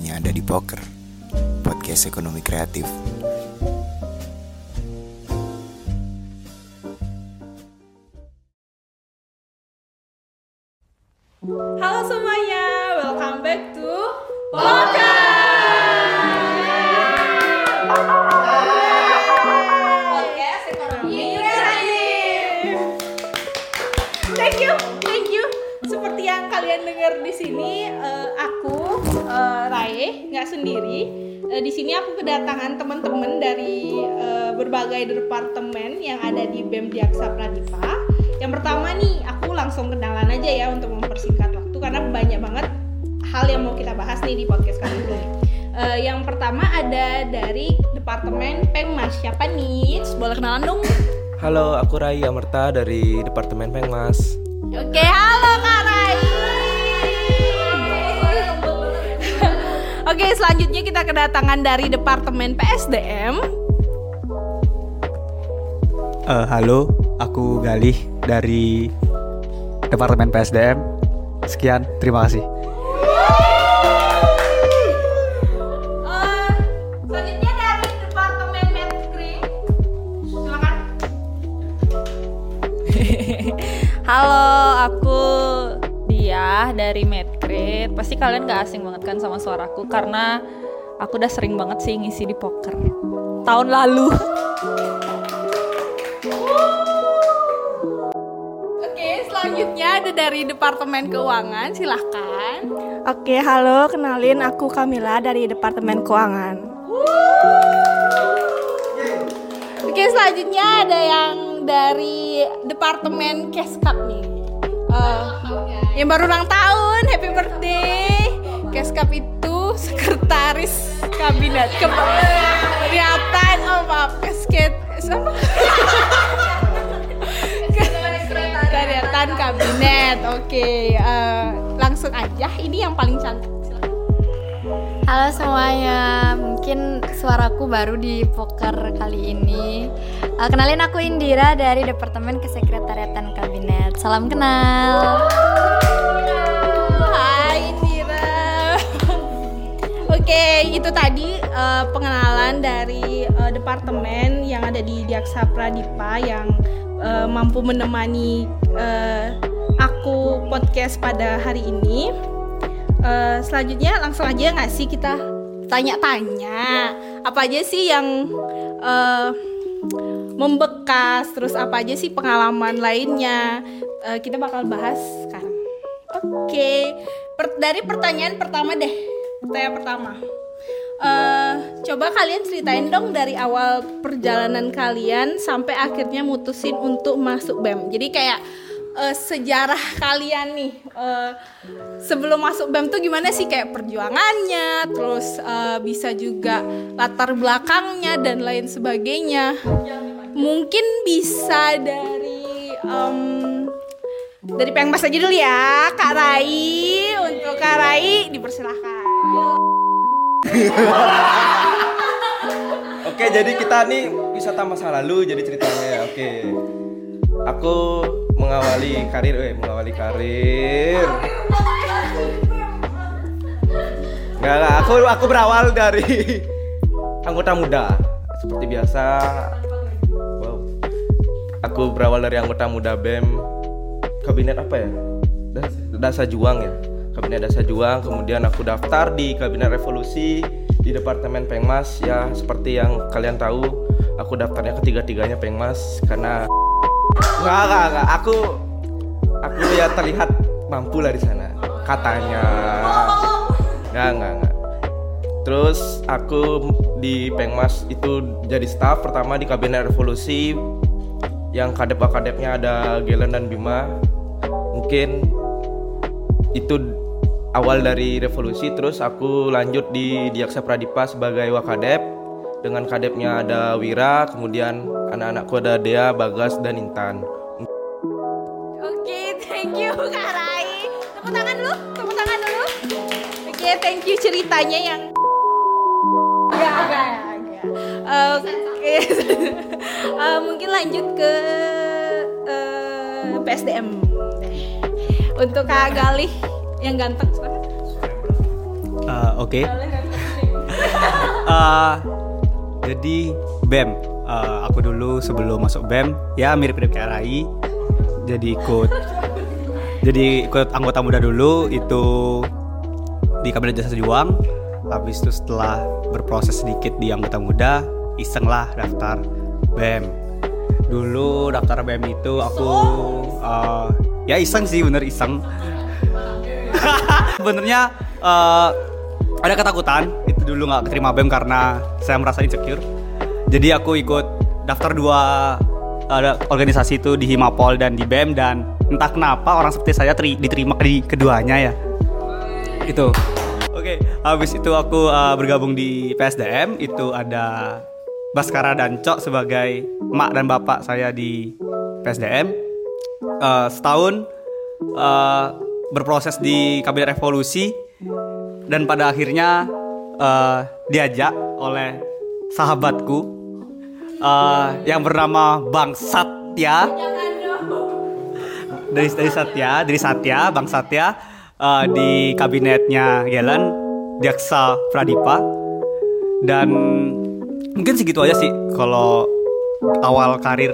hanya ada di Poker, Podcast Ekonomi Kreatif. Halo semuanya, welcome back to Poker. Podcast Ekonomi Kreatif. Thank you. Seperti yang kalian dengar di sini, Rai nggak sendiri. Di sini aku kedatangan teman-teman dari berbagai departemen yang ada di BEM Diaksa Pradipa. Yang pertama nih, aku langsung kenalan aja ya untuk mempersingkat waktu karena banyak banget hal yang mau kita bahas nih di podcast kali ini. Yang pertama ada dari Departemen Pengmas. Siapa nih? Boleh kenalan dong. Halo, aku Rai Amerta dari Departemen Pengmas. Oke, halo Kak Rai. Oke, selanjutnya kita kedatangan dari Departemen PSDM. Halo, aku Galih dari Departemen PSDM. Sekian, terima kasih. Selanjutnya dari Departemen Medikri. Silakan. Halo, aku Dia dari Medikri. Pasti kalian gak asing banget kan sama suaraku karena aku udah sering banget sih ngisi di Poker tahun lalu. Oke, selanjutnya ada dari Departemen Keuangan, silahkan. Oke, halo, kenalin aku Kamila dari Departemen Keuangan. Oke, selanjutnya ada yang dari Departemen Keskap nih. Yang baru ulang tahun, happy birthday. Keskap itu sekretaris kabinet kelihatan kelihatan kabinet. Oke, langsung aja, ini yang paling cantik. Halo semuanya, mungkin suaraku baru di Poker kali ini. Kenalin aku Indira dari Departemen Kesekretariatan Kabinet. Salam kenal. Hai Indira. Oke, itu tadi pengenalan dari departemen yang ada di Diaksa Pradipa yang mampu menemani aku podcast pada hari ini. Selanjutnya langsung aja nggak sih kita tanya-tanya apa aja sih yang membekas, terus apa aja sih pengalaman lainnya, kita bakal bahas sekarang. Oke, dari pertanyaan pertama deh. Pertanyaan pertama, coba kalian ceritain dong dari awal perjalanan kalian sampai akhirnya mutusin untuk masuk BEM. Jadi kayak sejarah kalian nih, sebelum masuk BEM tuh gimana sih kayak perjuangannya, terus bisa juga latar belakangnya dan lain sebagainya. Mungkin bisa dari Pengmas aja dulu ya, Kak Rai. Untuk Kak Rai dipersilahkan. Oke, jadi kita nih wisata masa lalu jadi ceritanya. Oke. Aku mengawali karir. Enggak lah, aku berawal dari anggota muda. Seperti biasa, aku berawal dari anggota muda BEM Kabinet apa ya? Dasar Juang ya. Kabinet Dasar Juang, kemudian aku daftar di Kabinet Revolusi di Departemen Pengmas ya, seperti yang kalian tahu, aku daftarnya ketiga-tiganya Pengmas karena Enggak. Aku ya terlihat mampu lah di sana, katanya. Enggak. Terus aku di Pengmas itu jadi staf pertama di Kabinet Revolusi yang kadep-kadepnya ada Gelen dan Bima. Mungkin itu awal dari Revolusi. Terus aku lanjut di Diaksa Pradipa sebagai Wakadep. Dengan kadepnya ada Wira, kemudian anak-anakku ada Dea, Bagas, dan Intan. Oke, thank you Kak Rai. Tepuk tangan dulu. Oke, thank you ceritanya yang agak. Oke. Mungkin lanjut ke PSDM. Untuk Kak Galih yang ganteng. Oke. Jadi BEM, aku dulu sebelum masuk BEM ya mirip-mirip kayak Rai. Jadi ikut anggota muda dulu itu di Kabinet Jasa Juang. Habis itu setelah berproses sedikit di anggota muda, isenglah daftar BEM. Dulu daftar BEM itu aku ya iseng sih, bener iseng. Sebenarnya ada ketakutan itu dulu nggak keterima BEM karena saya merasa insecure. Jadi aku ikut daftar dua organisasi itu di Himapol dan di BEM, dan entah kenapa orang seperti saya diterima di keduanya ya. Itu. Oke, habis itu aku bergabung di PSDM. Itu ada Baskara dan Cok sebagai mak dan bapak saya di PSDM. Setahun berproses di Kabinet Revolusi, dan pada akhirnya diajak oleh sahabatku yang bernama Bang Satya. Dari Satya, Bang Satya. Di kabinetnya Gelen, Diaksa Pradipa. Dan mungkin segitu aja sih kalau awal karir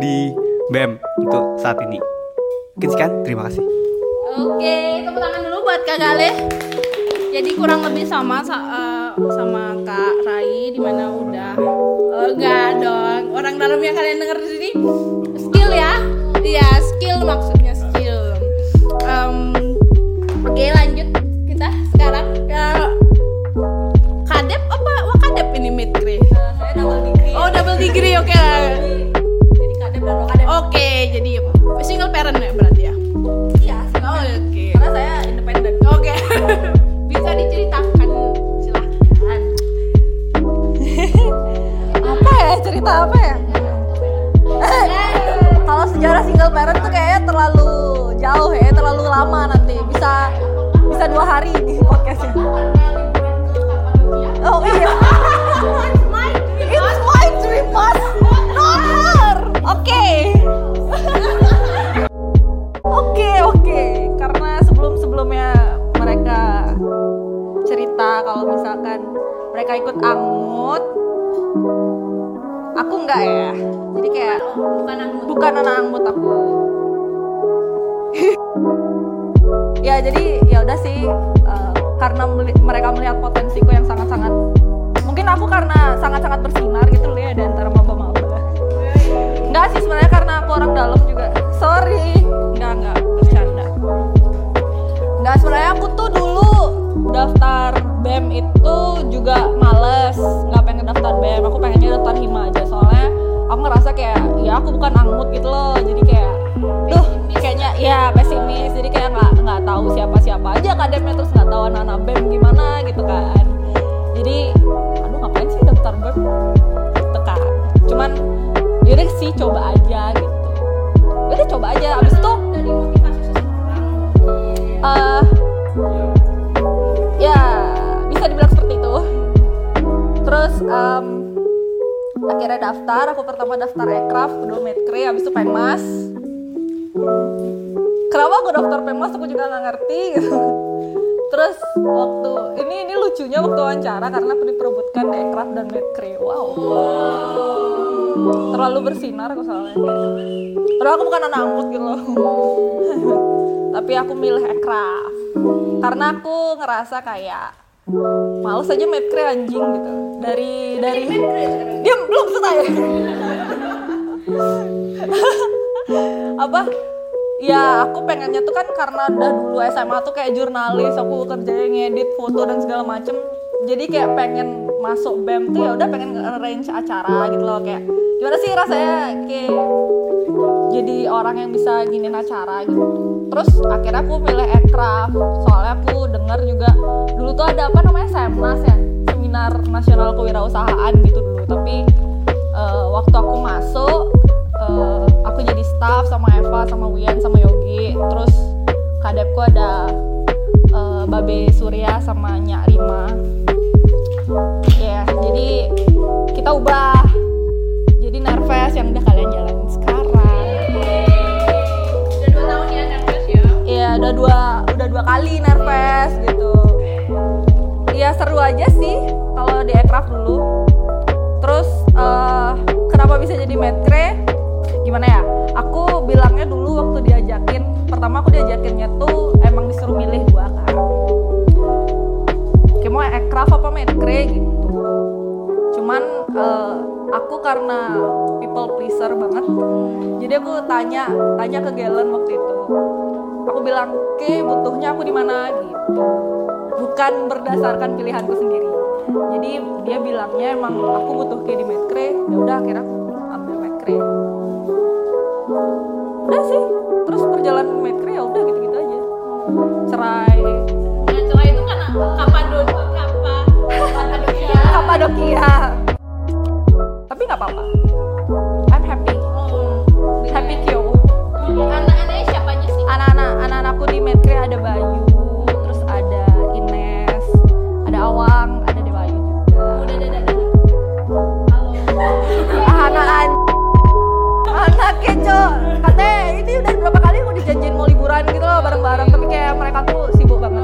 di BEM untuk saat ini. Mungkin sekian, terima kasih. Oke, tepuk tangan dulu buat Kak Galih. Jadi kurang lebih sama Kak Rai, dimana udah enggak dong, orang dalam yang kalian denger di sini skill ya. Iya, skill maksudnya skill. Oke, lanjut kita sekarang ke kadep apa wakadep ini midgrade. Saya double degree. Oh, double degree, oke. Jadi kadep dan wakadep. Oke, jadi single parent ya berarti ya. Iya, single. Oh, oke. Karena saya independen. Oke. Bisa diceritakan silakan. Cerita apa ya? Kalau sejarah single parent tuh kayaknya terlalu jauh ya, terlalu lama nanti. Bisa 2 hari ini podcastnya. Oh iya. It's my dream pass. Oke. Karena sebelumnya mereka cerita kalau misalkan mereka ikut angut, aku enggak ya. Jadi kayak bukan anak angut aku. Ya jadi ya udah sih, karena mereka melihat potensiku yang sangat-sangat, mungkin aku karena sangat-sangat bersinar gitu loh ya di antara maba-maba. Enggak sih sebenarnya, karena aku orang dalam juga. Sorry, enggak bercanda. Enggak, sebenarnya aku tuh dulu daftar BEM itu juga males, enggak pengen daftar BEM. Aku pengennya daftar Hima aja, soalnya aku ngerasa kayak ya aku bukan anggota gitu loh. Jadi kayak kayaknya ya pesimis, jadi kayak nggak tahu siapa aja kadepnya, terus nggak tahu anak BEM gimana gitu kan. Jadi aduh ngapain sih daftar BEM gitu kan, cuman yaudah sih coba aja gitu. Yaudah coba aja, abis itu dari motivasi seseorang ya bisa dibilang seperti itu. Terus akhirnya daftar, aku pertama daftar Aircraft, kedua Medcre, abis itu Pengmas. Kenapa aku daftar Pengmas aku juga gak ngerti. Terus waktu ini lucunya waktu wawancara, karena aku diperebutkan di Aircraft dan Medcre. Wow. Terlalu bersinar aku soalnya. Terus aku bukan anak angkut gitu loh. Tapi aku milih Aircraft karena aku ngerasa kayak males aja Medcre anjing gitu. Dari dia belum selesai. Apa? Ya aku pengennya tuh kan karena udah dulu SMA tuh kayak jurnalis, aku kerjanya ngedit foto dan segala macem. Jadi kayak pengen masuk BEM tuh ya udah pengen arrange acara gitu loh, kayak gimana sih rasanya kayak jadi orang yang bisa giniin acara gitu. Terus akhirnya aku pilih Aircraft, soalnya aku dengar juga dulu tuh ada apa namanya Semnas ya, Seminar Nasional Kewirausahaan gitu dulu. Tapi waktu aku masuk aku jadi staff sama Eva, sama Wian, sama Yogi. Terus kadepku ada Babe Surya sama Nyak Rima. Ya, jadi kita ubah jadi Nervas yang udah kalian jalanin sekarang. Udah 2 tahun ya Nervas ya? Iya, udah 2 kali Nervas gitu. ya seru aja sih kalau di aircraft dulu. Terus kenapa bisa jadi metre? Gimana ya? Aku bilangnya dulu waktu diajakin, pertama aku diajakinnya tuh emang disuruh milih dua kan. Kayak mau aircraft apa metre gitu. Cuman aku karena people pleaser banget, jadi aku tanya ke Gelen waktu itu. Aku bilang, "Oke, butuhnya aku di mana?" gitu. Bukan berdasarkan pilihanku sendiri. Jadi dia bilangnya emang aku butuh ke di Metkre. Ya udah, akhirnya aku ambil Metkre. Udah sih, terus perjalanan Metkre ya udah gitu-gitu aja. Cerai. Ya cerai itu kan Kapadokia. Tapi nggak apa-apa. I'm happy. Happy kyo. Anak-anaknya siapa aja sih? Anak-anakku di Metkre ada Bayu, terus ada Ines, ada Awang, ada Dewa Ayu juga. Udah. Anak keco. Katanya ini udah berapa kali aku dijanjiin mau liburan gitu loh bareng-bareng, tapi kayak mereka tuh sibuk banget.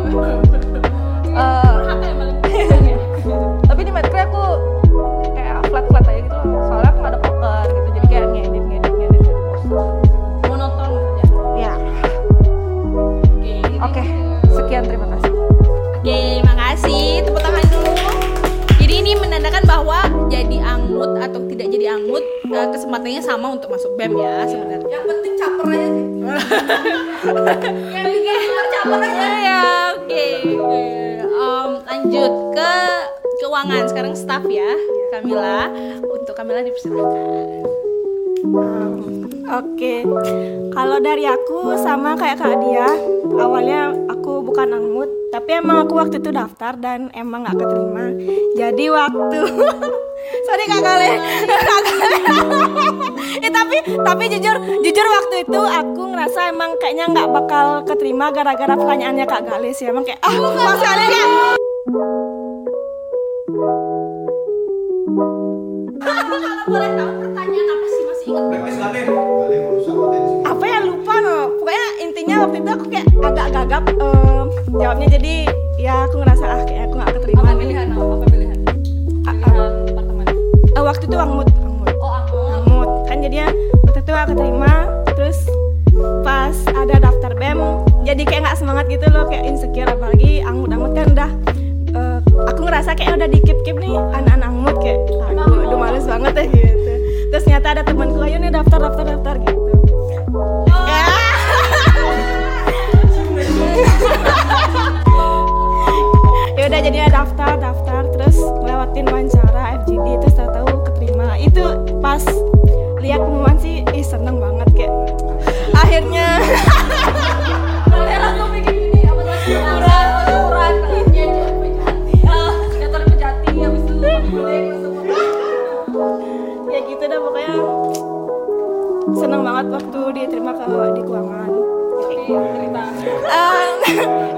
Tapi di Metkre aku kayak flat-flat aja gitu loh. Soalnya aku nggak ada poker gitu, jadi kayak ngedit poster. Oke, sekian terima kasih. Oke, makasih. Tepuk tangan dulu. Jadi ini menandakan bahwa jadi anggota atau tidak jadi anggota kesempatannya sama untuk masuk BEM ya sebenarnya. Yang penting caper aja sih. Yang penting caper aja ya. Oke. Lanjut ke keuangan. Sekarang staff ya, Kamila. Untuk Kamila dipersilakan. Oke. Kalau dari aku sama kayak Kak Dia, awalnya aku bukan anggota, tapi emang aku waktu itu daftar dan emang gak keterima. Jadi waktu sorry Kak Galih. Tapi jujur waktu itu aku ngerasa emang kayaknya gak bakal keterima gara-gara pertanyaannya Kak Galih sih. Emang kayak masalahnya kayak kalau boleh tahu pertanyaan apa sih? Apa ya lupa no. Pokoknya intinya waktu itu aku kayak agak gagap jawabnya, jadi ya aku ngerasa kayak aku gak keterima. Apa pilihan? Pilihan waktu itu angmut. Kan jadinya waktu itu aku keterima, terus pas ada daftar BEM jadi kayak gak semangat gitu loh, kayak insecure, apalagi angmut kan udah aku ngerasa kayak udah dikip-kip nih anak-anak angmut, kayak aku udah males banget ya gitu. Terus nyata ada temanku, ayo nih daftar gitu. Ya udah jadinya daftar terus lewatin wawancara FGD, terus tahu keterima. Itu pas lihat pengumuman sih, seneng banget kayak akhirnya. Aku bikin ini apa namanya? Urat pejati habis itu. Itu dah pokoknya seneng banget waktu diterima di keuangan.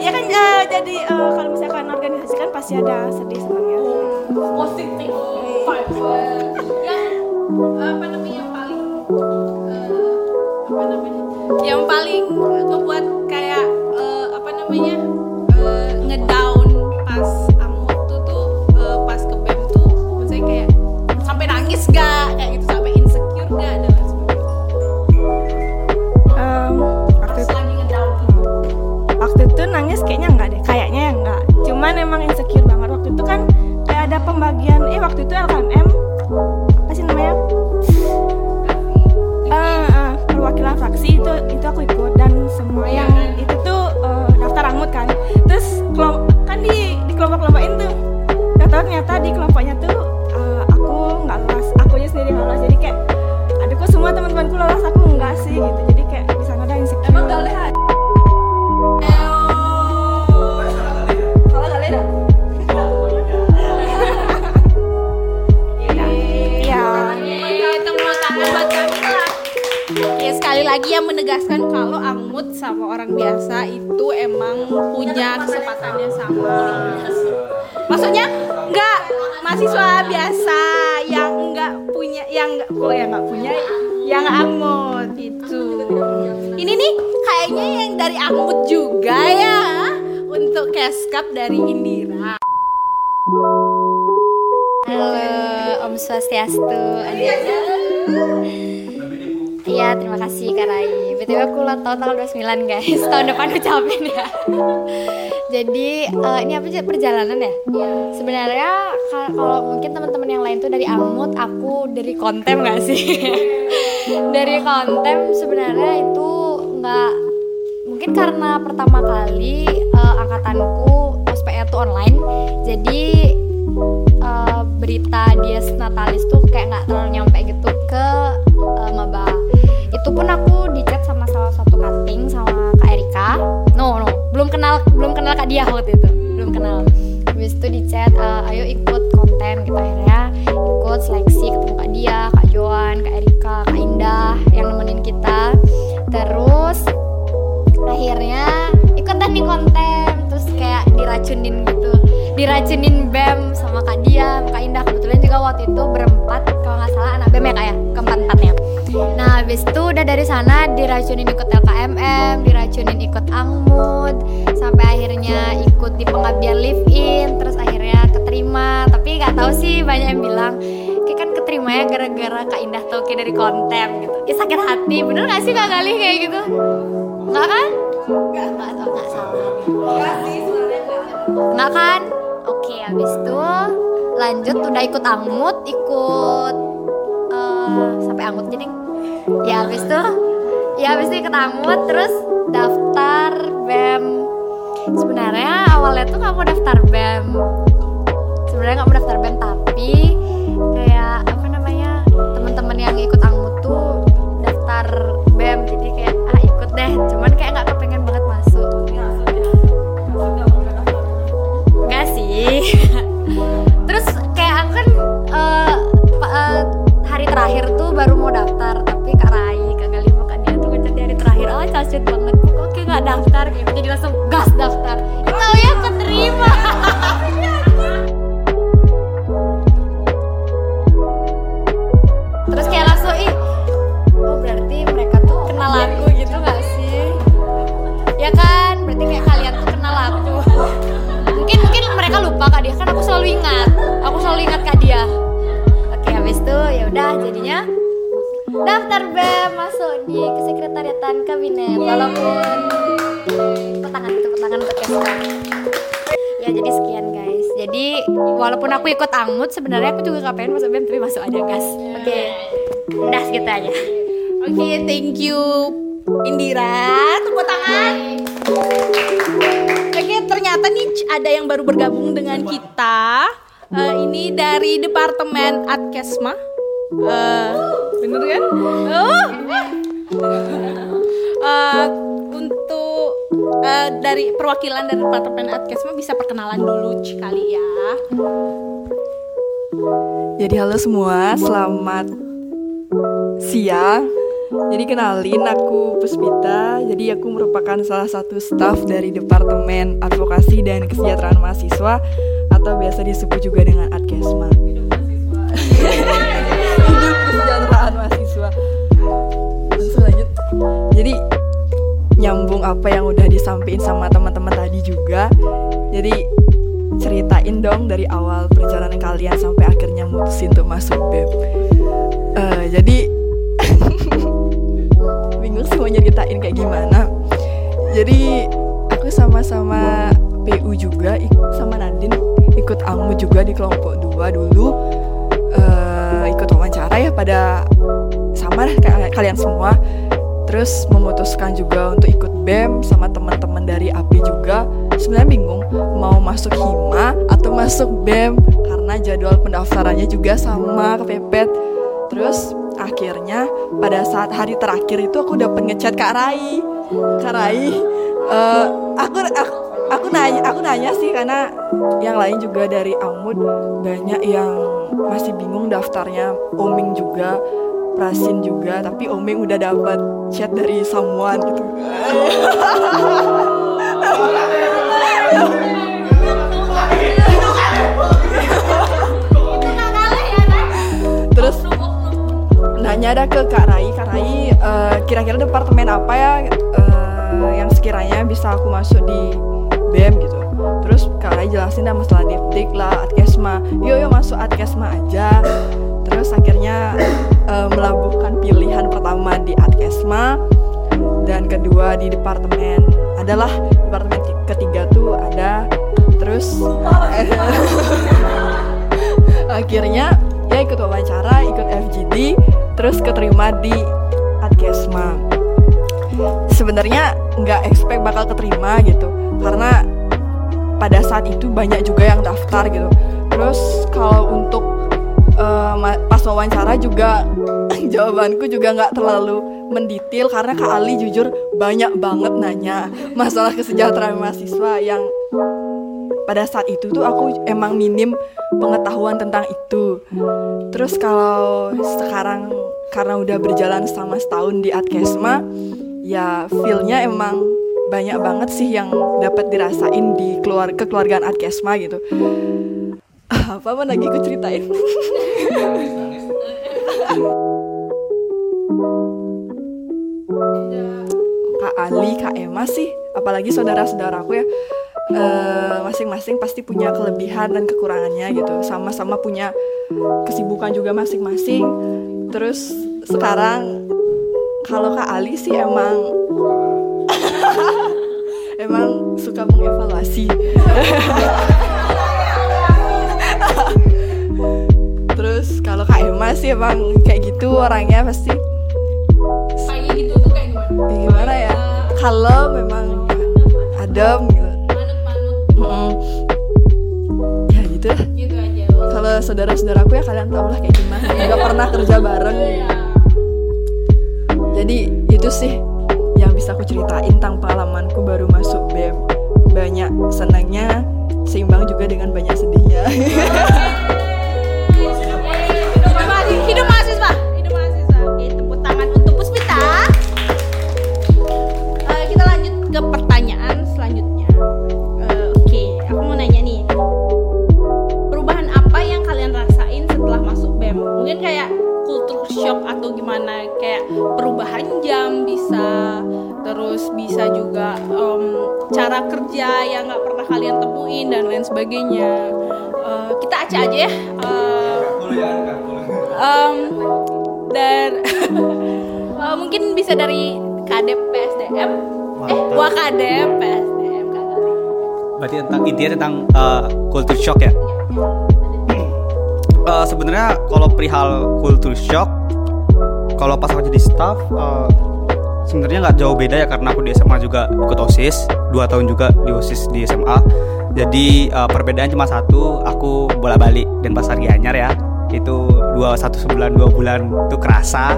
Ya kan jadi kalau misalkan organisasi kan pasti ada sedih senangnya. Positif vibes. Yang paling membuat kayak ngedown pas amut tuh pas ke BEM tuh maksudnya kayak sampai nangis gak? Kayak gitu, sampai insecure gak? Dan terus lagi ngedown gitu. Waktu itu nangis kayaknya enggak deh. Kayaknya ya enggak. Cuman emang insecure banget. Waktu itu kan kayak ada pembagian waktu itu LKMM apa sih namanya? Perwakilan fraksi itu aku ikut, dan semua yang itu tuh daftar anggota kan. Terus kan di kelompok-kelompokin tuh. Ternyata di kelompoknya tuh aku nggak lolos, akunya sendiri nggak lolos, jadi kayak aduh kok semua teman-temanku lolos aku enggak sih gitu, jadi kayak di sana ada insecure. Emang gak lihat? Salah gak lihat? Iya. Tepuk tangan buat Kamila. Ya sekali lagi yang menegaskan kalau angmut sama orang biasa itu emang punya kesempatannya sama. Maksudnya enggak mahasiswa biasa yang enggak punya yang angmut itu. Ini nih kayaknya yang dari angmut juga ya untuk keskap dari Indira. Halo, Om Swastiastu. Iya, terima kasih Kak Rai. BTW aku ulang tahun tanggal 29 guys. Tahun depan ucapin ya. Jadi ini apa sih, perjalanan ya? Sebenarnya kalau mungkin teman-teman yang lain tuh dari Amut, aku dari Kontem nggak sih? Dari Kontem sebenarnya itu nggak, mungkin karena pertama kali angkatanku ospek itu online, jadi berita Dies Natalis tuh kayak nggak terlalu nyampe gitu ke maba. Itu pun aku di chat sama salah satu kating, sama Kak Erika. No, belum kenal Kak Dia waktu itu, belum kenal. Habis itu di chat, ayo ikut konten gitu. Akhirnya ikut seleksi, ketemu Kak Dia, Kak Joan, Kak Erika, Kak Indah yang nemenin kita. Terus akhirnya ikutan nih konten, terus kayak diracunin gitu, diracunin BEM sama Kak Dia, Kak Indah. Kebetulan juga waktu itu berempat kalau nggak salah anak BEM ya Kak ya, keempat-empatnya. Nah habis itu udah dari sana diracunin ikut LKMM, diracunin ikut Angmud, sampai akhirnya ikut di pengabdian live in, terus akhirnya keterima. Tapi nggak tahu sih, banyak yang bilang kayak kan keterima ya gara-gara Kak Indah toke dari konten gitu. Ya sakit hati, bener nggak sih Kak Galih kayak gitu? Nggak kan? Nggak salah. Nggak kan? Oke, habis itu lanjut udah ikut Angmud, ikut sampai Angmud jadi. Ya habis itu ikut Angmud, terus daftar BEM. Sebenarnya awalnya tuh nggak mau daftar BEM. Sebenarnya nggak mau daftar BEM, tapi kayak apa namanya, teman-teman yang ikut Angmud tuh daftar BEM, jadi kayak ikut deh. Cuman kayak nggak kepengen banget masuk. Nggak sih. Terus kayak aku kan hari terakhir tuh baru mau daftar, tapi Kak Rai, Kak Galih, Kak Dia tuh ngechat di hari terakhir, cacut banget. Oke nggak daftar gitu, jadi langsung gas daftar. Tahu ya keterima. Terus kayak langsung berarti mereka tuh kenal aku gitu nggak sih? Ya kan, berarti kayak kalian tuh kenal aku. Mungkin mereka lupa Kak Dia, kan aku selalu ingat Kak Dia. Oke habis itu ya udah jadinya daftar BEM, masuk di kesekretariatan kabinet, walaupun petangan untuk kesan. Ya jadi sekian guys. Jadi walaupun aku ikut Angmud, sebenarnya aku juga gak pengen masuk BEM, tapi masuk aja guys. Oke, udah segitu aja. Oke, thank you Indira, tepuk tangan. Oke, ternyata nih ada yang baru bergabung dengan kita. Ini dari Departemen Adkesma. Bener kan? Untuk dari perwakilan dari Departemen Adkesma bisa perkenalan dulu kali ya. Jadi halo semua, selamat siang. Jadi kenalin, aku Puspita. Jadi aku merupakan salah satu staf dari Departemen Advokasi dan Kesejahteraan Mahasiswa, atau biasa disebut juga dengan Adkesma. Hidup kesejahteraan mahasiswa. Langsung lanjut. Jadi nyambung apa yang udah disampaikan sama teman-teman tadi juga. Jadi ceritain dong dari awal perjalanan kalian sampai akhirnya mutusin untuk masuk BEM. Jadi bingung sih mau nyeritain kayak gimana. Jadi aku sama-sama PU juga, sama Nadine ikut Amu juga di kelompok 2 dulu, ikut wawancara ya pada sama kalian semua. Terus memutuskan juga untuk ikut BEM sama teman-teman dari AP juga. Sebenarnya bingung mau masuk Hima atau masuk BEM karena jadwal pendaftarannya juga sama kepepet. Terus akhirnya pada saat hari terakhir itu aku dapat ngechat Kak Rai, aku nanya sih, karena yang lain juga dari Amud banyak yang masih bingung daftarnya. Oming juga, Prasin juga, tapi Oming udah dapat chat dari someone gitu. Terus nanya ada ke Kak Rai, kira-kira departemen apa ya yang sekiranya bisa aku masuk di BEM gitu. Terus kakaknya jelasin lah masalah dipdik lah, Adkesma. Yuk masuk Adkesma aja. Terus akhirnya melabuhkan pilihan pertama di Adkesma dan kedua di departemen. Adalah departemen ketiga tuh ada. Terus akhirnya ya ikut wawancara, ikut FGD, terus keterima di Adkesma. Sebenarnya nggak expect bakal keterima gitu, karena pada saat itu banyak juga yang daftar gitu. Terus kalau untuk pas wawancara juga jawabanku juga nggak terlalu mendetail, karena Kak Ali jujur banyak banget nanya masalah kesejahteraan mahasiswa yang pada saat itu tuh aku emang minim pengetahuan tentang itu. Terus kalau sekarang karena udah berjalan selama setahun di Adkesma, ya feel-nya emang banyak banget sih yang dapat dirasain di kekeluargaan Adkesma gitu. Apa lagi aku ceritain? Kak Ali, Kak Emma sih, apalagi saudara-saudaraku ya, masing-masing pasti punya kelebihan dan kekurangannya gitu. Sama-sama punya kesibukan juga masing-masing. Terus sekarang kalau Kak Ali sih emang suka mengevaluasi. Terus kalau Kak Emma sih emang kayak gitu orangnya, pasti kayak gitu tuh kayak gimana? Gimana ya? Kalau memang adem gitu. Ya gitu aja. Kalau saudara-saudaraku ya kalian tau lah kayak gimana, nggak pernah kerja bareng. Jadi itu sih yang bisa aku ceritain tentang pengalamanku baru masuk BEM. Banyak senangnya, seimbang juga dengan banyak sedihnya. Hidup mahasiswa, hidup mahasiswa. Oke, tepuk tangan untuk Puspita. Kita lanjut ke pertanyaan selanjutnya. Aku mau nanya nih, perubahan apa yang kalian rasain setelah masuk BEM? Mungkin kayak culture shock atau gimana, kayak perubahan jam bisa, terus bisa juga cara kerja yang nggak pernah kalian temuin dan lain sebagainya. Kita acak aja ya. Mungkin bisa dari Kadep PSDM. Wakadep PSDM Kak Ali. Berarti tentang intinya tentang culture shock ya. Sebenarnya kalau perihal culture shock, kalau pas aku jadi staff, sebenarnya nggak jauh beda ya, karena aku di SMA juga ikut OSIS 2 tahun juga di OSIS di SMA. Jadi perbedaan cuma satu, aku bolak-balik Denpasar Gianyar ya. Itu 1 bulan 2 bulan itu kerasa,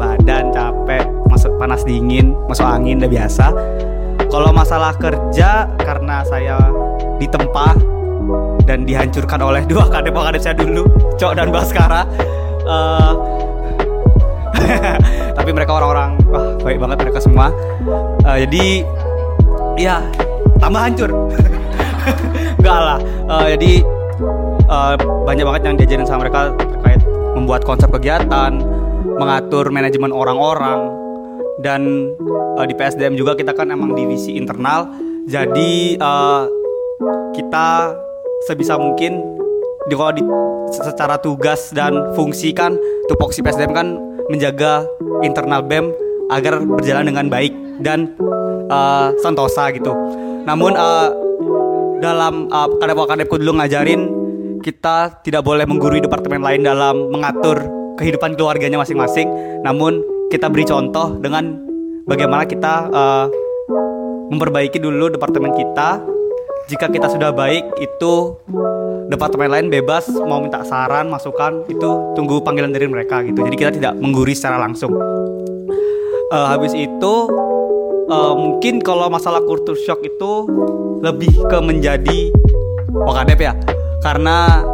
badan capek, masuk panas dingin, masuk angin udah biasa. Kalau masalah kerja, karena saya ditempa dan dihancurkan oleh 2 kadep saya dulu, Cok dan Baskara. Tapi mereka orang-orang baik banget mereka semua. Jadi ya tambah hancur. Enggak lah. Jadi banyak banget yang diajarin sama mereka terkait membuat konsep kegiatan, mengatur manajemen orang-orang. Dan di PSDM juga kita kan emang divisi internal. Jadi kita sebisa mungkin secara tugas dan fungsi kan, tupoksi PSDM kan menjaga internal BEM agar berjalan dengan baik dan sentosa gitu. Namun dalam kadep-kadepku dulu ngajarin kita tidak boleh menggurui departemen lain dalam mengatur kehidupan keluarganya masing-masing. Namun kita beri contoh dengan bagaimana kita memperbaiki dulu departemen kita. Jika kita sudah baik, itu departemen lain bebas mau minta saran, masukan, itu tunggu panggilan dari mereka gitu. Jadi kita tidak menggurui secara langsung. Habis itu mungkin kalau masalah culture shock itu lebih ke menjadi wakadep ya. Karena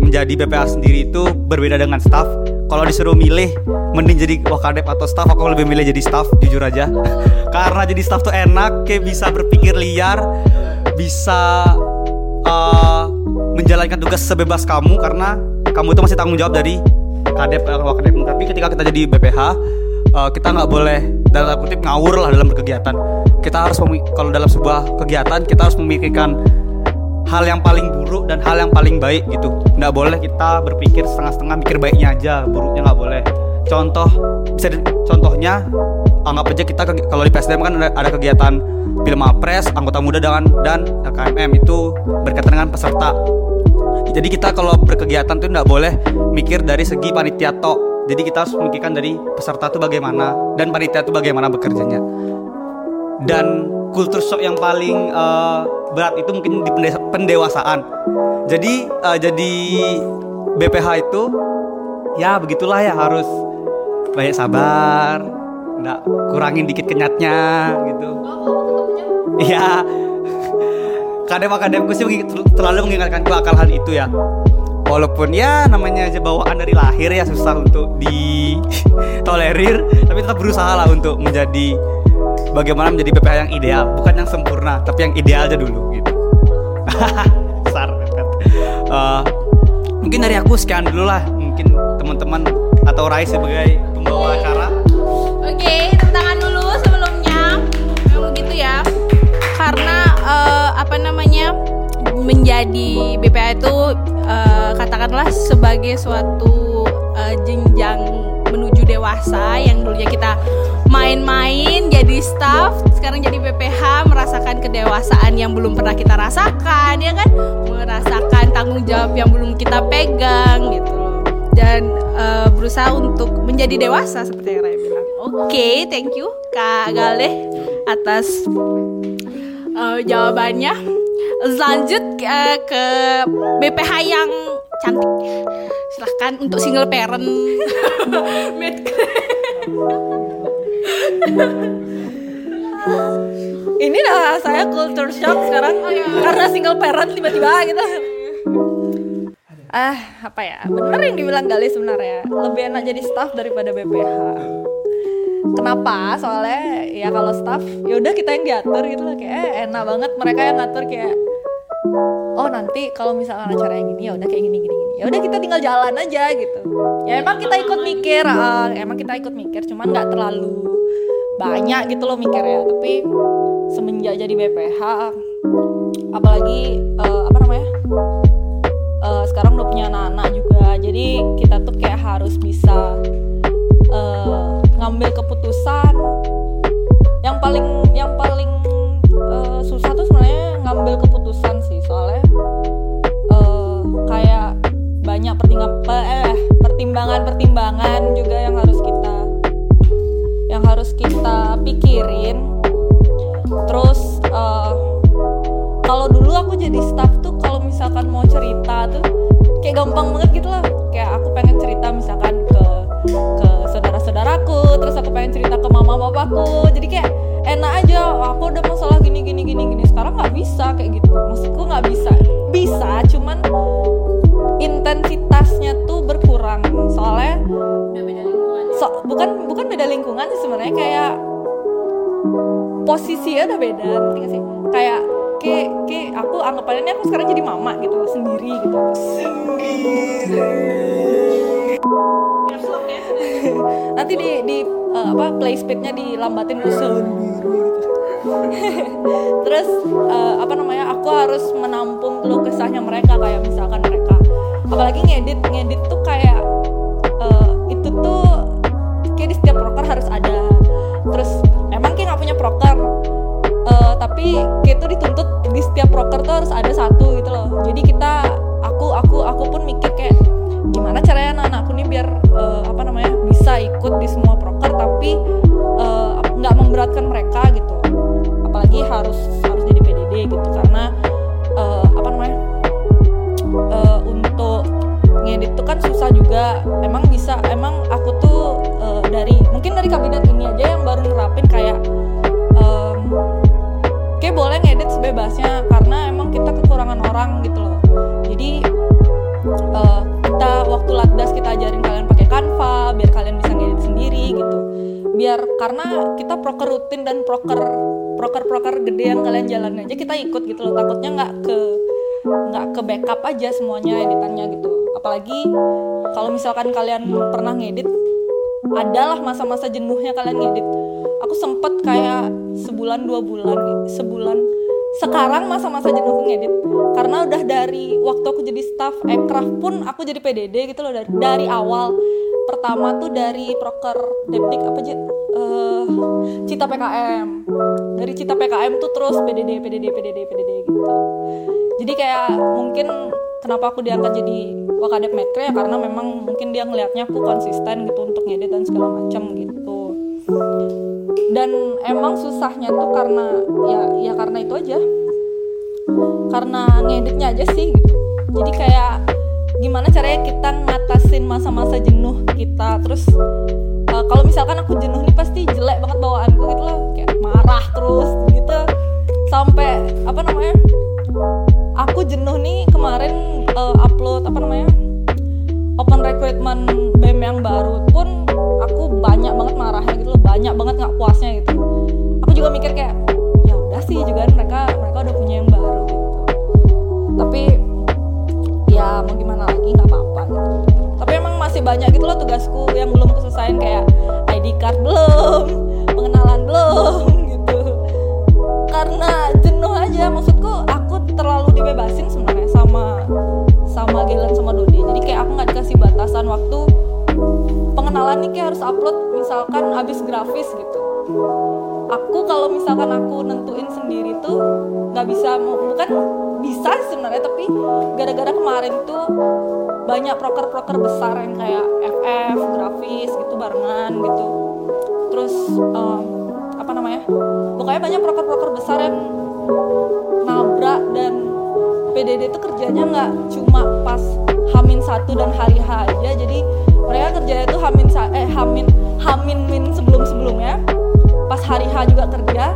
menjadi BPA sendiri itu berbeda dengan staff. Kalau disuruh milih mending jadi wakadep atau staff, aku lebih milih jadi staff, jujur aja. Karena jadi staff tuh enak, kayak bisa berpikir liar, bisa menjalankan tugas sebebas kamu, karena kamu itu masih tanggung jawab dari kadep atau wakadep. Tapi ketika kita jadi BPH, kita nggak boleh dalam kutip ngawur lah dalam berkegiatan. Kita harus kalau dalam sebuah kegiatan kita harus memikirkan hal yang paling buruk dan hal yang paling baik gitu. Nggak boleh kita berpikir setengah-setengah, mikir baiknya aja, buruknya nggak boleh. Contohnya anggap aja kita kalau di PSDM kan ada kegiatan Film Apres, anggota muda dan LKMM itu berkaitan dengan peserta. Jadi kita kalau berkegiatan tuh nggak boleh mikir dari segi panitia tok. Jadi kita harus memikirkan dari peserta tuh bagaimana dan panitia tuh bagaimana bekerjanya. Dan kultur shock yang paling berat itu mungkin di pendewasaan. Jadi BPH itu ya begitulah ya, harus banyak sabar, nggak kurangin dikit kenyatnya gitu. Iya, kadem-kademku sih terlalu mengingatkanku akal hal itu ya. Walaupun ya namanya aja bawaan dari lahir ya, susah untuk ditolerir, tapi tetap berusaha lah untuk menjadi bagaimana menjadi PPH yang ideal, bukan yang sempurna, tapi yang ideal aja dulu gitu. Besar. Mungkin dari aku sekian dulu lah, mungkin teman-teman atau Rai sebagai pembawa acara. Oke, tepuk tangan dulu sebelumnya. Memang gitu ya. Karena menjadi BPH itu katakanlah sebagai suatu jenjang menuju dewasa yang dulunya kita main-main jadi staff, sekarang jadi BPH, merasakan kedewasaan yang belum pernah kita rasakan, ya kan? Merasakan tanggung jawab yang belum kita pegang gitu. Dan berusaha untuk menjadi dewasa seperti yang Rai bilang. Oke, thank you Kak Galih atas jawabannya. Lanjut ke BPH yang cantik. Silahkan untuk single parent. Ini dah saya culture shock sekarang karena single parent tiba-tiba gitu. Bener yang dibilang Galih sebenarnya. Lebih enak jadi staff daripada BPH. Kenapa? Soalnya ya kalau staff yaudah kita yang diatur gitu loh, kayak enak banget mereka yang ngatur, kayak oh nanti kalau misalkan acara yang gini yaudah kayak gini, yaudah kita tinggal jalan aja gitu. Ya emang kita ikut mikir cuman nggak terlalu banyak gitu loh mikirnya. Tapi semenjak jadi BPH apalagi sekarang udah punya anak-anak juga, jadi kita tuh kayak harus bisa ngambil keputusan. Yang paling susah tuh sebenarnya ngambil keputusan sih, soalnya kayak banyak pertimbangan juga yang harus kita pikirin. Terus kalau dulu aku jadi staff tuh kalau misalkan mau cerita tuh kayak gampang banget gitu lah, kayak aku pengen cerita misalkan ke saudara-saudaraku, terus aku pengen cerita ke mama papaku, jadi kayak enak aja, aku udah masalah gini. Sekarang nggak bisa kayak gitu, maksudku nggak bisa, cuman intensitasnya tuh berkurang soalnya beda lingkungan. Bukan beda lingkungan sih sebenarnya, kayak posisinya udah beda, ngerti nggak sih? Kayak aku anggapannya aku sekarang jadi mama gitu sendiri. Nanti di play speed-nya dilambatin dulu terus aku harus menampung keluh kesahnya mereka, kayak misalkan mereka apalagi ngedit tuh kayak itu tuh kayak di setiap proker harus ada. Terus emang kayak nggak punya proker tapi kayak tuh dituntut di setiap proker tuh harus ada satu gitu loh. Jadi aku pun mikir kayak gimana caranya anak-anakku nih biar bisa ikut di semua proker tapi nggak memberatkan mereka gitu. Apalagi harus jadi PDD gitu karena untuk ngedit tuh kan susah juga. Emang aku tuh dari kabinet ini aja yang baru nerapin kayak boleh ngedit sebebasnya karena emang kita kekurangan orang gitu loh. Jadi kita waktu latdas kita ajarin kalian pakai Canva biar kalian bisa ngedit sendiri gitu. Biar karena kita proker rutin dan proker gede yang kalian jalanin aja kita ikut gitu loh. Takutnya nggak ke backup aja semuanya editannya gitu. Apalagi kalau misalkan kalian pernah ngedit adalah masa-masa jenuhnya kalian ngedit. Aku sempet kayak sebulan, 2 bulan, sebulan. Sekarang masa-masa jenuh ngedit, karena udah dari waktu aku jadi staff aircraft pun aku jadi PDD gitu loh, dari awal. Pertama tuh dari proker Depdik apa aja, Cita PKM. Dari Cita PKM tuh terus PDD gitu. Jadi kayak mungkin kenapa aku diangkat jadi Wakadep Mekre ya karena memang mungkin dia ngelihatnya aku konsisten gitu untuk ngedit dan segala macam gitu. Dan emang susahnya tuh karena ya karena itu aja, karena ngeditnya aja sih gitu. Jadi kayak gimana caranya kita ngatasin masa-masa jenuh kita. Terus kalau misalkan aku jenuh nih pasti jelek banget bawaanku gitu loh, kayak marah terus gitu sampai apa namanya, aku jenuh nih kemarin upload apa namanya open recruitment BEM yang baru pun aku banyak banget marahnya gitu loh, banyak banget nggak puasnya gitu. Aku juga mikir kayak ya udah sih juga mereka udah punya yang baru gitu, tapi ya mau gimana lagi, nggak apa-apa gitu. Tapi emang masih banyak gitu loh tugasku yang belum aku selesain, kayak ID card belum, pengenalan belum gitu, karena jenuh aja. Maksudku aku terlalu dibebasin sebenarnya sama Gelen sama Dodi. Jadi kayak aku nggak dikasih batasan waktu pengenalan nih kayak harus upload misalkan abis grafis gitu. Aku kalau misalkan aku nentuin sendiri tuh nggak bisa, bukan bisa sebenarnya, tapi gara-gara kemarin tuh banyak proker-proker besar yang kayak FF grafis gitu barengan gitu. Terus apa namanya, pokoknya banyak proker-proker besar yang nabrak, dan PDD itu kerjanya nggak cuma pas H-1 dan hari H aja. Jadi mereka kerjanya tuh H-min sebelum-sebelumnya, pas hari H juga kerja,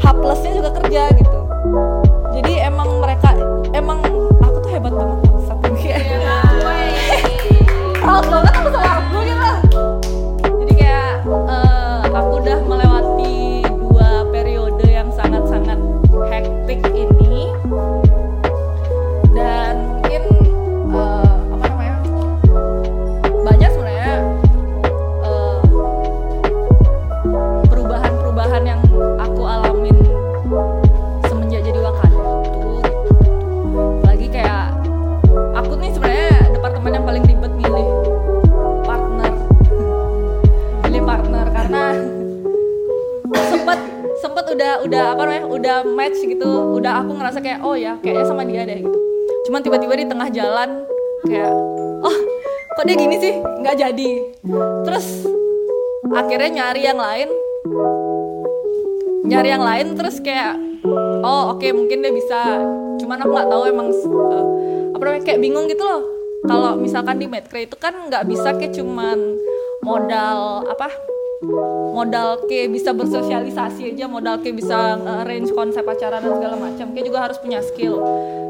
H+-nya juga kerja gitu. Jadi emang mereka, emang aku tuh hebat banget saat ini kayak proud banget aku sama aku gitu lah. Jadi kayak aku udah melewati 2 periode yang sangat-sangat hektik ini, dan mungkin apa namanya, banyak sebenarnya perubahan-perubahan yang aku alamin semenjak jadi Wakanda itu. Lagi kayak aku nih sebenarnya departemen yang paling ribet milih partner karena sempet udah apa namanya, udah match gitu, udah aku ngerasa kayak oh ya kayaknya sama dia deh gitu. Cuman tiba-tiba di tengah jalan kayak oh kok dia gini sih, nggak jadi. Terus akhirnya nyari yang lain terus kayak oh oke, mungkin dia bisa. Cuman aku nggak tahu emang apa namanya, kayak bingung gitu loh. Kalau misalkan di Medcre itu kan nggak bisa kayak cuman modal kayak bisa bersosialisasi aja, modal kayak bisa arrange konsep acara dan segala macam, kayak juga harus punya skill.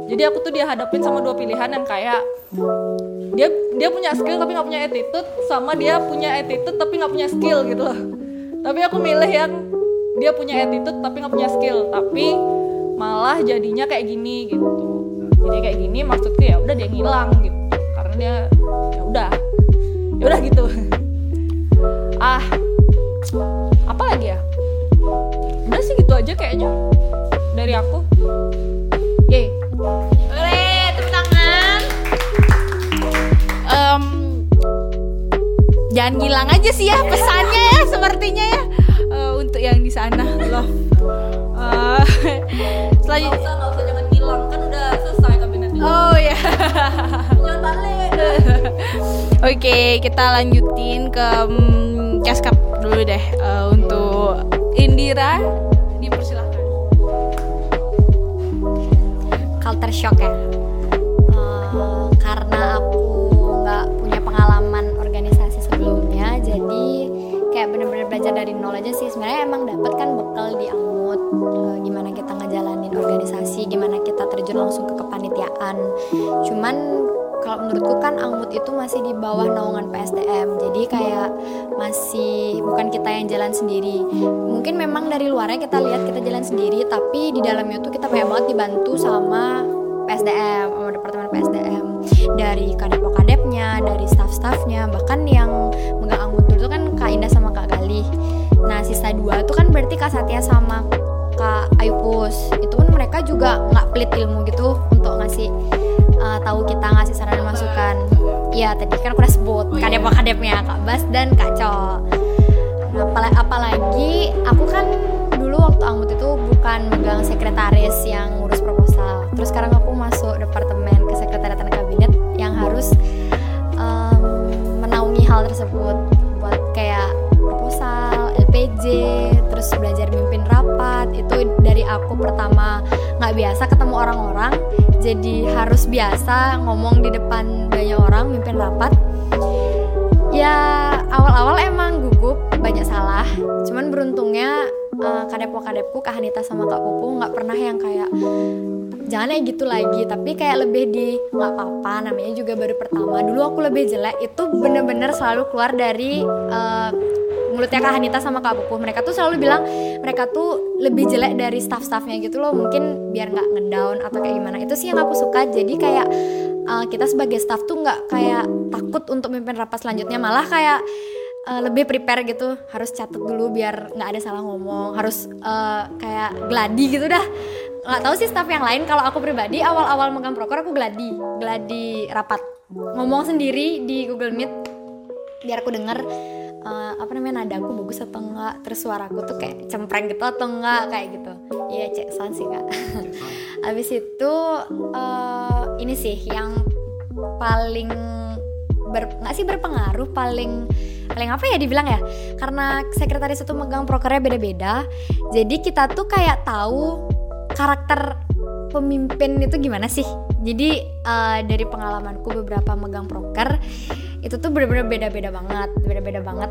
Jadi aku tuh dihadapin sama 2 pilihan yang kayak dia punya skill tapi nggak punya attitude, sama dia punya attitude tapi nggak punya skill gitu loh. Tapi aku milih yang dia punya attitude tapi nggak punya skill, tapi malah jadinya kayak gini gitu. Jadi kayak gini maksudku ya udah dia ngilang gitu, karena dia ya udah gitu. Apa lagi ya? Udah sih gitu aja kayaknya dari aku. Yeay. Oleh, tepuk tangan. Jangan hilang aja sih ya pesannya ya, sepertinya ya. Untuk yang di sana loh. Selanjutnya nggak usah jangan hilang, kan udah selesai kabinetnya. Oh ya. Jangan balik. Oke, kita lanjutin ke Kaskap dulu deh. Untuk Indira dipersilahkan. Culture shock ya, karena aku gak punya pengalaman organisasi sebelumnya, jadi kayak bener-bener belajar dari nol aja sih. Sebenarnya emang dapet kan bekal di Angmut, gimana kita ngejalanin organisasi, gimana kita terjun langsung ke kepanitiaan. Cuman kalau menurutku kan Angmut itu masih di bawah naungan PSDM, jadi kayak masih bukan kita yang jalan sendiri. Mungkin memang dari luarnya kita lihat kita jalan sendiri, tapi di dalamnya tuh kita banyak banget dibantu sama PSDM, sama Departemen PSDM. dari kadep-kadepnya, dari staff-staffnya, bahkan yang megang anggutur itu kan Kak Indah sama Kak Galih. Nah sisa dua itu kan berarti Kak Satya sama Kak Ayupus, itu pun mereka juga nggak pelit ilmu gitu untuk ngasih tahu kita, ngasih saran dan masukan. Iya tadi kan aku udah sebut kadep-kadepnya Kak Bas dan Kak Cok. Nah, apalagi aku kan dulu waktu anggut itu bukan megang sekretaris yang ngurus proposal. Terus sekarang aku masuk departemen kesekretariatan kabinet yang harus menaungi hal tersebut, buat kayak proposal, LPJ, terus belajar mimpin rapat. Itu dari aku pertama nggak biasa ketemu orang-orang, jadi harus biasa ngomong di depan banyak orang, mimpin rapat. Ya awal-awal emang gugup, banyak salah. Cuman beruntungnya kadepku Kak Hanita sama Kak Pupu nggak pernah yang kayak jangan ya gitu lagi, tapi kayak lebih di nggak apa-apa, namanya juga baru pertama. Dulu aku lebih jelek, itu bener-bener selalu keluar dari mulutnya Kak Hanita sama Kak Pupu. Mereka tuh selalu bilang mereka tuh lebih jelek dari staff-staffnya gitu loh, mungkin biar nggak ngedown atau kayak gimana. Itu sih yang aku suka, jadi kayak kita sebagai staff tuh nggak kayak takut untuk memimpin rapat selanjutnya, malah kayak lebih prepare gitu, harus catat dulu biar nggak ada salah ngomong, harus kayak gladi gitu dah. Nggak tahu sih staff yang lain, kalau aku pribadi awal-awal megang proker aku gladi rapat, ngomong sendiri di Google Meet biar aku denger nadaku bagus atau enggak, terus suaraku tuh kayak cempreng gitu atau enggak, kayak gitu. Iya cek sound sih Kak. Abis itu ini sih yang paling berpengaruh, paling apa ya dibilang ya, karena sekretaris itu megang prokernya beda-beda, jadi kita tuh kayak tahu karakter pemimpin itu gimana sih. Jadi dari pengalamanku beberapa megang proker itu tuh benar-benar beda-beda banget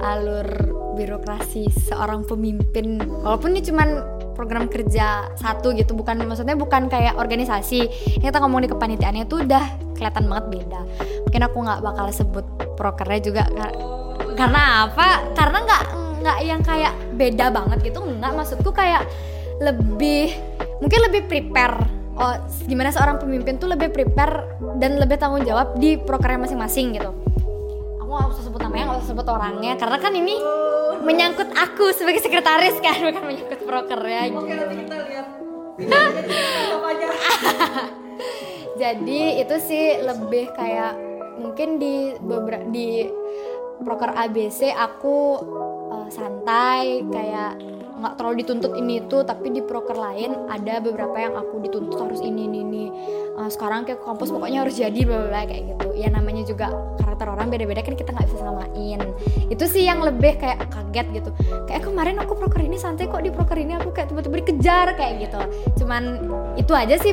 alur birokrasi seorang pemimpin. Walaupun ini cuman program kerja satu gitu, bukan maksudnya bukan kayak organisasi. Ini kita ngomong di kepanitiaannya tuh udah kelihatan banget beda. Mungkin aku nggak bakal sebut prokernya juga karena apa? Karena nggak yang kayak beda banget gitu. Nggak, maksudku kayak lebih prepare. Oh, gimana seorang pemimpin tuh lebih prepare dan lebih tanggung jawab di prokernya masing-masing gitu. Aku gak usah sebut namanya, gak usah sebut orangnya, karena kan ini menyangkut aku sebagai sekretaris kan, bukan menyangkut prokernya gitu. Oke, nanti kita lihat. Jadi itu sih lebih kayak mungkin di proker ABC aku santai, kayak nggak terlalu dituntut ini itu, tapi di proker lain ada beberapa yang aku dituntut harus ini. Sekarang kayak kampus pokoknya harus jadi bla kayak gitu. Ya namanya juga karakter orang beda-beda kan, kita nggak bisa samain. Itu sih yang lebih kayak kaget gitu. Kayak kemarin aku proker ini santai kok, di proker ini aku kayak tiba-tiba dikejar kayak gitu. Cuman itu aja sih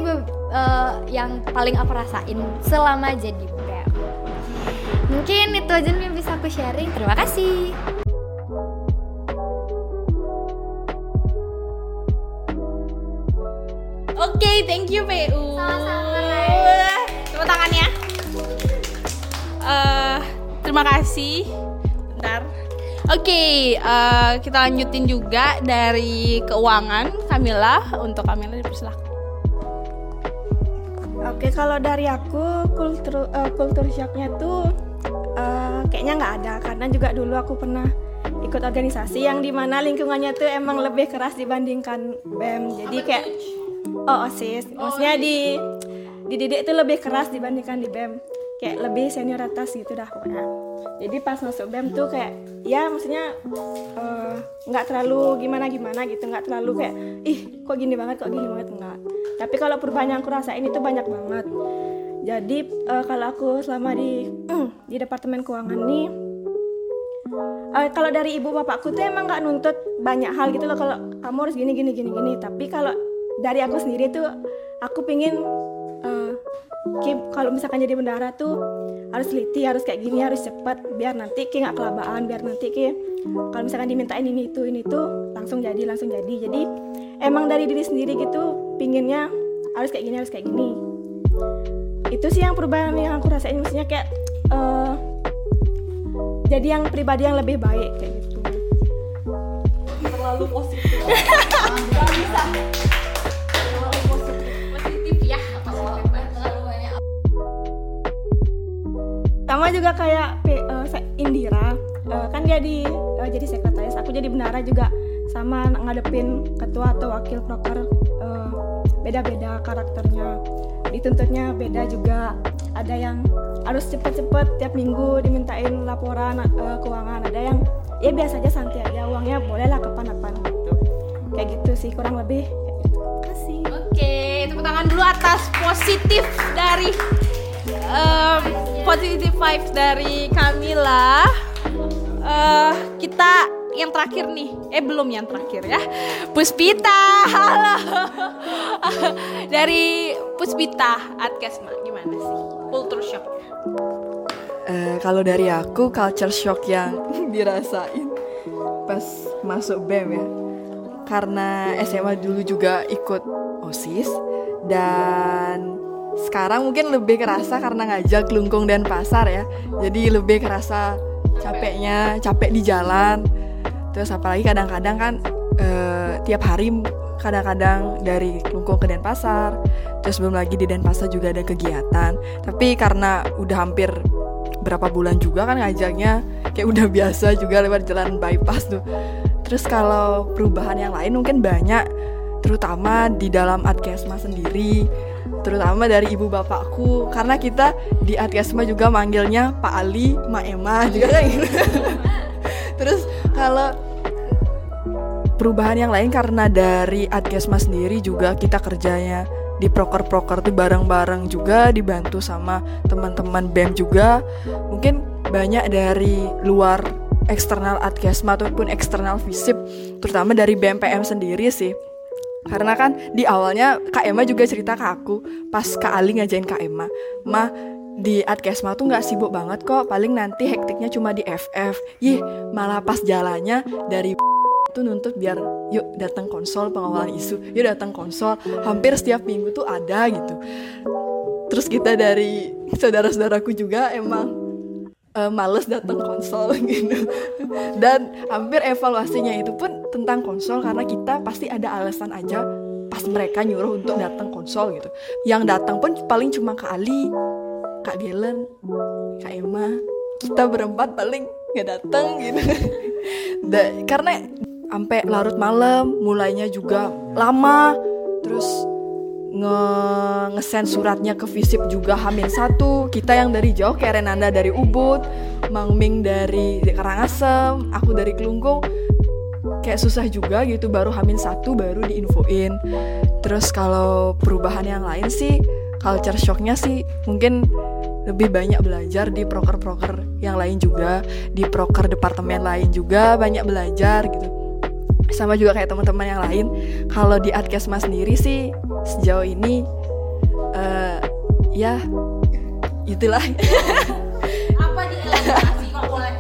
yang paling aku rasain selama jadi kayak. Mungkin itu aja yang bisa aku sharing. Terima kasih. Oke, thank you PU. Sama-sama. Tepuk tangannya. Terima kasih. Bentar. Oke, kita lanjutin juga dari keuangan Kamila. Untuk Kamila dipersilakan. Oke, kalau dari aku kultur shocknya tuh kayaknya nggak ada, karena juga dulu aku pernah ikut organisasi yang dimana lingkungannya tuh emang lebih keras dibandingkan BEM. Jadi kayak OSIS, maksudnya dididik itu lebih keras dibandingkan di BEM. Kayak lebih senioritas gitu dah pokoknya. Jadi pas masuk BEM tuh kayak ya maksudnya gak terlalu gimana-gimana gitu. Gak terlalu kayak ih kok gini banget, enggak. Tapi kalau perubahan yang aku rasain itu banyak banget. Jadi kalau aku selama di Departemen Keuangan nih, kalau dari ibu bapakku tuh emang gak nuntut banyak hal gitu loh, kalau kamu harus gini. Tapi kalau dari aku sendiri tuh aku pingin Ki kalau misalkan jadi bendahara tuh harus teliti, harus kayak gini, harus cepat biar nanti Ki nggak kelabaan, biar nanti Ki kalau misalkan dimintain ini itu langsung jadi. Jadi emang dari diri sendiri gitu pinginnya harus kayak gini. Itu sih yang perubahan yang aku rasain, maksudnya kayak jadi yang pribadi yang lebih baik kayak gitu. Terlalu positif. Gak bisa. Terlalu positif ya. Terlalu banyak. bendara juga sama ngadepin ketua atau wakil proker, beda-beda karakternya, dituntutnya beda juga. Ada yang harus cepet-cepet tiap minggu dimintain laporan keuangan, ada yang ya biasa aja, santai aja, uangnya bolehlah kapan-kapan gitu. Kayak gitu sih kurang lebih. Kasih. Oke, tepuk tangan dulu atas positif dari positive vibes dari Kamila. Kita yang terakhir nih, belum yang terakhir ya, Puspita, halo. Dari Puspita Adkesma, gimana sih culture shocknya? Kalau dari aku culture shock yang dirasain pas masuk BEM ya, karena SMA dulu juga ikut OSIS dan sekarang mungkin lebih kerasa karena ngajak Lungkung dan Pasar ya, jadi lebih kerasa capeknya, capek di jalan. Terus apalagi kadang-kadang kan tiap hari kadang-kadang dari Lungkung ke Denpasar, terus belum lagi di Denpasar juga ada kegiatan. Tapi karena udah hampir berapa bulan juga kan ngajaknya, kayak udah biasa juga lewat jalan bypass tuh. Terus kalau perubahan yang lain mungkin banyak, terutama di dalam Adkesma sendiri, terutama dari ibu bapakku, karena kita di Adkesma juga manggilnya Pak Ali, Mak Emma juga kan gitu. Terus kalau perubahan yang lain karena dari Adkesma sendiri juga kita kerjanya di proker-proker tuh bareng-bareng juga, dibantu sama teman-teman BEM juga. Mungkin banyak dari luar eksternal Adkesma ataupun eksternal FISIP, terutama dari BMPM sendiri sih. Karena kan di awalnya Kak Emma juga cerita ke aku pas Kak Ali ngajain Kak Emma, "Ma, di Adkesma tuh gak sibuk banget kok, paling nanti hektiknya cuma di FF." Yih, malah pas jalannya dari tuh nuntut biar yuk datang konsol pengawalan isu, yuk datang konsol, hampir setiap minggu tuh ada gitu. Terus kita dari saudara-saudaraku juga emang males datang konsol gitu. Dan hampir evaluasinya itu pun tentang konsol, karena kita pasti ada alasan aja pas mereka nyuruh untuk datang konsol gitu. Yang datang pun paling cuma Kak Ali, Kak Gelen, Kak Emma, kita berempat paling nggak datang gitu. Karena sampai larut malam, mulainya juga lama, terus ngesend suratnya ke FISIP juga H-1. Kita yang dari jauh, kayak Renanda dari Ubud, Mang Ming dari Karangasem, aku dari Kelungkung, kayak susah juga gitu, baru H-1 baru diinfoin. Terus kalau perubahan yang lain sih, culture shocknya sih mungkin lebih banyak belajar di proker-proker yang lain juga, di proker departemen lain juga banyak belajar gitu, sama juga kayak teman-teman yang lain. Kalau di Adkesma sendiri sih sejauh ini ya itulah apa dielaborasi kok boleh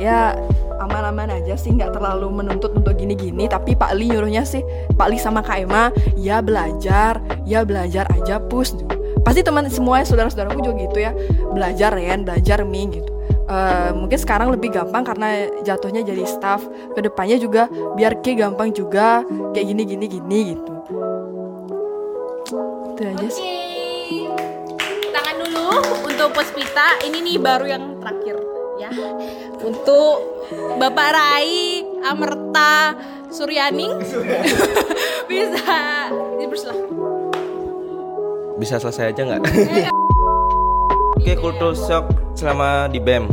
ya aman-aman aja sih, nggak terlalu menuntut untuk gini-gini. Tapi Pak Li nyuruhnya sih, Pak Li sama Kak Emma, ya belajar aja push. Pasti teman semua saudara-saudaraku juga gitu ya, belajar Ren, belajar Ming gitu. Mungkin sekarang lebih gampang karena jatuhnya jadi staff. Kedepannya juga biar kayak gampang juga, kayak gini gitu. Itu aja sih. Okay. Tangan dulu untuk Puspita. Ini nih baru yang terakhir ya. Untuk Bapak Rai Amerta Suryaning bisa dipersilakan. Bisa selesai aja nggak? Oke, culture shock selama di BEM.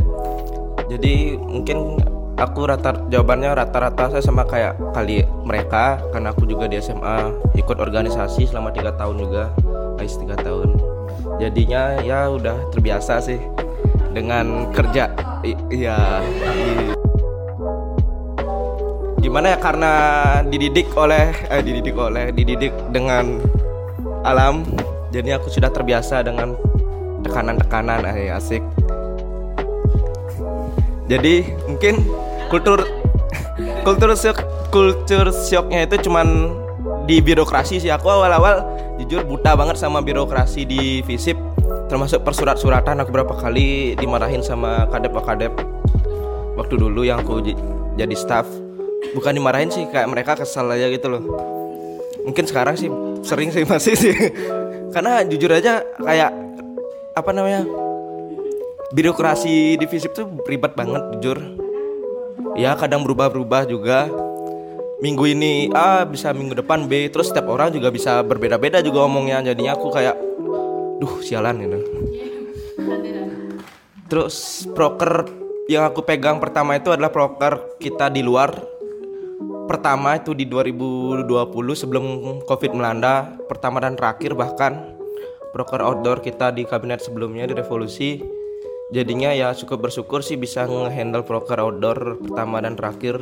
Jadi mungkin aku jawabannya rata-rata saya sama kayak kali mereka, karena aku juga di SMA ikut organisasi selama 3 tahun juga, AIS 3 tahun. Jadinya ya udah terbiasa sih dengan kerja. Iya. Gimana ya, karena dididik dengan alam. Jadi aku sudah terbiasa dengan tekanan-tekanan, asik. Jadi mungkin kultur shocknya itu cuman di birokrasi sih. Aku awal-awal jujur buta banget sama birokrasi di FISIP, termasuk persurat-suratan. Aku berapa kali dimarahin sama kadep-kadep waktu dulu yang aku jadi staff. Bukan dimarahin sih, kayak mereka kesal aja gitu loh. Mungkin sekarang sih sering sih masih sih. Karena jujur aja kayak birokrasi di FISIP tuh ribet banget jujur. ya kadang berubah-berubah juga. Minggu ini A, bisa minggu depan B, terus setiap orang juga bisa berbeda-beda juga omongnya. Jadinya aku kayak, duh sialan gitu. Terus proker yang aku pegang pertama itu adalah proker kita di luar. Pertama itu di 2020 sebelum Covid melanda, pertama dan terakhir bahkan. Proker outdoor kita di kabinet sebelumnya di Revolusi. Jadinya ya cukup bersyukur sih bisa ngehandle proker outdoor pertama dan terakhir.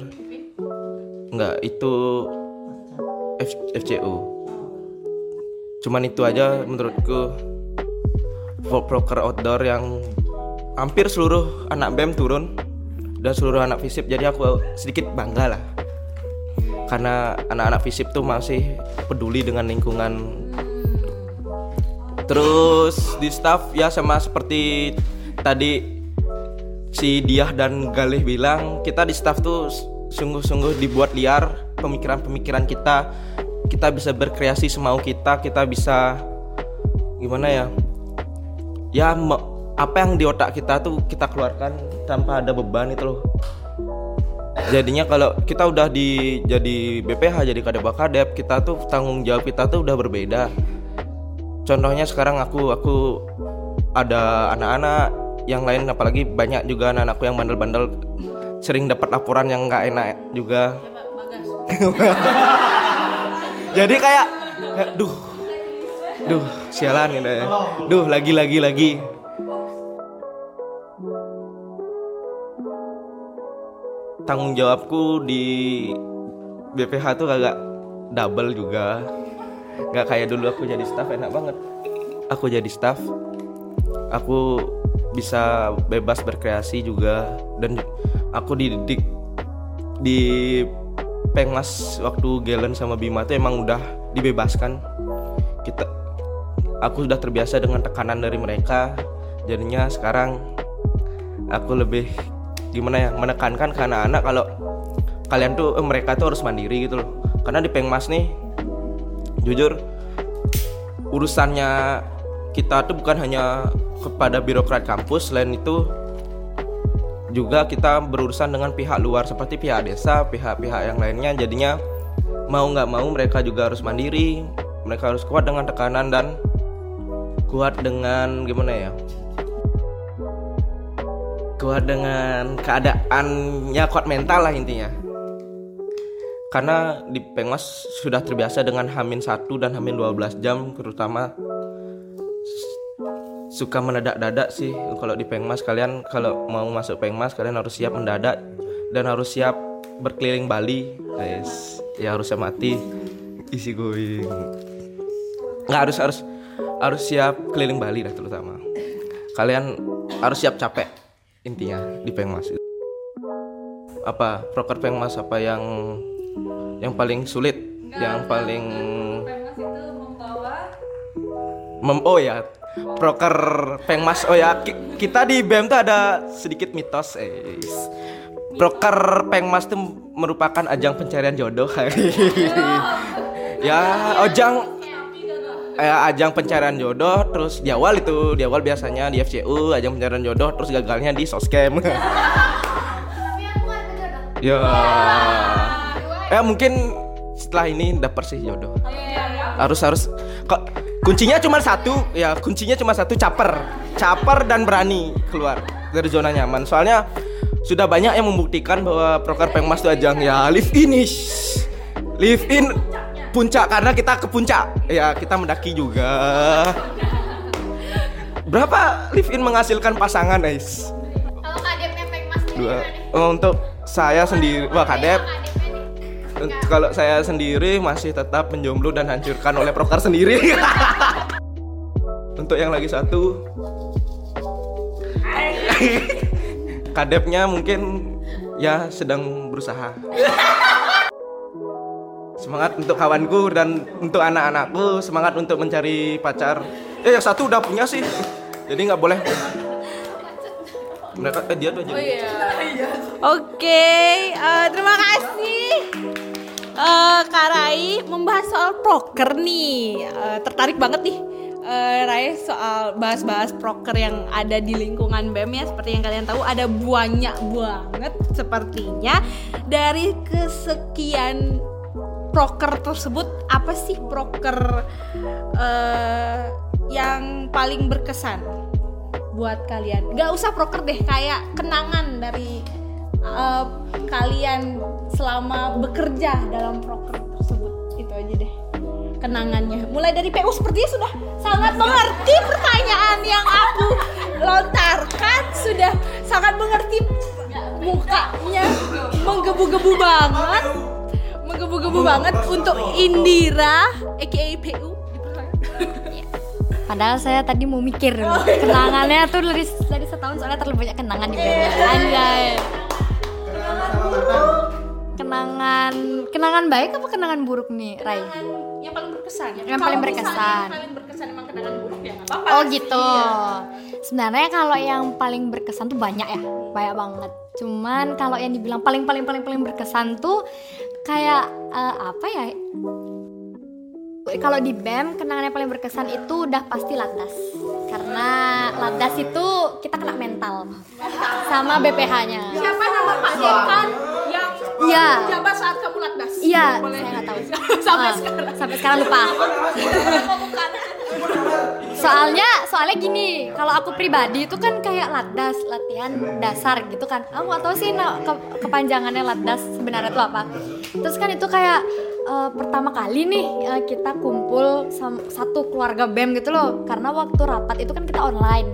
Enggak, itu FCU. Cuman itu aja menurutku proker outdoor yang hampir seluruh anak BEM turun dan seluruh anak FISIP. Jadi aku sedikit bangga lah, karena anak-anak FISIP tuh masih peduli dengan lingkungan. Terus di staff ya sama seperti tadi si Diah dan Galih bilang, kita di staff tuh sungguh-sungguh dibuat liar pemikiran-pemikiran kita. Kita bisa berkreasi semau kita, kita bisa gimana ya? Ya apa yang di otak kita tuh kita keluarkan tanpa ada beban itu loh. Jadinya kalau kita udah jadi BPH, jadi kadep-kadep, kita tuh tanggung jawab kita tuh udah berbeda. Contohnya sekarang aku ada anak-anak yang lain, apalagi banyak juga anak-anakku yang bandel-bandel, sering dapat laporan yang nggak enak juga. Jadi kayak, duh, sialan gitu ya. Duh, lagi. Tanggung jawabku di BPH tuh agak double juga. Nggak kayak dulu aku jadi staff, enak banget. Aku jadi staff, aku bisa bebas berkreasi juga. Dan aku dididik di Pengmas waktu Gelen sama Bima tuh emang udah dibebaskan. Aku sudah terbiasa dengan tekanan dari mereka. Jadinya sekarang aku lebih gimana ya, menekankan ke anak-anak kalau kalian tuh mereka tuh harus mandiri gitu loh. Karena di Pengmas nih jujur, urusannya kita tuh bukan hanya kepada birokrat kampus, selain itu juga kita berurusan dengan pihak luar seperti pihak desa, pihak-pihak yang lainnya. Jadinya mau nggak mau mereka juga harus mandiri, mereka harus kuat dengan tekanan dan kuat dengan gimana ya? Kuat dengan keadaannya, kuat mental lah intinya. Karena di Pengmas sudah terbiasa dengan H-1 dan H-12 jam, terutama suka mendadak-dadak sih. Kalau di Pengmas, kalian kalau mau masuk Pengmas kalian harus siap mendadak dan harus siap berkeliling Bali. Guys, ya harusnya mati isi going. Nggak harus siap keliling Bali dah terutama. Kalian harus siap capek intinya di Pengmas. Apa proker Pengmas apa yang paling sulit? Enggak, yang paling Pengmas itu membawa oh ya, proker Pengmas. Oh ya, kita di BEM tuh ada sedikit mitos. Proker Pengmas tuh merupakan ajang pencarian jodoh. Ya, ajang pencarian jodoh. Terus di awal biasanya di FCU ajang pencarian jodoh, terus gagalnya di Soscam. Ya. Mungkin setelah ini dapat sih jodoh. Harus. Kok kuncinya cuma satu, caper dan berani keluar dari zona nyaman. Soalnya sudah banyak yang membuktikan bahwa proker Pengmas itu ajang ya live in puncak, karena kita ke puncak. Ya, kita mendaki juga. Berapa live in menghasilkan pasangan, guys? Kalau kadepnya Pengmas ini untuk saya sendiri, kadep. Kalau saya sendiri masih tetap menjomblo dan hancurkan oleh proker sendiri. Untuk yang lagi satu, kadepnya mungkin ya sedang berusaha. Semangat untuk kawanku dan untuk anak-anakku, semangat untuk mencari pacar. Yang satu udah punya sih, jadi nggak boleh. Mereka dia tuh aja. Oh iya. Oke, terima kasih Kak Rai membahas soal proker nih. Tertarik banget nih Rai soal bahas-bahas proker yang ada di lingkungan BEM ya. Seperti yang kalian tahu ada banyak banget sepertinya. Dari kesekian proker tersebut, apa sih proker yang paling berkesan buat kalian? Gak usah proker deh, kayak kenangan dari kalian selama bekerja dalam proker tersebut. Itu aja deh kenangannya. Mulai dari PU sepertinya sudah sangat mengerti pertanyaan yang aku lontarkan, sudah sangat mengerti, mukanya menggebu-gebu banget untuk Indira aka PU. Padahal saya tadi mau mikir kenangannya tuh dari setahun, soalnya terlalu banyak kenangan di BEM. Anjay. Kenangan baik apa kenangan buruk nih, Rai? Yang paling berkesan. Yang paling berkesan emang kenangan buruk ya enggak apa-apa. Oh gitu. Ya. Sebenarnya kalau yang paling berkesan tuh banyak ya, banyak banget. Cuman kalau yang dibilang paling berkesan tuh kayak apa ya? Kalau di BEM kenangannya paling berkesan itu udah pasti Latdas. Karena Latdas itu kita kena mental sama BPH-nya. Siapa nama Pak Dekan yang menjabat saat kamu Latdas? Iya, saya nggak tahu. Sampai sekarang lupa. Soalnya gini, kalau aku pribadi itu kan kayak Latdas, latihan dasar gitu kan. Aku nggak tahu sih kepanjangannya Latdas sebenarnya itu apa. Terus kan itu kayak pertama kali nih kita kumpul satu keluarga BEM gitu loh. Karena waktu rapat itu kan kita online,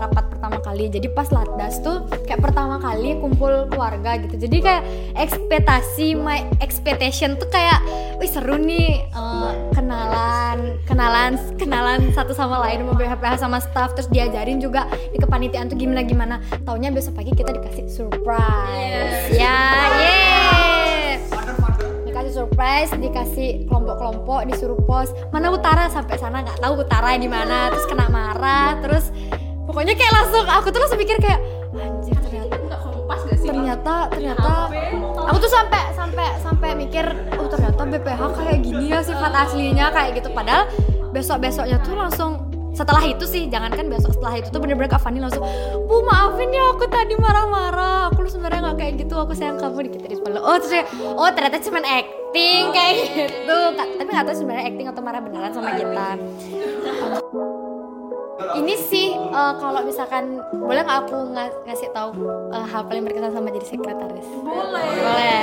rapat pertama kali. Jadi pas Latdas tuh kayak pertama kali kumpul keluarga gitu. Jadi kayak my expectation tuh kayak wih seru nih, kenalan satu sama lain, mau BPH sama staff, terus diajarin juga di kepanitiaan tuh gimana. Taunya besok pagi kita dikasih surprise. Dikasih kelompok-kelompok, disuruh pos mana utara, sampai sana nggak tahu utara di mana, terus kena marah, terus pokoknya kayak aku tuh langsung mikir kayak anjir, ternyata aku tuh sampai mikir ternyata BPH kayak gini ya sifat aslinya kayak gitu. Padahal besoknya tuh langsung setelah itu sih, jangankan besok, setelah itu tuh bener-bener Kak Fani langsung, "Bu, maafin ya aku tadi marah-marah. Aku sebenarnya enggak kayak gitu. Aku sayang kamu dikit dari sebelah." Oh, terus ternyata cuma acting kayak gitu. Tapi enggak tahu sebenarnya acting atau marah beneran sama kita. Ini sih kalau misalkan boleh enggak aku ngasih tahu hal paling berkesan sama jadi sekretaris? Boleh.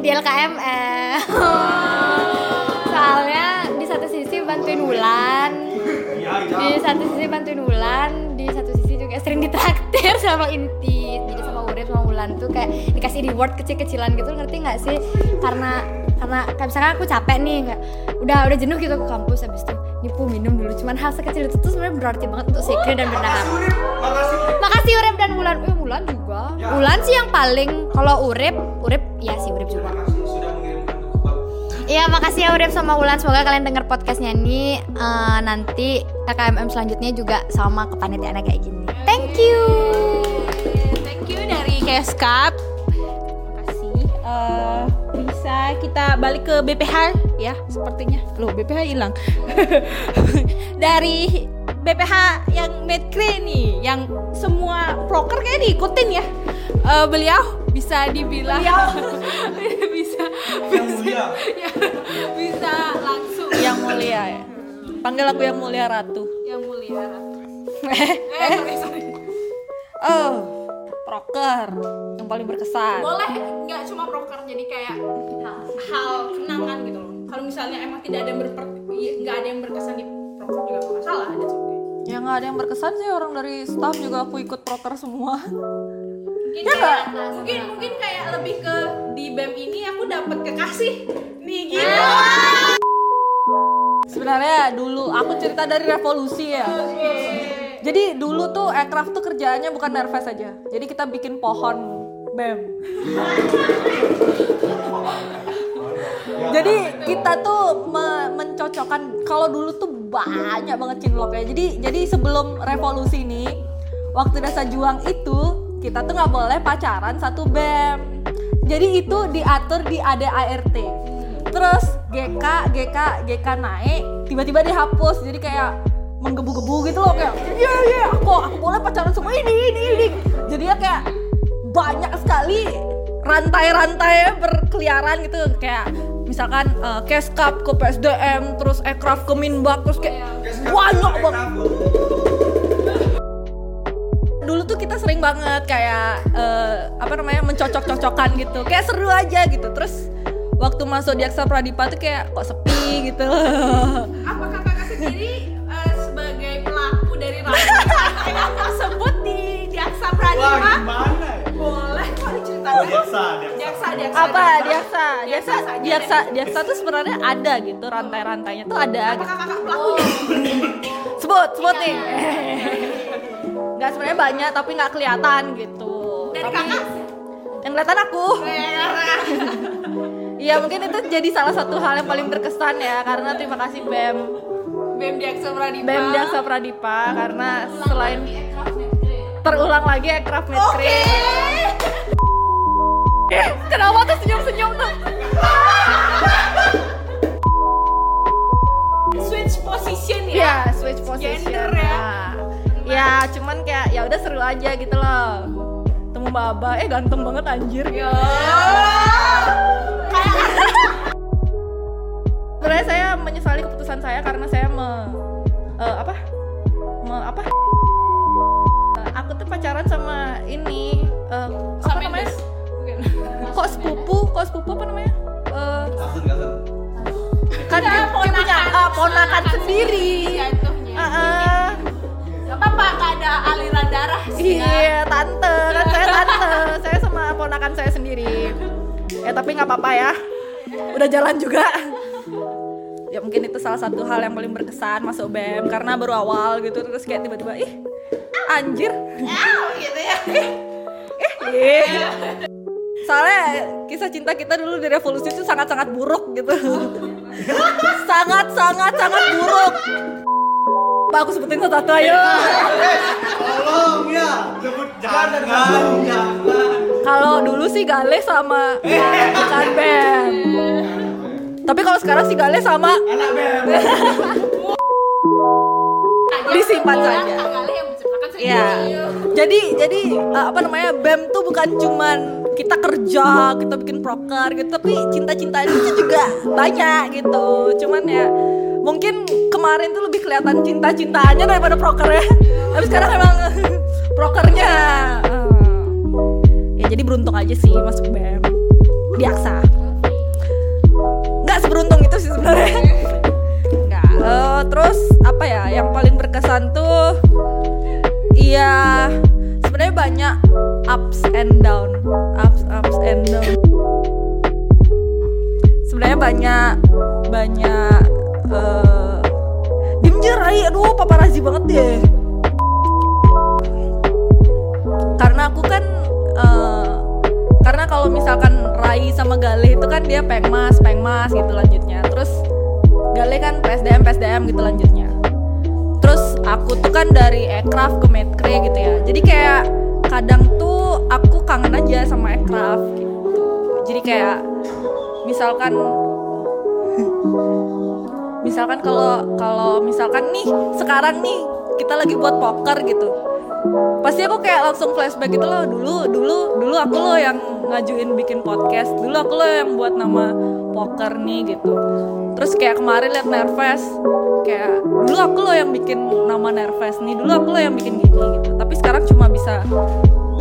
Di LKMM. Soalnya di satu sisi bantuin Wulan, di satu sisi juga sering ditraktir sama Inti. Jadi sama Urip sama Wulan tuh kayak dikasih reward kecil-kecilan gitu, ngerti nggak sih? Karena kayak misalkan aku capek nih, nggak udah jenuh gitu aku kampus, habis itu nyipu minum dulu. Cuman hal sekecil itu tuh sebenarnya berarti banget untuk sekre dan benar. Makasih Urip dan Wulan. Wulan juga. Ya. Wulan sih yang paling, kalau Urip ya sih Urip juga. Iya, makasih ya Urip sama Wulan. Semoga kalian denger podcastnya ini nanti LKMM selanjutnya juga sama kepanitiaan kayak gini. Thank you dari Keskap. Makasih. Bisa kita balik ke BPH ya sepertinya. Loh, BPH hilang. Dari BPH yang Medcre nih, yang semua proker kayaknya diikutin ya. Beliau bisa dibilang bisa langsung yang mulia ya. Panggil aku yang mulia ratu. Sorry. Oh, proker yang paling berkesan. Boleh nggak cuma proker, jadi kayak hal kenangan gitu loh. Kalau misalnya emang tidak ada yang berkesan di proker juga nggak masalah. Ada juga. Ya nggak ada yang berkesan sih, orang dari staff juga aku ikut proker semua. Mungkin kayak lebih ke di BEM ini aku dapat kekasih nih gitu. Sebenarnya dulu aku cerita dari revolusi ya. Jadi dulu tuh aircraft tuh kerjaannya bukan Nervas aja. Jadi kita bikin pohon BEM. Jadi kita tuh mencocokkan, kalau dulu tuh banyak banget cinloknya. Jadi sebelum revolusi ini, waktu Dasa Juang itu kita tuh nggak boleh pacaran satu BEM. Jadi itu diatur di ADART. Terus GK naik, tiba-tiba dihapus, jadi kayak menggebu-gebu gitu loh, kayak iya aku boleh pacaran sama ini. Jadinya kayak banyak sekali rantai-rantai berkeliaran gitu, kayak misalkan Keskap ke PSDM, terus Ekraf ke Minbak, terus kayak banyak banget. Dulu tuh kita sering banget kayak mencocok-cocokan gitu, kayak seru aja gitu. Terus waktu masuk Diaksa Pradipa tuh kayak kok sepi gitu. Apakah kakak sendiri sebagai pelaku dari rantai yang tersebut di Diaksa Pradipa? Wah, gimana ya? Boleh kok diceritakan. Diaksa tuh sebenarnya ada gitu, rantai-rantainya tuh ada. Apakah kakak pelakunya? Sebut nih. Gak, sebenarnya banyak tapi gak kelihatan gitu. Dari tapi, kakak? Yang kelihatan aku. Iya mungkin itu jadi salah satu hal yang paling berkesan ya, karena terima kasih BEM Diaksa Pradipa karena selain terulang lagi Aircraft Metri. Kenapa tuh senyum-senyum tuh? Switch position. Gender ya. Ya cuman kayak ya udah seru aja gitu loh. Temu baba, ganteng banget anjir. Ya. Sebenarnya saya menyesali keputusan saya karena saya aku tuh pacaran sama ini ponakan sendiri jatuhnya. Apa gak ada aliran darah sih? Iya, tante kan saya sama ponakan saya sendiri. Tapi gak apa-apa ya, udah jalan juga. Ya mungkin itu salah satu hal yang paling berkesan masuk BEM, karena baru awal gitu, terus kayak tiba-tiba anjir gitu ya. Soalnya kisah cinta kita dulu di Revolusi itu sangat-sangat buruk gitu. Sangat-sangat buruk. Pak, aku sebutin satu-satu ayo. Tolong ya, sebut jangan. Kalau dulu sih Galih sama bukan BEM. Tapi kalau sekarang sih Galih sama anak BEM. Disimpan saja. Ya. Jadi BEM tuh bukan cuman kita kerja, kita bikin proker gitu, tapi cinta-cintaan itu juga banyak gitu. Cuman ya mungkin kemarin tuh lebih kelihatan cinta-cintaannya daripada prokernya. Tapi sekarang emang prokernya. Jadi beruntung aja sih masuk BEM Diaksa. Nggak seberuntung itu sih sebenarnya. Nggak. Terus apa ya yang paling berkesan tuh? Iya, sebenarnya banyak ups and down. Sebenarnya banyak dimjerai, aduh paparazi banget deh. Karena aku kan karena kalau misalkan Rai sama Galih itu kan dia pengmas gitu lanjutnya. Terus Galih kan PSDM gitu lanjutnya. Terus aku tuh kan dari Ekraf ke Metkre gitu ya. Jadi kayak kadang tuh aku kangen aja sama Ekraf gitu. Jadi kayak misalkan kalau misalkan nih sekarang nih kita lagi buat poker gitu, pasti aku kayak langsung flashback gitu loh, dulu aku loh yang ngajuin bikin podcast, dulu aku loh yang buat nama poker nih gitu. Terus kayak kemarin liat Nervas, kayak dulu aku loh yang bikin nama Nervas nih, dulu aku loh yang bikin gini gitu. Tapi sekarang cuma bisa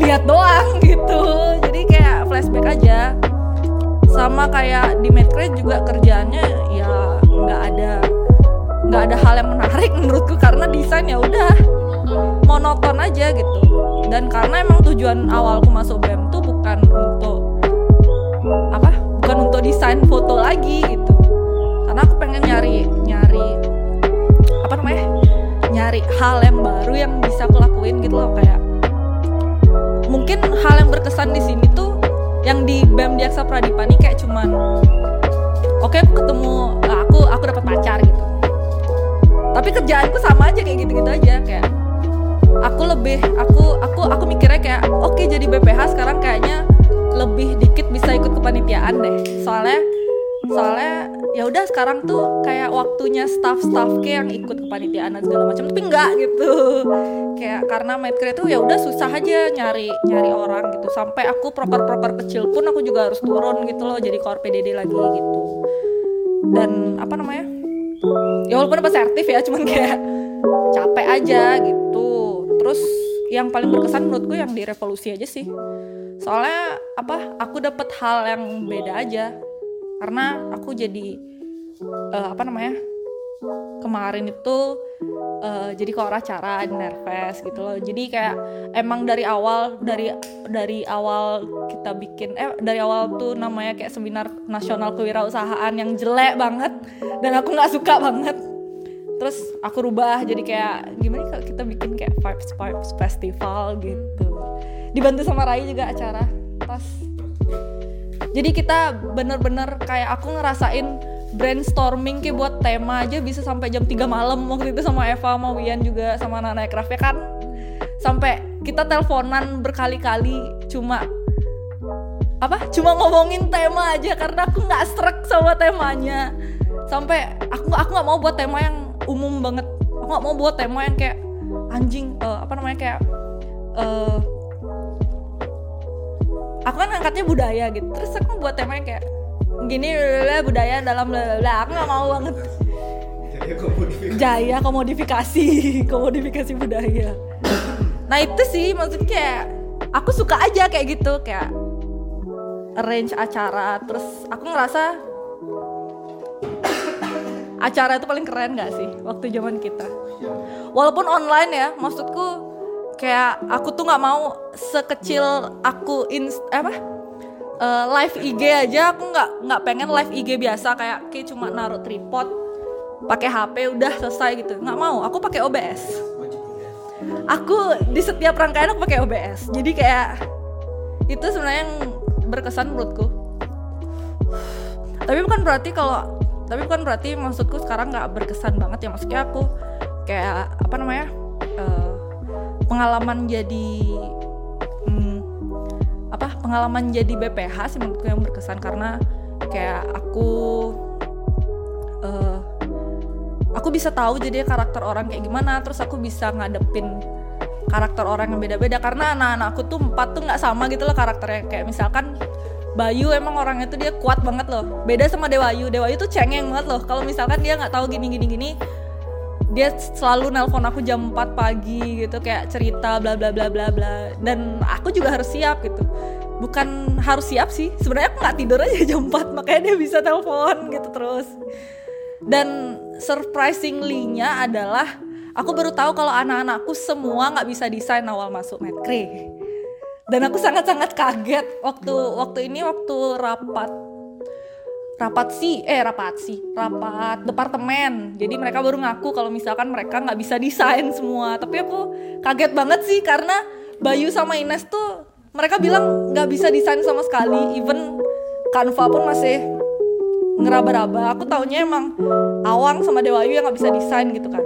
lihat doang gitu, jadi kayak flashback aja. Sama kayak di Metkre juga kerjaannya ya nggak ada hal yang menarik menurutku, karena desain ya udah monoton aja gitu. Dan karena emang tujuan awalku masuk BEM tuh bukan untuk desain foto lagi gitu, karena aku pengen nyari hal yang baru yang bisa aku lakuin gitu loh. Kayak mungkin hal yang berkesan di sini tuh yang di BEM Diaksa Pradipa nih kayak cuman oke, aku ketemu, aku dapat pacar gitu, tapi kerjaanku sama aja kayak gitu-gitu aja. Kayak aku mikirnya kayak oke, jadi BPH sekarang kayaknya lebih dikit bisa ikut kepanitiaan deh, soalnya ya ya udah sekarang tuh kayak waktunya staff-staff kayak yang ikut kepanitiaan dan segala macam, tapi enggak gitu. Kayak karena medcare tuh ya udah susah aja nyari orang gitu. Sampai aku proper kecil pun aku juga harus turun gitu loh, jadi koor PDD lagi gitu. Dan apa namanya? Ya walaupun pas sertif ya, cuman kayak capek aja gitu. Terus yang paling berkesan menurutku yang di Revolusi aja sih. Soalnya apa? Aku dapet hal yang beda aja. Karena aku jadi kemarin itu jadi koor acara di Nervas gitu loh. Jadi kayak emang dari awal kita bikin dari awal tuh namanya kayak seminar nasional kewirausahaan yang jelek banget dan aku nggak suka banget. Terus aku rubah jadi kayak gimana kalau kita bikin kayak vibes festival gitu. Dibantu sama Rai juga acara pas. Jadi kita bener-bener kayak aku ngerasain brainstorming kayak buat tema aja bisa sampai jam 3 malam waktu itu sama Eva, sama Wian juga, sama anak-anak Kraf ya kan. Sampai kita teleponan berkali-kali cuma ngomongin tema aja karena aku nggak srek sama temanya. Sampai aku nggak mau buat tema yang umum banget. Aku nggak mau buat tema yang kayak anjing aku kan angkatnya budaya gitu. Terus aku buat tema yang kayak gini blablabla, budaya dalam blablabla, aku gak mau banget. Jaya komodifikasi budaya. Nah itu sih maksudnya kayak aku suka aja kayak gitu, kayak arrange acara. Terus aku ngerasa acara itu paling keren gak sih waktu zaman kita, walaupun online ya. Maksudku kayak aku tuh gak mau sekecil aku live IG aja, aku nggak pengen live IG biasa kayak cuma naruh tripod, pakai HP udah selesai gitu. Nggak mau, aku pakai OBS. Aku di setiap rangkaian aku pakai OBS. Jadi kayak itu sebenarnya yang berkesan menurutku. Tapi bukan berarti maksudku sekarang nggak berkesan banget ya. Maksudnya aku kayak pengalaman jadi BPH sih menurutku yang berkesan, karena kayak aku bisa tahu jadi karakter orang kayak gimana. Terus aku bisa ngadepin karakter orang yang beda-beda, karena anak-anakku tuh 4 tuh nggak sama gitu loh karakternya. Kayak misalkan Bayu emang orangnya tuh dia kuat banget loh, beda sama Dewa Ayu. Dewa Ayu tuh cengeng banget loh, kalau misalkan dia nggak tahu gini, dia selalu nelpon aku jam 4 pagi gitu kayak cerita bla bla bla bla bla, dan aku juga harus siap gitu. Bukan harus siap sih, sebenarnya aku nggak tidur aja jam 4 makanya dia bisa telepon gitu terus. Dan surprisingly-nya adalah aku baru tahu kalau anak-anakku semua nggak bisa desain awal masuk medcre, dan aku sangat-sangat kaget waktu rapat departemen. Jadi mereka baru ngaku kalau misalkan mereka nggak bisa desain semua, tapi aku kaget banget sih karena Bayu sama Ines tuh mereka bilang nggak bisa desain sama sekali, even Canva pun masih ngeraba-raba. Aku taunya emang Awang sama Dewa Ayu yang nggak bisa desain gitu kan.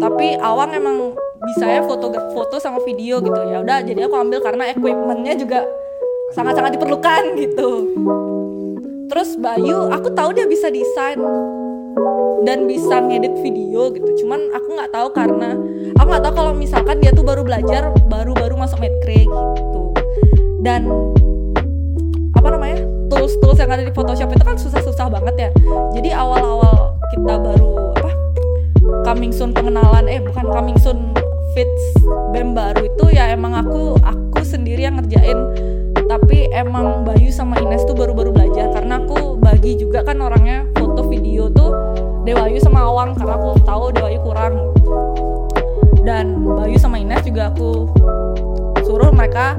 Tapi Awang emang bisa ya foto sama video gitu. Ya udah, jadi aku ambil karena equipmentnya juga sangat-sangat diperlukan gitu. Terus Bayu, aku tahu dia bisa desain dan bisa ngedit video gitu. Cuman aku nggak tahu karena aku nggak tahu kalau misalkan dia tuh baru belajar, baru masuk medcre gitu. Dan tools yang ada di Photoshop itu kan susah-susah banget ya. Jadi awal-awal kita baru coming soon fits BEM baru itu ya emang aku sendiri yang ngerjain. Tapi emang Bayu sama Ines tuh baru belajar, karena aku bagi juga kan orangnya foto video tuh Dewa Ayu sama Awang, karena aku tahu Dewa Ayu kurang. Dan Bayu sama Ines juga aku suruh mereka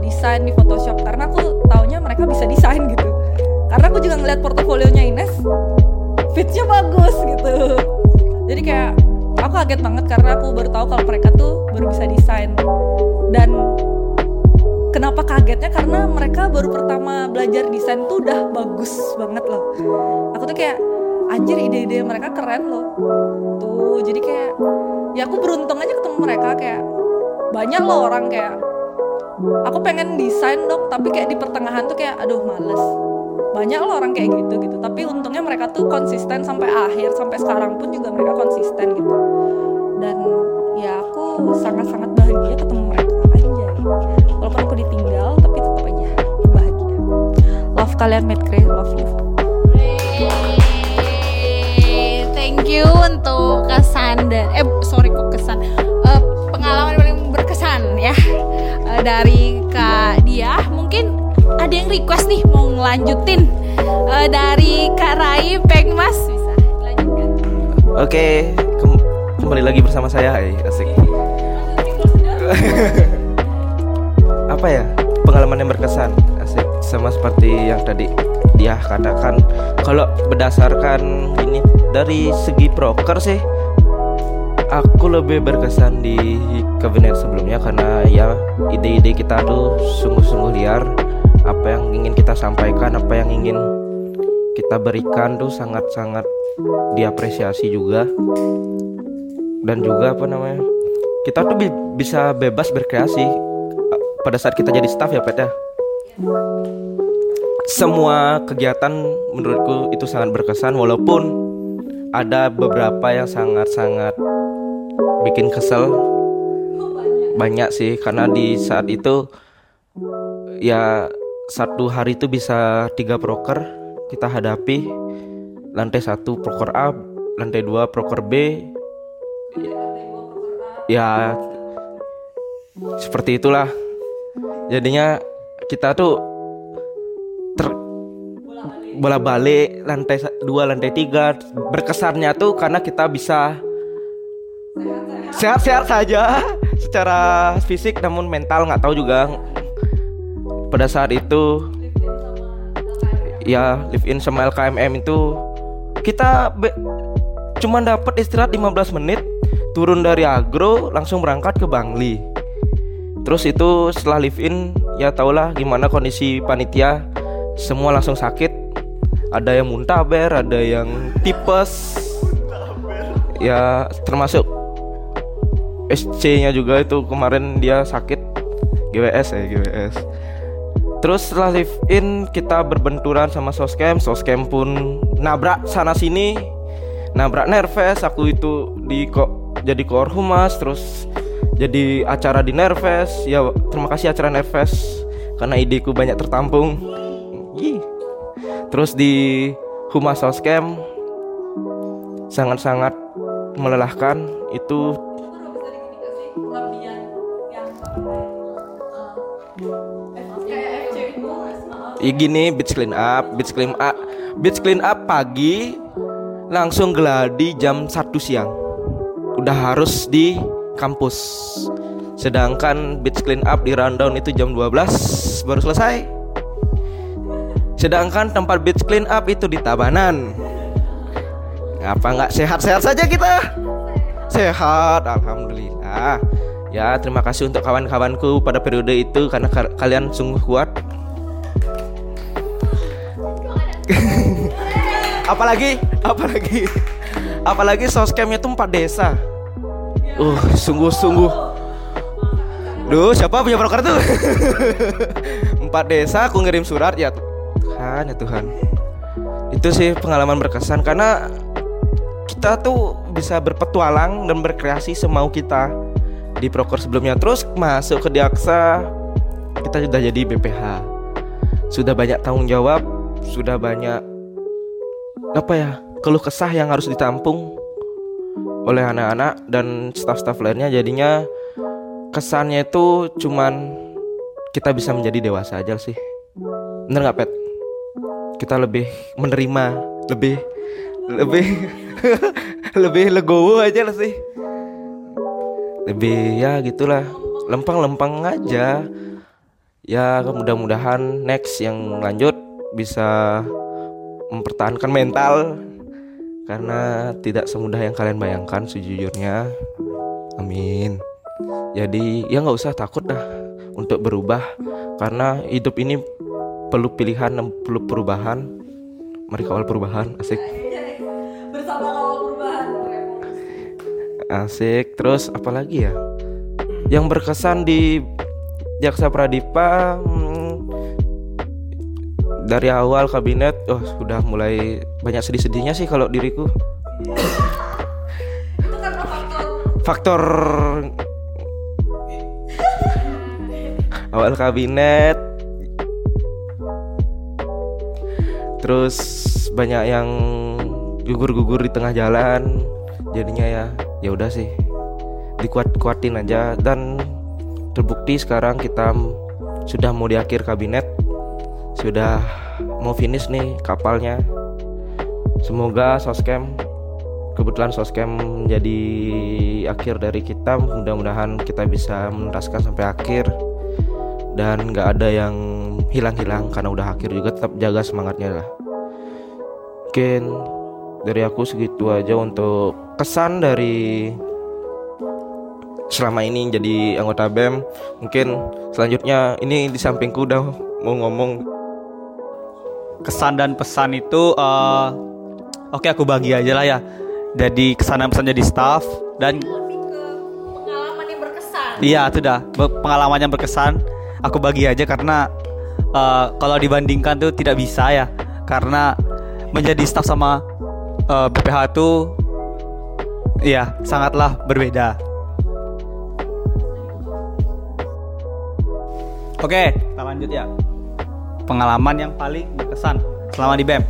desain di Photoshop, karena aku taunya mereka bisa desain gitu. Karena aku juga ngeliat portofolionya Ines, fitnya bagus gitu. Jadi kayak aku kaget banget karena aku baru tahu kalau mereka tuh baru bisa desain. Dan kenapa kagetnya? Karena mereka baru pertama belajar desain tuh udah bagus banget loh. Aku tuh kayak anjir, ide-ide mereka keren loh. Tuh jadi kayak ya aku beruntung aja ketemu mereka. Kayak banyak loh orang kayak aku pengen desain dong, tapi kayak di pertengahan tuh kayak aduh males. Banyak loh orang kayak gitu. Tapi tapi untungnya mereka tuh konsisten sampai akhir, sampai sekarang pun juga mereka konsisten gitu. Dan ya aku sangat-sangat bahagia ketemu mereka aja, walaupun aku ditinggal tapi tetap aja bahagia. Love kalian, Medcre, love you. Thank you untuk kesan dan pengalaman paling berkesan ya dari Kak Dia. Mungkin ada yang request nih mau ngelanjutin dari Kak Rai Pengmas, bisa lanjutkan. Oke, kembali lagi bersama saya. Asik. Apa ya? Pengalaman yang berkesan. Asik. Sama seperti yang tadi Dia katakan, kalau berdasarkan ini dari segi proker sih, aku lebih berkesan di kabinet sebelumnya karena ya ide-ide kita tuh sungguh-sungguh liar. Apa yang ingin kita sampaikan, apa yang ingin kita berikan tuh sangat-sangat diapresiasi juga. Dan juga apa namanya, kita tuh bisa bebas berkreasi pada saat kita jadi staff ya Pet ya. Semua kegiatan menurutku itu sangat berkesan, walaupun ada beberapa yang sangat-sangat bikin kesel. Banyak sih, karena di saat itu ya satu hari itu bisa 3 proker kita hadapi. Lantai 1 proker A, lantai 2 proker B. Ya seperti itulah. Jadinya kita tuh bola-balik lantai 2, lantai 3. Berkesannya tuh karena kita bisa sehat-sehat saja secara fisik, namun mental nggak tahu juga. Pada saat itu ya live in sama LKMM itu kita cuma dapat istirahat 15 menit, turun dari agro langsung berangkat ke Bangli. Terus itu setelah live in ya taulah gimana kondisi panitia, semua langsung sakit. Ada yang muntaber, ada yang tipes. Ya termasuk SC-nya juga itu kemarin dia sakit GWS. Terus setelah live in kita berbenturan sama Soscam pun nabrak sana sini, nabrak Nervas. Aku itu jadi koor humas, terus jadi acara di Nervas. Ya terima kasih acara Nervas karena ideku banyak tertampung. Terus di humas Soscam sangat-sangat melelahkan itu. Gini Beach Clean Up pagi langsung geladi jam 1 siang udah harus di kampus. Sedangkan Beach Clean Up di rundown itu jam 12 baru selesai. Sedangkan tempat Beach Clean Up itu di Tabanan. Apa nggak sehat-sehat saja kita? Sehat, alhamdulillah. Ya terima kasih untuk kawan-kawanku pada periode itu karena kalian sungguh kuat. Apalagi Soscamnya tuh 4 desa. Sungguh-sungguh. Duh, siapa punya broker tuh? 4 desa aku ngirim surat ya Tuhan. Itu sih pengalaman berkesan karena kita tuh bisa berpetualang dan berkreasi semau kita di proker sebelumnya. Terus masuk ke Diaksa, kita sudah jadi BPH, sudah banyak tanggung jawab, sudah banyak keluh kesah yang harus ditampung oleh anak-anak dan staf-staf lainnya. Jadinya kesannya itu cuman kita bisa menjadi dewasa aja sih. Bener gak Pet? Kita lebih menerima, lebih legowo aja lah sih. Lebih ya gitulah, lempang-lempang aja. Ya mudah-mudahan next yang lanjut bisa mempertahankan mental karena tidak semudah yang kalian bayangkan sejujurnya. Amin. Jadi ya nggak usah takut dah untuk berubah karena hidup ini perlu pilihan dan perlu perubahan. Mari kawal perubahan, asik. Bersama kawal perubahan. Asik. Terus apa lagi ya? Yang berkesan di Diaksa Pradipa dari awal kabinet sudah mulai banyak sedih-sedihnya sih kalau diriku. Itu karena faktor awal kabinet, terus banyak yang gugur-gugur di tengah jalan, jadinya ya udah sih dikuat-kuatin aja, dan terbukti sekarang kita sudah mau di akhir kabinet, sudah mau finish nih kapalnya. Semoga Soscam, kebetulan Soscam jadi akhir dari kita, mudah-mudahan kita bisa menuntaskan sampai akhir dan gak ada yang hilang-hilang karena udah akhir juga. Tetap jaga semangatnya lah. Mungkin dari aku segitu aja untuk kesan dari selama ini jadi anggota BEM. Mungkin selanjutnya ini di sampingku udah mau ngomong. Kesan dan pesan itu oke, aku bagi aja lah ya. Jadi kesan dan pesan jadi staff, dan lebih ke pengalaman yang berkesan. Iya itu dah, pengalaman yang berkesan. Aku bagi aja karena kalau dibandingkan tuh tidak bisa ya. Karena menjadi staff sama BPH tuh ya sangatlah berbeda. Oke, kita lanjut ya. Pengalaman yang paling berkesan selama di BEM.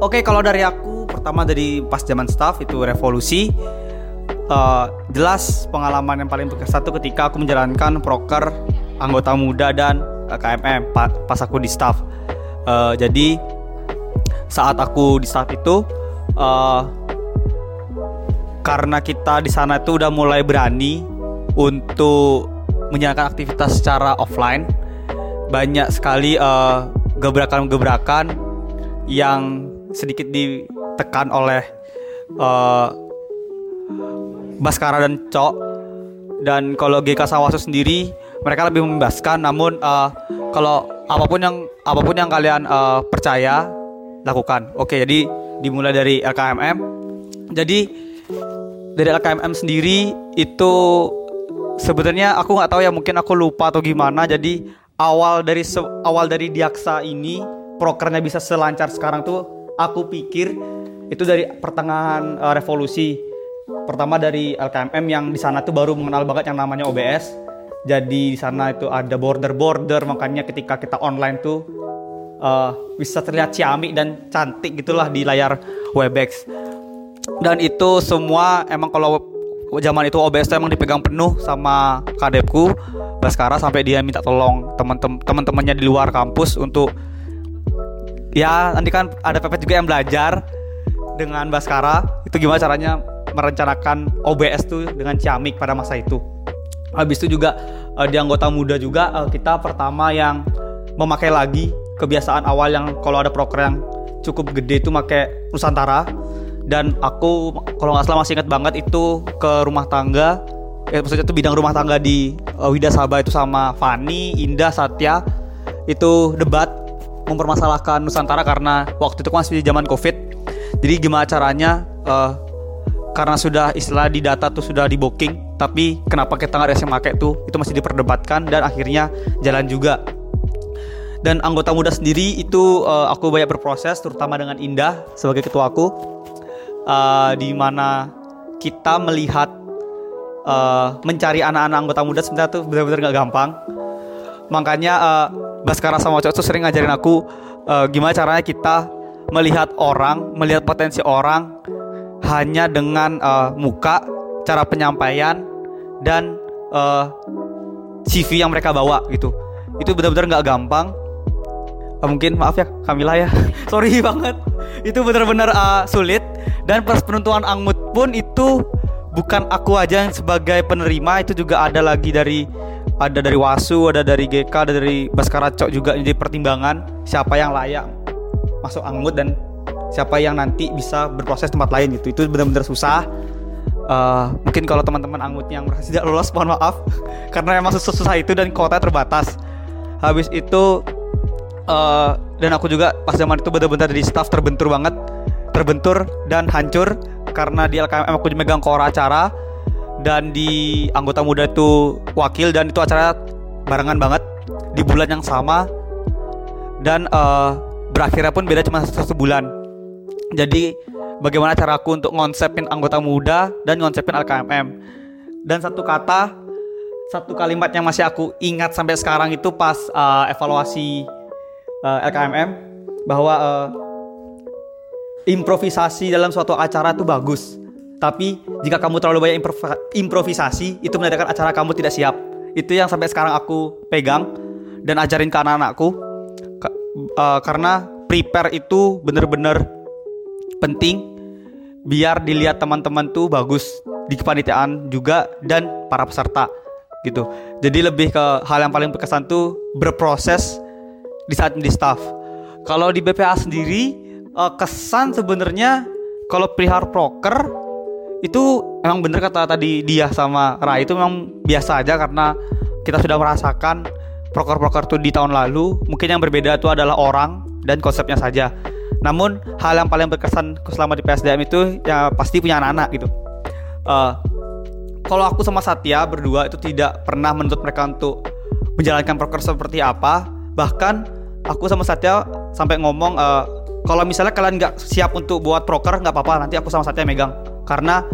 Oke, kalau dari aku, pertama dari pas zaman staff itu revolusi. Jelas pengalaman yang paling berkesan itu ketika aku menjalankan proker anggota muda dan LKMM pas aku di staff. Jadi saat aku di staff itu karena kita di sana itu udah mulai berani untuk menjalankan aktivitas secara offline, banyak sekali gebrakan-gebrakan yang sedikit ditekan oleh Baskara dan Cok. Dan kalau GK Sawasu sendiri, mereka lebih membebaskan. Namun kalau apapun yang kalian percaya, lakukan. Oke, jadi dimulai dari LKMM. Jadi dari LKMM sendiri itu sebenarnya aku nggak tahu ya, mungkin aku lupa atau gimana. Jadi awal dari Diaksa ini prokernya bisa selancar sekarang tuh, aku pikir itu dari pertengahan revolusi. Pertama dari LKMM yang di sana tuh baru mengenal banget yang namanya OBS. Jadi di sana itu ada border-border, makanya ketika kita online tuh bisa terlihat ciamik dan cantik gitulah di layar Webex. Dan itu semua emang kalau zaman itu OBS itu emang dipegang penuh sama kadepku Baskara, sampai dia minta tolong teman-temannya di luar kampus untuk ya nanti kan ada Pepet juga yang belajar dengan Baskara itu gimana caranya merencanakan OBS tuh dengan ciamik pada masa itu. Habis itu juga di anggota muda juga kita pertama yang memakai lagi kebiasaan awal yang kalau ada proker yang cukup gede itu pakai Nusantara. Dan aku kalau nggak salah masih ingat banget itu ke rumah tangga, maksudnya itu bidang rumah tangga di Wida Sabah itu sama Fani, Indah, Satya itu debat mempermasalahkan Nusantara karena waktu itu masih zaman Covid. Jadi gimana caranya karena sudah istilah di data tuh sudah di booking, tapi kenapa kita nggak resen pakai itu masih diperdebatkan dan akhirnya jalan juga. Dan anggota muda sendiri itu aku banyak berproses terutama dengan Indah sebagai ketuaku. Di mana kita melihat mencari anak-anak anggota muda sebenarnya tuh benar-benar nggak gampang. Makanya Baskara sama Cok tuh sering ngajarin aku gimana caranya kita melihat potensi orang hanya dengan muka, cara penyampaian dan CV yang mereka bawa gitu. Itu benar-benar nggak gampang. Mungkin maaf ya Kamila ya, sorry banget. Itu benar-benar sulit. Dan pas penentuan angmud pun itu bukan aku aja yang sebagai penerima, itu juga ada dari Wasu, ada dari GK, ada dari Baskara Cok juga jadi pertimbangan siapa yang layak masuk angmud dan siapa yang nanti bisa berproses tempat lain gitu. Itu benar-benar susah. Mungkin kalau teman-teman angmud yang merasa tidak lolos mohon maaf karena emang susah itu dan kuota terbatas. Habis itu dan aku juga pas zaman itu benar-benar di staff terbentur dan hancur karena di LKMM aku megang kora acara dan di anggota muda itu wakil, dan itu acara barengan banget di bulan yang sama. Dan berakhirnya pun beda cuma sebulan. Jadi bagaimana cara aku untuk ngonsepin anggota muda dan ngonsepin LKMM. Dan satu kata, satu kalimat yang masih aku ingat sampai sekarang itu pas evaluasi LKMM, bahwa improvisasi dalam suatu acara itu bagus, tapi jika kamu terlalu banyak improvisasi, itu menandakan acara kamu tidak siap. Itu yang sampai sekarang aku pegang dan ajarin ke anak-anakku, karena prepare itu benar-benar penting biar dilihat teman-teman tuh bagus di kepanitiaan juga dan para peserta gitu. Jadi lebih ke hal yang paling berkesan tuh berproses di saat di staff. Kalau di BPA sendiri kesan sebenarnya kalau perihal proker itu emang bener kata tadi Dia sama Rai, itu memang biasa aja karena kita sudah merasakan proker-proker itu di tahun lalu. Mungkin yang berbeda itu adalah orang dan konsepnya saja. Namun hal yang paling berkesan selama di PSDM itu ya pasti punya anak-anak gitu. Kalau aku sama Satya berdua itu tidak pernah menuntut mereka untuk menjalankan proker seperti apa. Bahkan aku sama Satya sampai ngomong kalau misalnya kalian gak siap untuk buat proker gak apa-apa, nanti aku sama Satya megang. Karena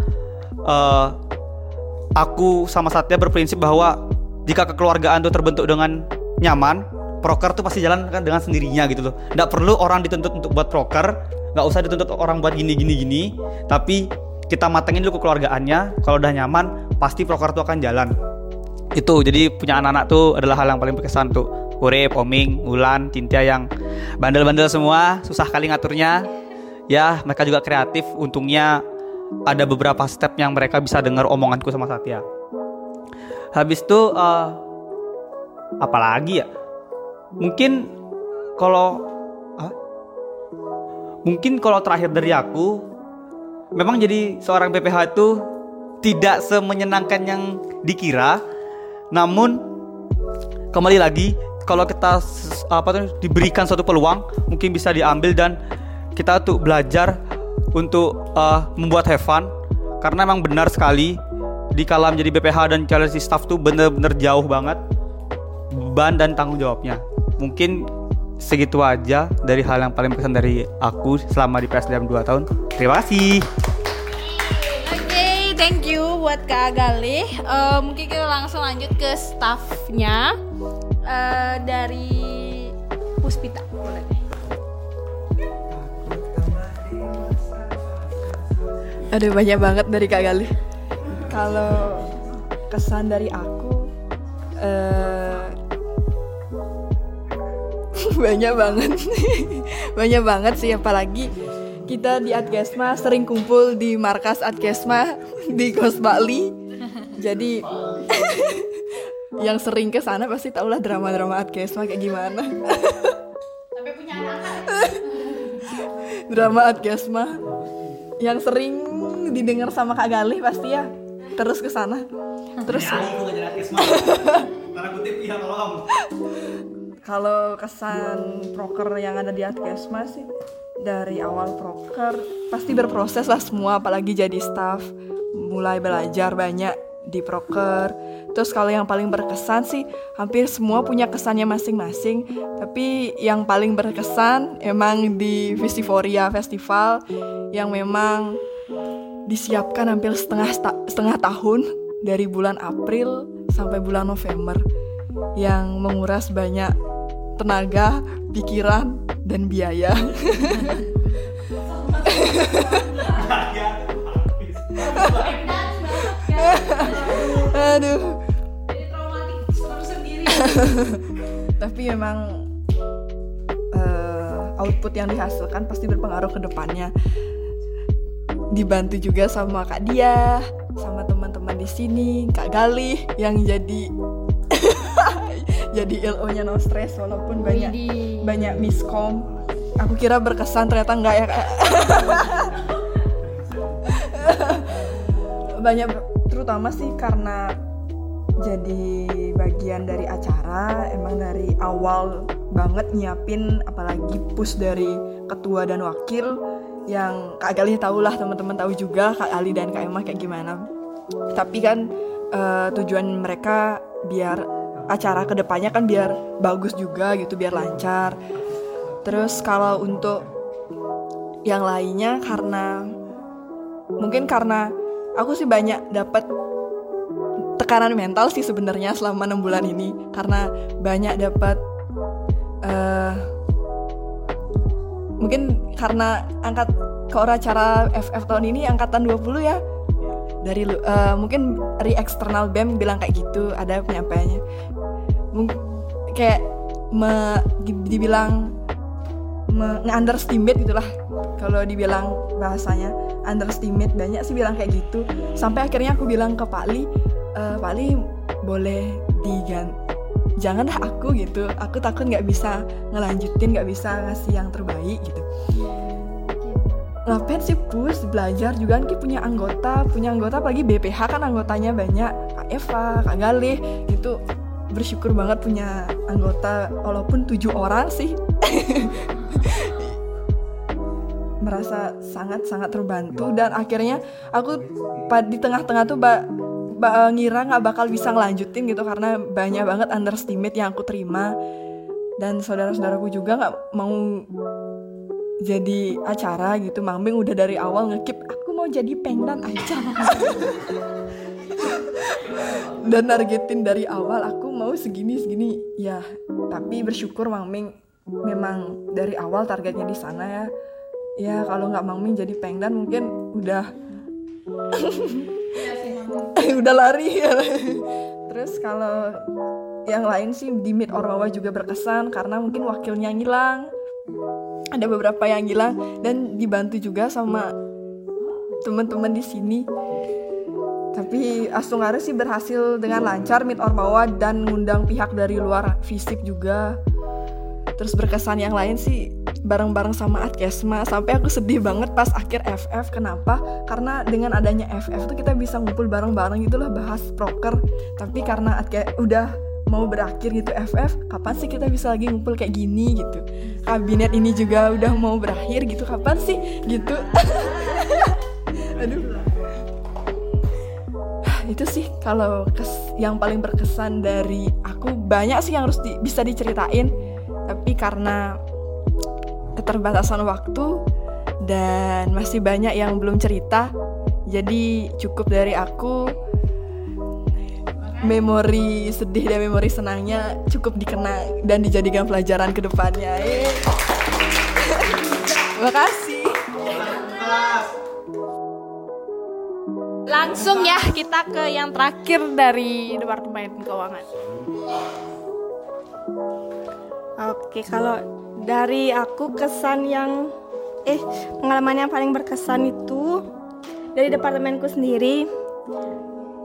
aku sama Satya berprinsip bahwa jika kekeluargaan itu terbentuk dengan nyaman, proker tuh pasti jalan dengan sendirinya gitu loh. Nggak perlu orang dituntut untuk buat proker, nggak usah dituntut orang buat gini. Tapi kita matengin dulu kekeluargaannya. Kalau udah nyaman, pasti proker tuh akan jalan. Itu jadi punya anak-anak tuh adalah hal yang paling berkesan tuh. Urip, Oming, Wulan, Tintia yang bandel-bandel semua, susah kali ngaturnya. Ya, mereka juga kreatif. Untungnya ada beberapa step yang mereka bisa dengar omonganku sama Satya. Habis itu apalagi ya? Mungkin kalau terakhir dari aku, memang jadi seorang PPH itu tidak semenyenangkan yang dikira. Namun kembali lagi, kalau kita diberikan suatu peluang, mungkin bisa diambil dan kita tuh belajar untuk membuat have fun. Karena memang benar sekali di kala menjadi BPH dan kala si staff tuh bener-bener jauh banget beban dan tanggung jawabnya. Mungkin segitu aja dari hal yang paling berkesan dari aku selama di PSDM 2 tahun. Terima kasih. Oke, thank you buat Kak Galih. Mungkin kita langsung lanjut ke staffnya, dari Puspita. Boleh. Ada banyak banget dari Kak Galih. Kalau kesan dari aku banyak banget sih, apalagi kita di Adkesma sering kumpul di markas Adkesma di Kos Bali. Jadi yang sering ke sana pasti tahulah drama-drama Adkesma kayak gimana. Sampai punya anak. Drama Adkesma yang sering didengar sama Kak Galih pasti ya, terus ke sana. Terus kalau kesan proker yang ada di Adkesma sih, dari awal proker pasti berproses lah semua, apalagi jadi staff mulai belajar banyak di proker. Terus kalau yang paling berkesan sih, hampir semua punya kesannya masing-masing, tapi yang paling berkesan emang di Festivoria Festival yang memang disiapkan hampir setengah tahun, dari bulan April sampai bulan November, yang menguras banyak tenaga, pikiran, dan biaya. Aduh. Jadi traumatik sendiri. Tapi memang output yang dihasilkan pasti berpengaruh ke depannya. Dibantu juga sama Kak Dia, sama teman-teman di sini, Kak Galih yang jadi jadi LO-nya No Stress, walaupun banyak miskom. Aku kira berkesan, ternyata enggak ya. Banyak, terutama sih karena jadi bagian dari acara, emang dari awal banget nyiapin, apalagi push dari ketua dan wakil yang Kak Galih tahu lah, teman-teman tahu juga Kak Ali dan Kak Emma kayak gimana. Tapi kan tujuan mereka biar acara kedepannya kan biar bagus juga gitu, biar lancar. Terus kalau untuk yang lainnya, karena mungkin karena aku sih banyak dapat tekanan mental sih sebenarnya selama 6 bulan ini, karena banyak dapat mungkin karena angkat ke acara FF tahun ini angkatan 20 ya. Dari mungkin dari eksternal BEM bilang kayak gitu, ada penyampaiannya kayak dibilang underestimate gitulah kalau dibilang bahasanya, underestimate, banyak sih bilang kayak gitu. Sampai akhirnya aku bilang ke Pak Li, Pak Li boleh janganlah aku gitu, aku takut nggak bisa ngelanjutin, nggak bisa ngasih yang terbaik gitu. Ngapain sih push, belajar juga kan punya anggota apalagi BPH kan anggotanya banyak, Kak Eva, Kak Galih gitu. Bersyukur banget punya anggota walaupun 7 orang sih. Merasa sangat-sangat terbantu, dan akhirnya aku di tengah-tengah tuh ngira gak bakal bisa ngelanjutin gitu karena banyak banget underestimate yang aku terima. Dan saudara-saudaraku juga gak mau jadi acara gitu. Mang Ming udah dari awal nge-keep, aku mau jadi pengdan aja. Dan nargetin dari awal aku mau segini-segini ya. Tapi bersyukur Mang Ming memang dari awal targetnya di sana ya. Ya kalau nggak Mang Ming jadi pengdan mungkin udah udah lari. Terus kalau yang lain sih di Meet Ormawa juga berkesan karena mungkin wakilnya ngilang. Ada beberapa yang hilang dan dibantu juga sama teman-teman di sini. Tapi Astungaru sih berhasil dengan lancar Meet Ormawa dan ngundang pihak dari luar fisik juga. Terus berkesan yang lain sih bareng-bareng sama Adkesma, sampai aku sedih banget pas akhir FF. Kenapa? Karena dengan adanya FF tuh kita bisa ngumpul bareng-bareng gitu loh, bahas proker. Tapi karena udah mau berakhir gitu FF, kapan sih kita bisa lagi ngumpul kayak gini gitu. Kabinet ini juga udah mau berakhir gitu, kapan sih gitu. Aduh. Itu sih kalau yang paling berkesan dari aku. Banyak sih yang harus bisa diceritain, tapi karena keterbatasan waktu dan masih banyak yang belum cerita, jadi cukup dari aku. Memori sedih dan memori senangnya cukup dikenang dan dijadikan pelajaran ke depannya. Terima kasih. Langsung ya kita ke yang terakhir dari Departemen Keuangan. Oke, kalau dari aku kesan yang pengalaman yang paling berkesan itu dari departemenku sendiri.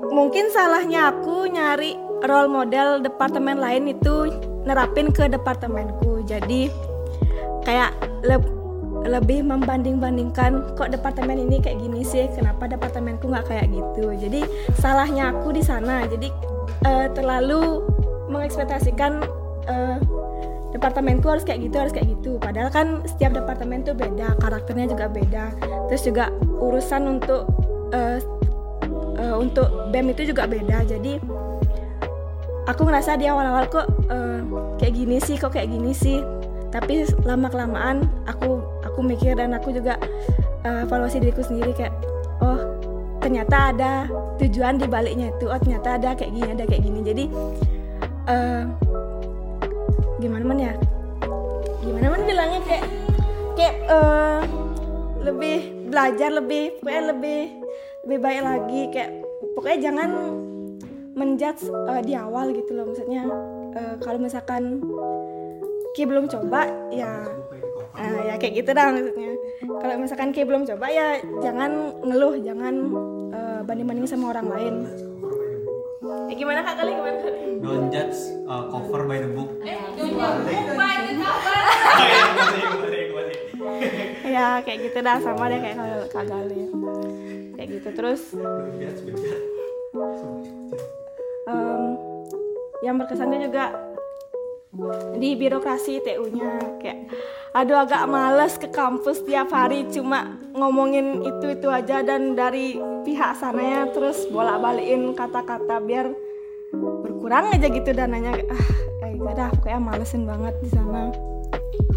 Mungkin salahnya aku nyari role model departemen lain itu nerapin ke departemenku. Jadi kayak lebih membanding-bandingkan, kok departemen ini kayak gini sih, kenapa departemenku nggak kayak gitu. Jadi salahnya aku di sana. Jadi terlalu mengekspektasikan departemenku harus kayak gitu. Padahal kan setiap departemen tuh beda, karakternya juga beda. Terus juga urusan untuk BEM itu juga beda. Jadi aku ngerasa di awal-awal kok kayak gini sih. Tapi lama-kelamaan aku mikir, dan aku juga evaluasi diriku sendiri kayak, oh ternyata ada tujuan di baliknya itu, oh ternyata ada kayak gini. Jadi gimana man bilangnya kayak lebih belajar, lebih baik lagi, kayak pokoknya jangan menjudge di awal gitu loh. Maksudnya kalau misalkan Ki belum coba ya, ya kayak gitu dah maksudnya. Kalau misalkan Ki belum coba ya jangan ngeluh, jangan banding-bandingin sama orang lain. Gimana Kak Kali? Don't judge cover by the book. Don't judge by the cover. Ya kayak gitu dah, sama deh kayak Kak Kali. Kayak gitu. Terus yang berkesannya juga di birokrasi TU-nya, kayak aduh agak males ke kampus tiap hari cuma ngomongin itu aja, dan dari pihak sananya terus bolak-balikin kata-kata biar berkurang aja gitu dananya. Kayak gitu dah, pokoknya malesin banget di sana.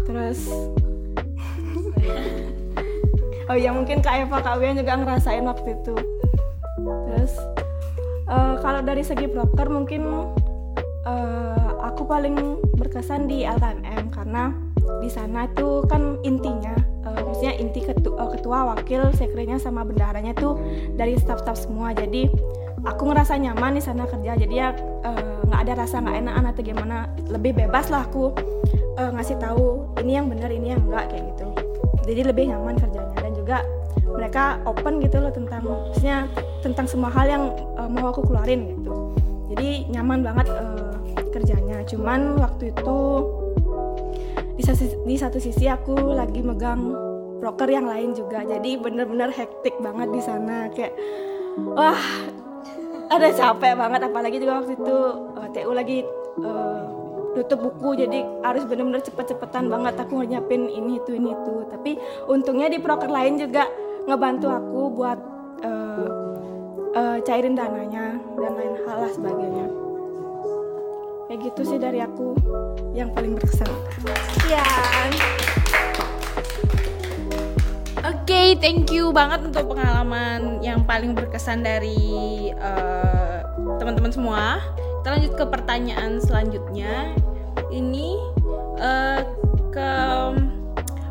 Terus oh iya mungkin Kak Eva, Kak Wian juga ngerasain waktu itu. Terus kalau dari segi proker mungkin aku paling berkesan di LKMM karena di sana itu kan intinya maksudnya inti ketua, wakil, sekretarinya sama bendaharanya tuh dari staff-staff semua. Jadi aku ngerasa nyaman di sana kerja. Jadi ya nggak ada rasa nggak enakan atau gimana, lebih bebas lah aku ngasih tahu ini yang benar ini yang enggak kayak gitu. Jadi lebih nyaman kerjanya dan juga mereka open gitu loh tentang maksudnya tentang semua hal yang mau aku keluarin gitu. Jadi nyaman banget kerjanya. Cuman waktu itu di satu sisi aku lagi megang broker yang lain juga. Jadi bener-bener hektik banget di sana, kayak wah ada capek banget. Apalagi juga waktu itu TU lagi tutup buku, jadi harus benar-benar cepet-cepetan banget aku nyiapin ini itu. Tapi untungnya di proker lain juga ngebantu aku buat cairin dananya dan lain hal lah sebagainya. Kayak gitu sih dari aku yang paling berkesan. Ya. Oke, thank you banget untuk pengalaman yang paling berkesan dari teman-teman semua. Kita lanjut ke pertanyaan selanjutnya. Ini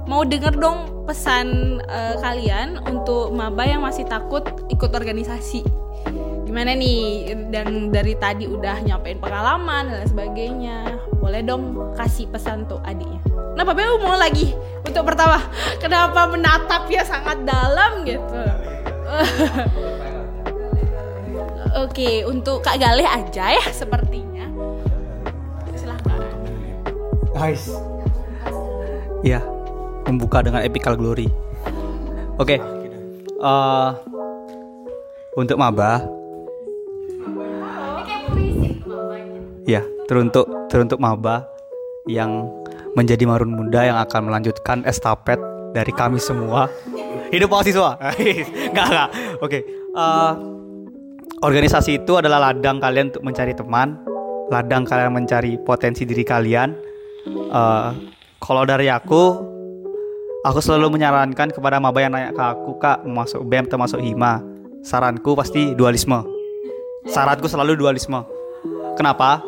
mau denger dong pesan kalian untuk maba yang masih takut ikut organisasi. Gimana nih? Dan dari tadi udah nyampein pengalaman dan sebagainya. Boleh dong kasih pesan tuh adiknya. Kenapa Bayu mau lagi untuk pertama? Kenapa menatapnya sangat dalam gitu? Oke, untuk Kak Galih aja ya sepertinya. Silahkan. Guys. Ya, membuka dengan epical glory. Oke. Untuk maba. Ya, teruntuk maba yang menjadi marun muda yang akan melanjutkan estafet dari kami semua. Hidup mahasiswa. Enggak. Oke. Organisasi itu adalah ladang kalian untuk mencari teman, ladang kalian mencari potensi diri kalian. Kalau dari aku selalu menyarankan kepada maba yang nanya ke aku, Kak, mau masuk BEM atau masuk HIMA? Saranku pasti dualisme. Syaratku selalu dualisme. Kenapa?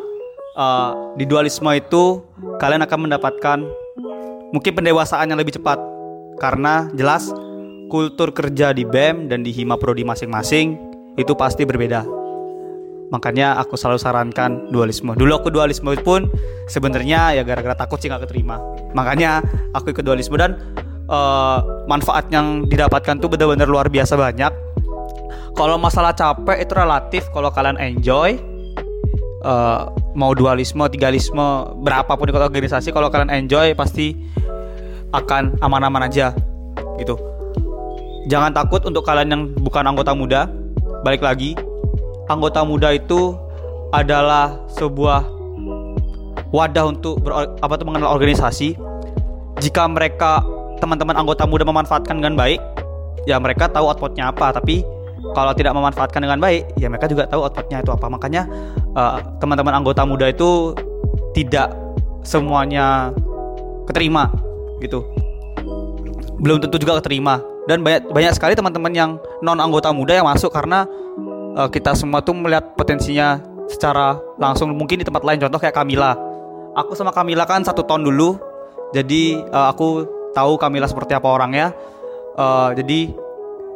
Di dualisme itu kalian akan mendapatkan mungkin pendewasaan yang lebih cepat. Karena jelas kultur kerja di BEM dan di HIMA prodi masing-masing itu pasti berbeda. Makanya aku selalu sarankan dualisme. Dulu aku dualisme pun sebenarnya ya gara-gara takut sih gak keterima. Makanya aku ikut dualisme dan manfaat yang didapatkan tuh benar-benar luar biasa banyak. Kalau masalah capek itu relatif. Kalau kalian enjoy mau dualisme, tigalisme, berapapun ikut organisasi, kalau kalian enjoy pasti akan aman-aman aja gitu. Jangan takut untuk kalian yang bukan anggota muda. Balik lagi, anggota muda itu adalah sebuah wadah untuk mengenal organisasi. Jika mereka teman-teman anggota muda memanfaatkan dengan baik, ya mereka tahu outputnya apa. Tapi kalau tidak memanfaatkan dengan baik, ya mereka juga tahu outputnya itu apa. Makanya teman-teman anggota muda itu tidak semuanya keterima gitu. Belum tentu juga keterima. Dan banyak sekali teman-teman yang non anggota muda yang masuk karena kita semua tuh melihat potensinya secara langsung. Mungkin di tempat lain, contoh kayak Kamila. Aku sama Kamila kan 1 tahun dulu, jadi aku tahu Kamila seperti apa orangnya. Jadi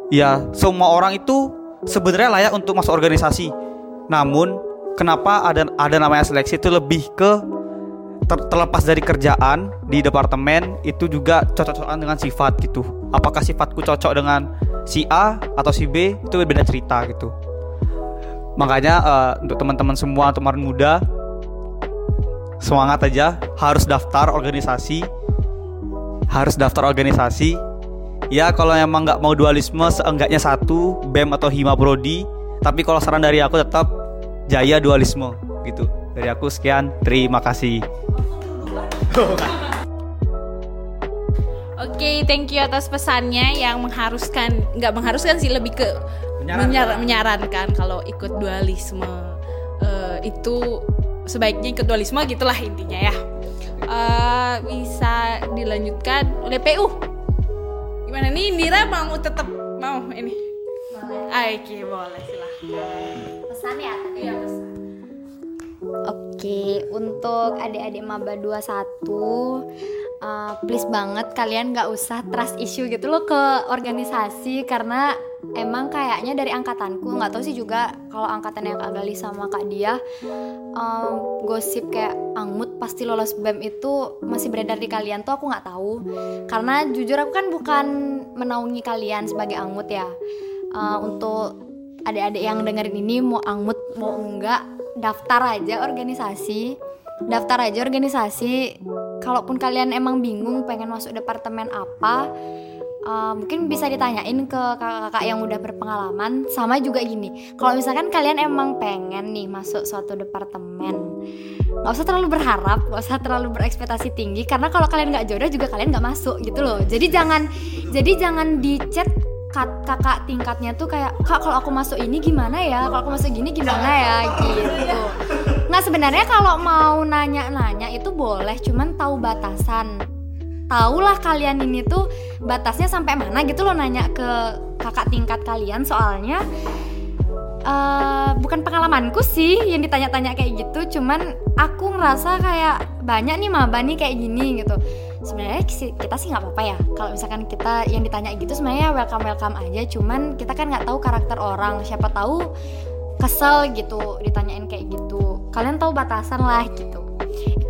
ya semua orang itu sebenarnya layak untuk masuk organisasi. Namun kenapa ada namanya seleksi itu lebih ke terlepas dari kerjaan di departemen itu juga cocok-cocokan dengan sifat gitu. Apakah sifatku cocok dengan si A atau si B itu beda cerita gitu. Makanya untuk teman-teman semua teman muda semangat aja, harus daftar organisasi. Ya kalau emang nggak mau dualisme seenggaknya 1 BEM atau HIMA prodi. Tapi kalau saran dari aku tetap jaya dualisme gitu. Dari aku sekian, terima kasih. Oke, thank you atas pesannya yang nggak mengharuskan sih, lebih ke menyarankan kalau ikut dualisme itu sebaiknya ikut dualisme gitulah intinya ya. bisa dilanjutkan oleh PU. Gimana nih Indira, mau tetap mau ini? Boleh. Oke, boleh, silahkan. Pesan ya? Iya, pesan. Oke, untuk adik-adik maba 21, please banget kalian gak usah trust issue gitu loh ke organisasi, karena emang kayaknya dari angkatanku, gak tahu sih juga kalau angkatan yang Kak Galih sama Kak Dia, gosip kayak angmut pasti lolos BEM itu masih beredar di kalian tuh aku gak tahu, karena jujur aku kan bukan menaungi kalian sebagai angmut ya. Untuk adik-adik yang dengerin ini, mau angmut mau enggak, daftar aja organisasi. Kalaupun kalian emang bingung pengen masuk departemen apa, mungkin bisa ditanyain ke kakak-kakak yang udah berpengalaman. Sama juga gini, kalau misalkan kalian emang pengen nih masuk suatu departemen, gak usah terlalu berharap, gak usah terlalu berekspektasi tinggi, karena kalau kalian gak jodoh juga kalian gak masuk gitu loh. Jadi jangan di-chat kakak tingkatnya tuh kayak, "Kak, kalau aku masuk ini gimana ya? Kalau aku masuk gini gimana ya?" gitu. Nah, sebenarnya kalau mau nanya-nanya itu boleh, cuman tahu batasan. Taulah kalian ini tuh batasnya sampai mana gitu loh, nanya ke kakak tingkat kalian. Soalnya bukan pengalamanku sih yang ditanya-tanya kayak gitu, cuman aku ngerasa kayak banyak nih maba nih kayak gini gitu. Sebenarnya kita sih nggak apa-apa ya kalau misalkan kita yang ditanya gitu, sebenarnya welcome aja, cuman kita kan nggak tahu karakter orang, siapa tahu kesel gitu ditanyain kayak gitu. Kalian tahu batasan lah gitu.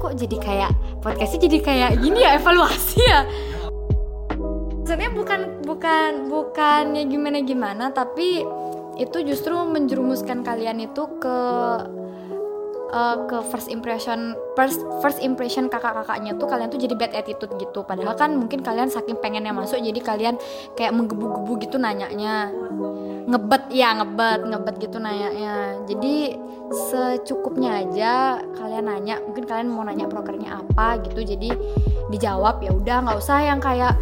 Kok jadi kayak podcastnya jadi kayak gini ya, evaluasi ya. Sebenarnya bukannya gimana-gimana, tapi itu justru menjerumuskan kalian itu ke first impression kakak-kakaknya tuh, kalian tuh jadi bad attitude gitu. Padahal kan mungkin kalian saking pengennya masuk, jadi kalian kayak menggebu-gebu gitu nanyanya, ngebet gitu nanyanya. Jadi secukupnya aja kalian nanya, mungkin kalian mau nanya prokernya apa gitu, jadi dijawab. Ya udah, nggak usah yang kayak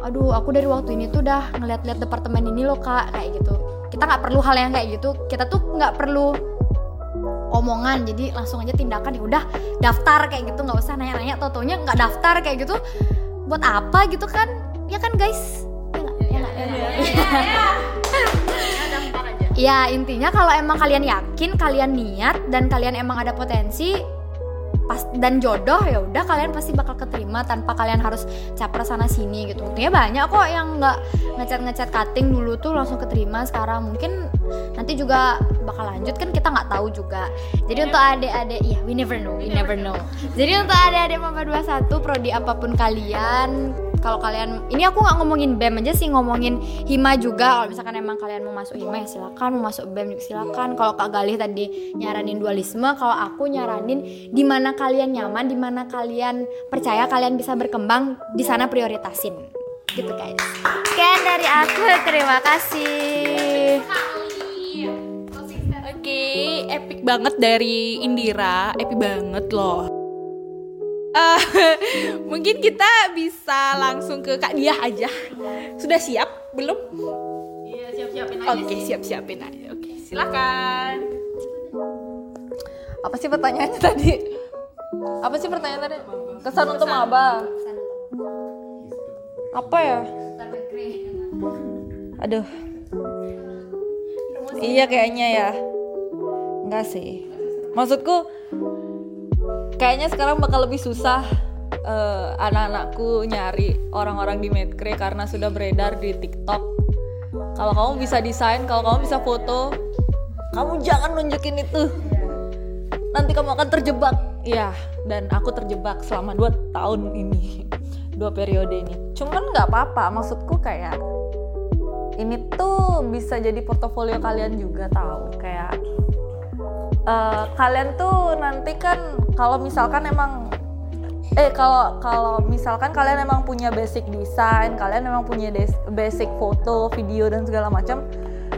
aduh aku dari waktu ini tuh udah ngeliat-liat departemen ini loh Kak, kayak gitu. Kita nggak perlu hal yang kayak gitu, kita tuh nggak perlu omongan, jadi langsung aja tindakan. Ya udah, daftar kayak gitu, nggak usah nanya-nanya, tau-taunya nggak daftar kayak gitu, buat apa gitu kan? Ya kan guys? Ya intinya kalau emang kalian yakin, kalian niat, dan kalian emang ada potensi dan jodoh, ya udah kalian pasti bakal keterima tanpa kalian harus caper sana sini gitu. Buktinya banyak kok yang nggak ngecat cutting dulu tuh langsung keterima sekarang. Mungkin nanti juga bakal lanjut kan, kita nggak tahu juga. Jadi untuk adik-adik, iya we never know. Jadi untuk adik-adik maba 21 prodi apapun kalian, kalau kalian, ini aku nggak ngomongin BEM aja sih, ngomongin hima juga. Kalau misalkan emang kalian mau masuk hima ya silakan, mau masuk BEM juga silakan. Kalau Kak Galih tadi nyaranin dualisme, kalau aku nyaranin di mana kalian nyaman, di mana kalian percaya kalian bisa berkembang, di sana prioritasin gitu guys. Oke, dari aku terima kasih. Oke, epic banget dari Indira, epic banget loh. Mungkin kita bisa langsung ke Kak Dia aja. Sudah siap belum? Iya, siap-siapin aja. Oke, siap-siapin aja. Oke, silakan. Apa sih pertanyaannya tadi? Kesan untuk maba. Apa ya? Aduh. Iya kayaknya ya. Enggak sih. Maksudku kayaknya sekarang bakal lebih susah anak-anakku nyari orang-orang di Medcre karena sudah beredar di TikTok. Kalau kamu bisa desain, kalau kamu bisa foto, kamu jangan nunjukin itu. Nanti kamu akan terjebak. Ya, dan aku terjebak selama 2 tahun ini. 2 periode ini. Cuman enggak apa-apa, maksudku kayak ini tuh bisa jadi portofolio kalian juga, tahu kayak kalian tuh nanti kan kalau misalkan kalian emang punya basic desain, kalian emang punya basic foto, video dan segala macam,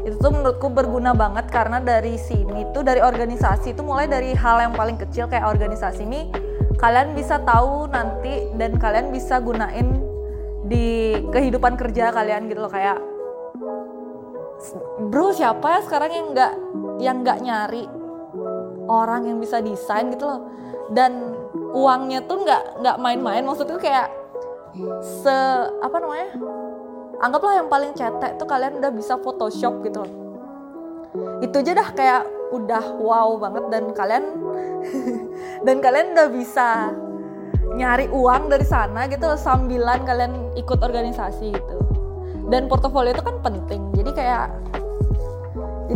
itu tuh menurutku berguna banget. Karena dari sini tuh, dari organisasi tuh, mulai dari hal yang paling kecil kayak organisasi ini, kalian bisa tahu nanti dan kalian bisa gunain di kehidupan kerja kalian gitu loh. Kayak bro, siapa ya sekarang yang nggak nyari orang yang bisa desain gitu loh. Dan uangnya tuh nggak main-main, maksudku kayak anggaplah yang paling cetek tuh kalian udah bisa Photoshop gitu loh. Itu aja dah kayak udah wow banget, dan kalian udah bisa nyari uang dari sana gitu loh, sambilan kalian ikut organisasi gitu. Dan portofolio itu kan penting, jadi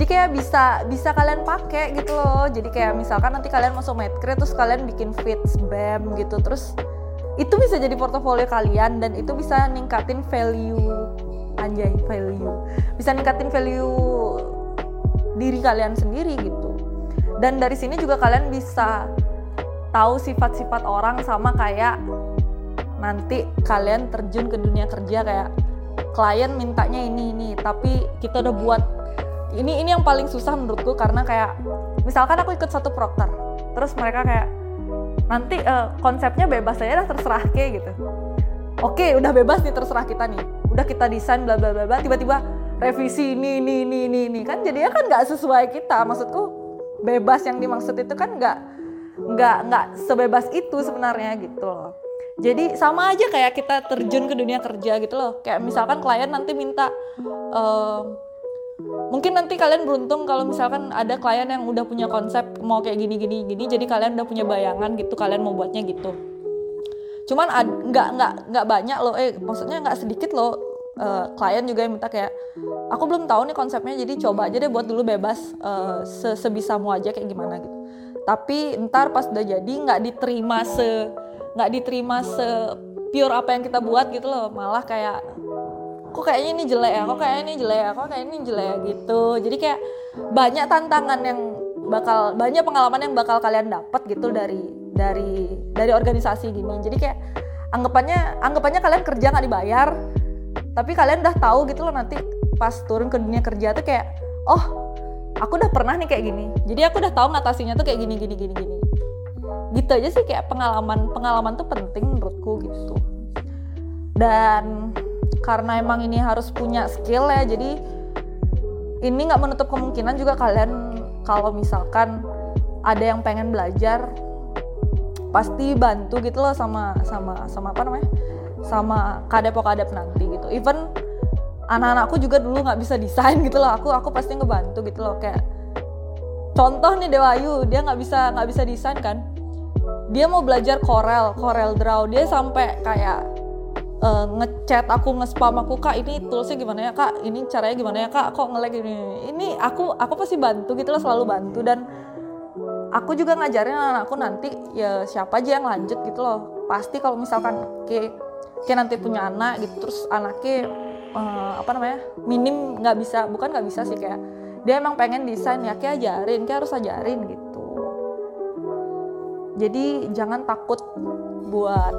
kayak bisa kalian pakai gitu loh. Jadi kayak misalkan nanti kalian masuk medcre terus kalian bikin feeds BEM gitu, terus itu bisa jadi portofolio kalian, dan itu bisa ningkatin value diri kalian sendiri gitu. Dan dari sini juga kalian bisa tahu sifat-sifat orang, sama kayak nanti kalian terjun ke dunia kerja kayak klien mintanya ini, tapi kita udah buat ini yang paling susah menurutku, karena kayak misalkan aku ikut satu prokter, terus mereka kayak nanti konsepnya bebas aja dah, terserah ke gitu. Oke, udah bebas nih, terserah kita nih. Udah kita desain bla bla bla, tiba-tiba revisi ini kan jadinya kan nggak sesuai kita. Maksudku bebas yang dimaksud itu kan nggak sebebas itu sebenarnya gitu loh. Jadi sama aja kayak kita terjun ke dunia kerja gitu loh. Kayak misalkan klien nanti minta mungkin nanti kalian beruntung kalau misalkan ada klien yang udah punya konsep mau kayak gini, jadi kalian udah punya bayangan gitu, kalian mau buatnya gitu. Cuman nggak banyak loh, maksudnya nggak sedikit loh klien juga yang minta kayak aku belum tahu nih konsepnya, jadi coba aja deh buat dulu bebas, sebisamu aja kayak gimana gitu. Tapi ntar pas udah jadi nggak diterima se pure apa yang kita buat gitu loh, malah kayak kok kayaknya ini jelek ya gitu. Jadi kayak banyak tantangan yang banyak pengalaman yang bakal kalian dapat gitu dari organisasi gini. Jadi kayak anggapannya kalian kerja nggak dibayar, tapi kalian udah tahu gitu loh, nanti pas turun ke dunia kerja tuh kayak oh aku udah pernah nih kayak gini, jadi aku udah tahu ngatasinya tuh kayak gini. Gitu aja sih, kayak pengalaman tuh penting menurutku gitu. Dan karena emang ini harus punya skill ya, jadi ini nggak menutup kemungkinan juga kalian kalau misalkan ada yang pengen belajar pasti bantu gitu loh sama kadep nanti gitu. Even anak-anakku juga dulu nggak bisa desain gitu loh, aku pasti ngebantu gitu loh. Kayak contoh nih Dewa Ayu, dia nggak bisa desain kan, dia mau belajar Corel Draw, dia sampai kayak ngechat aku, nge-spam aku, kak ini toolsnya gimana ya, kak ini caranya gimana ya, kak kok nge-lag ini aku pasti bantu gitu loh, selalu bantu. Dan aku juga ngajarin anak-anakku nanti ya siapa aja yang lanjut gitu loh, pasti kalau misalkan kayak nanti punya anak gitu, terus anaknya minim nggak bisa kayak dia emang pengen desain ya, kayak harus ajarin gitu. Jadi jangan takut buat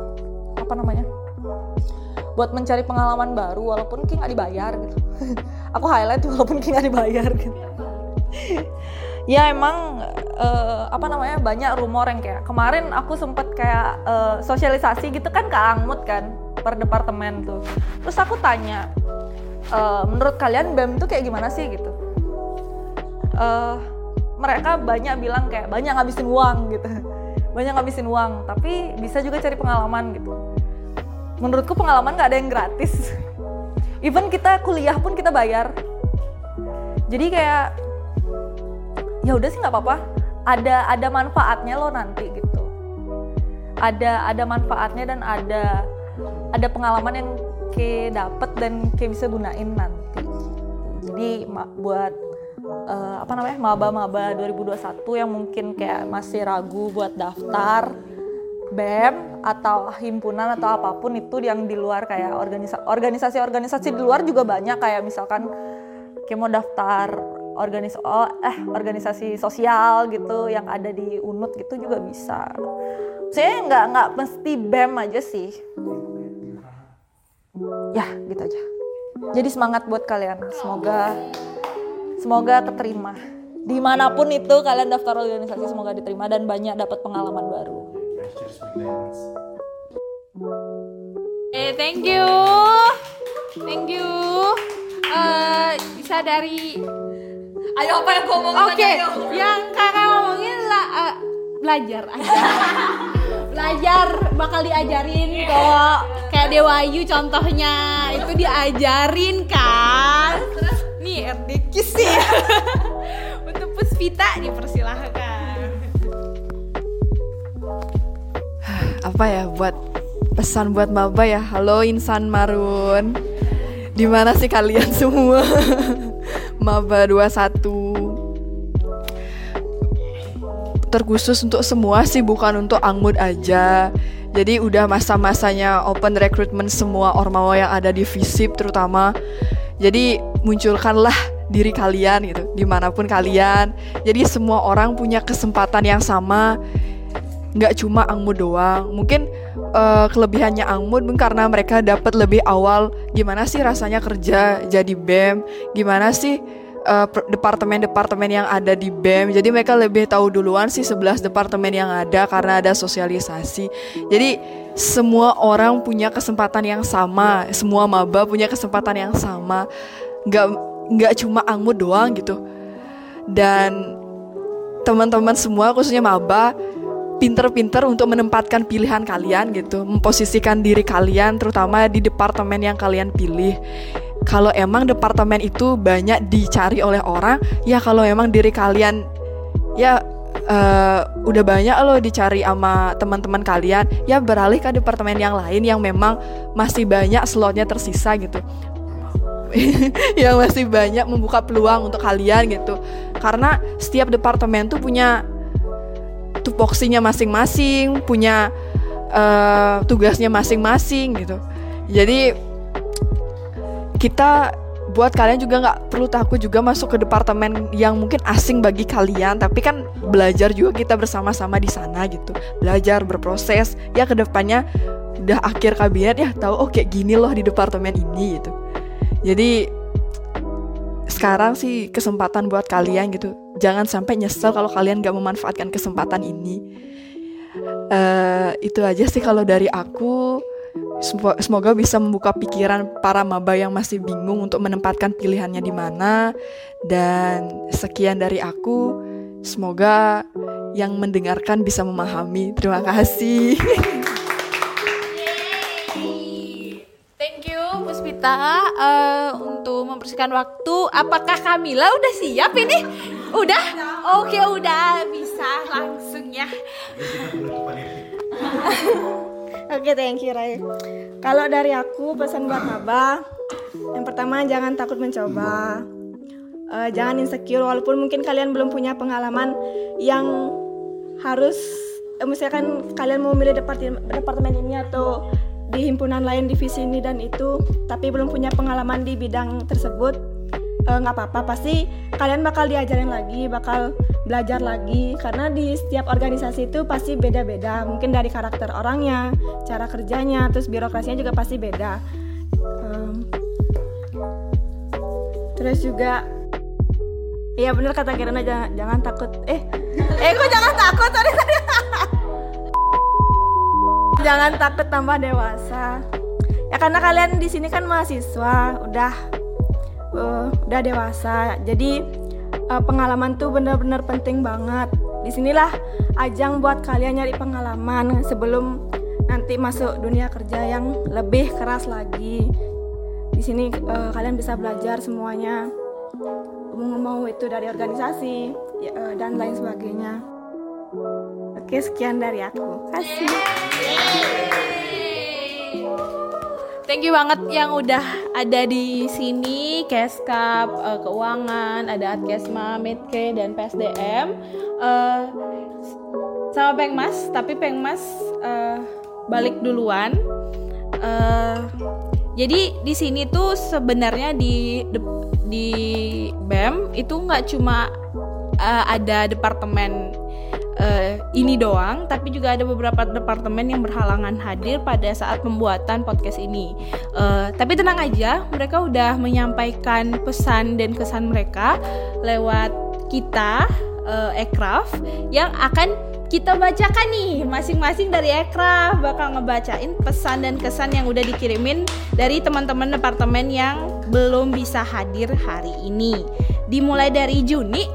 buat mencari pengalaman baru walaupun kayak nggak dibayar gitu. Aku highlight walaupun kayak nggak dibayar gitu. Ya emang banyak rumor yang kayak kemarin aku sempet kayak sosialisasi gitu kan ke Angmut kan per departemen tuh. Terus aku tanya, menurut kalian BEM tuh kayak gimana sih gitu? Mereka banyak bilang kayak banyak ngabisin uang gitu, tapi bisa juga cari pengalaman gitu. Menurutku pengalaman gak ada yang gratis. Even kita kuliah pun kita bayar. Jadi kayak ya udah sih nggak apa-apa. Ada manfaatnya loh nanti gitu. Ada manfaatnya dan ada pengalaman yang ke dapet dan ke bisa gunain nanti. Jadi buat maba-maba 2021 yang mungkin kayak masih ragu buat daftar BEM atau himpunan atau apapun itu yang di luar, kayak organisasi di luar juga banyak, kayak misalkan kayak mau daftar organisasi sosial gitu yang ada di UNUT gitu juga bisa. Saya nggak mesti BEM aja sih. Ya gitu aja. Jadi semangat buat kalian. Semoga keterima. Dimanapun itu kalian daftar organisasi, semoga diterima dan banyak dapat pengalaman baru. Thank you. Bisa dari, ayo apa yang gue omongin? Oke, yang kakak omongin lah belajar aja. belajar, bakal diajarin kok. Kayak Dewa Ayu contohnya, itu diajarin kan. Terus nih Erdekis sih. Untuk Puspita dipersilahkan. Apa ya buat pesan buat maba ya? Halo insan marun. Di mana sih kalian semua? Maba 21. Terkhusus untuk semua sih, bukan untuk angmud aja. Jadi udah masa-masanya open recruitment semua ormawa yang ada di FISIP terutama. Jadi munculkanlah diri kalian gitu, dimanapun kalian. Jadi semua orang punya kesempatan yang sama, nggak cuma angmud doang. Mungkin kelebihannya angmud karena mereka dapat lebih awal gimana sih rasanya kerja jadi BEM, gimana sih departemen-departemen yang ada di BEM. Jadi mereka lebih tahu duluan sih 11 departemen yang ada karena ada sosialisasi. Jadi semua orang punya kesempatan yang sama, semua maba punya kesempatan yang sama. Enggak cuma angmud doang gitu. Dan teman-teman semua khususnya maba pinter-pinter untuk menempatkan pilihan kalian gitu, memposisikan diri kalian terutama di departemen yang kalian pilih. Kalau emang departemen itu banyak dicari oleh orang, ya kalau emang diri kalian ya udah banyak loh dicari sama teman-teman kalian, ya beralih ke departemen yang lain yang memang masih banyak slotnya tersisa gitu. Yang masih banyak membuka peluang untuk kalian gitu. Karena setiap departemen tuh punya tupoksinya masing-masing, punya tugasnya masing-masing gitu. Jadi kita buat kalian juga nggak perlu takut juga masuk ke departemen yang mungkin asing bagi kalian, tapi kan belajar juga kita bersama-sama di sana gitu, belajar berproses ya, kedepannya udah akhir kabinet ya tahu oke gini loh di departemen ini gitu. Jadi sekarang sih kesempatan buat kalian gitu, jangan sampai nyesel kalau kalian nggak memanfaatkan kesempatan ini. Itu aja sih kalau dari aku. Semoga bisa membuka pikiran para maba yang masih bingung untuk menempatkan pilihannya di mana. Dan sekian dari aku. Semoga yang mendengarkan bisa memahami. Terima kasih. Yay. Thank you Puspita untuk membersihkan waktu. Apakah Kamila udah siap ini? Udah? Oke, udah bisa langsung ya. Oke, thank you Rai. Kalau dari aku pesan buat maba, yang pertama jangan takut mencoba, jangan insecure walaupun mungkin kalian belum punya pengalaman yang harus, misalkan kalian mau milih departemen ini atau di himpunan lain divisi ini dan itu, tapi belum punya pengalaman di bidang tersebut, nggak apa-apa, pasti kalian bakal diajarin lagi, bakal belajar lagi, karena di setiap organisasi itu pasti beda-beda, mungkin dari karakter orangnya, cara kerjanya, terus birokrasinya juga pasti beda. Terus juga iya bener kata Kirana, jangan takut kok jangan takut tadi jangan takut tambah dewasa ya, karena kalian di sini kan mahasiswa udah dewasa, jadi pengalaman tuh benar-benar penting banget. Disinilah ajang buat kalian nyari pengalaman sebelum nanti masuk dunia kerja yang lebih keras lagi. Di sini kalian bisa belajar semuanya, mau itu dari organisasi dan lain sebagainya. Oke, sekian dari aku. Kasih. Thank you banget yang udah ada di sini, Keskap, Keuangan, ada Adkesma, Medke, dan PSDM sama Pengmas, tapi Pengmas balik duluan. Jadi di sini tuh sebenarnya di BEM itu nggak cuma ada departemen ini doang, tapi juga ada beberapa departemen yang berhalangan hadir pada saat pembuatan podcast ini. Tapi tenang aja, mereka udah menyampaikan pesan dan kesan mereka lewat kita Ekraf, yang akan kita bacakan nih. Masing-masing dari Ekraf bakal ngebacain pesan dan kesan yang udah dikirimin dari teman-teman departemen yang belum bisa hadir hari ini. Dimulai dari Juni,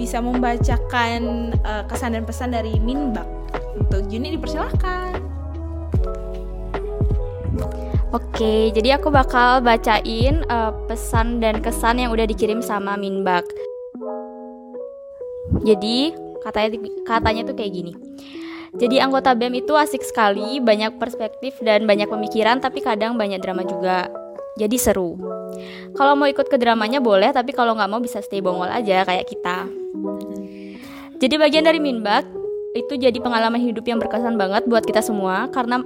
bisa membacakan kesan dan pesan dari Minbak. Untuk Juni dipersilahkan. Oke, jadi aku bakal bacain pesan dan kesan yang udah dikirim sama Minbak. Jadi katanya tuh kayak gini. Jadi anggota BEM itu asik sekali, banyak perspektif dan banyak pemikiran, tapi kadang banyak drama juga. Jadi seru. Kalau mau ikut ke dramanya boleh, tapi kalau nggak mau bisa stay bongol aja kayak kita. Jadi bagian dari Minbak itu jadi pengalaman hidup yang berkesan banget buat kita semua, karena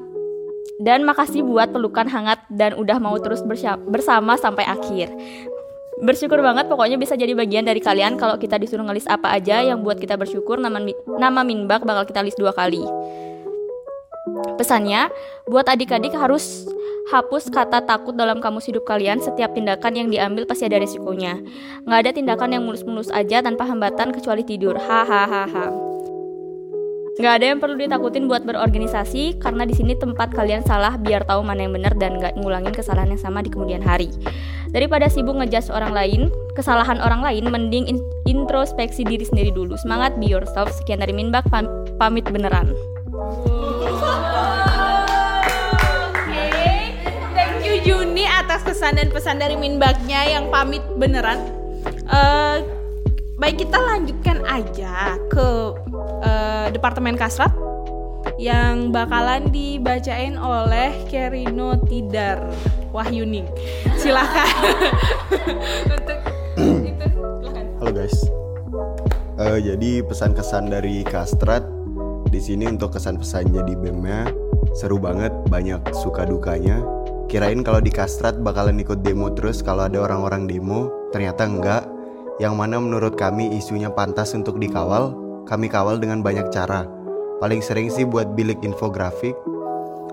dan makasih buat pelukan hangat dan udah mau terus bersama sampai akhir. Bersyukur banget pokoknya bisa jadi bagian dari kalian. Kalau kita disuruh ngelis apa aja yang buat kita bersyukur, nama Minbak bakal kita list 2 kali. Pesannya, buat adik-adik harus hapus kata takut dalam kamus hidup kalian. Setiap tindakan yang diambil pasti ada resikonya. Gak ada tindakan yang mulus-mulus aja tanpa hambatan kecuali tidur. Hahaha. Gak ada yang perlu ditakutin buat berorganisasi, karena di sini tempat kalian salah biar tahu mana yang benar dan gak ngulangin kesalahan yang sama di kemudian hari. Daripada sibuk ngejudge orang lain, kesalahan orang lain, mending introspeksi diri sendiri dulu. Semangat, be yourself. Sekian dari Minbak, pamit beneran. Okay. Thank you Juni atas kesan dan pesan dari Minbaknya yang pamit beneran. Baik, kita lanjutkan aja ke Departemen Kasrat yang bakalan dibacain oleh Kerino Tidar Wahyuning. Silakan. Untuk itu silakan. Halo guys. Jadi pesan kesan dari Kasrat di sini untuk kesan pesannya di BEM-nya seru banget, banyak suka dukanya. Kirain kalau di Kasrat bakalan ikut demo terus kalau ada orang-orang demo, ternyata enggak. Yang mana menurut kami isunya pantas untuk dikawal, kami kawal dengan banyak cara. Paling sering sih buat bilik infografik.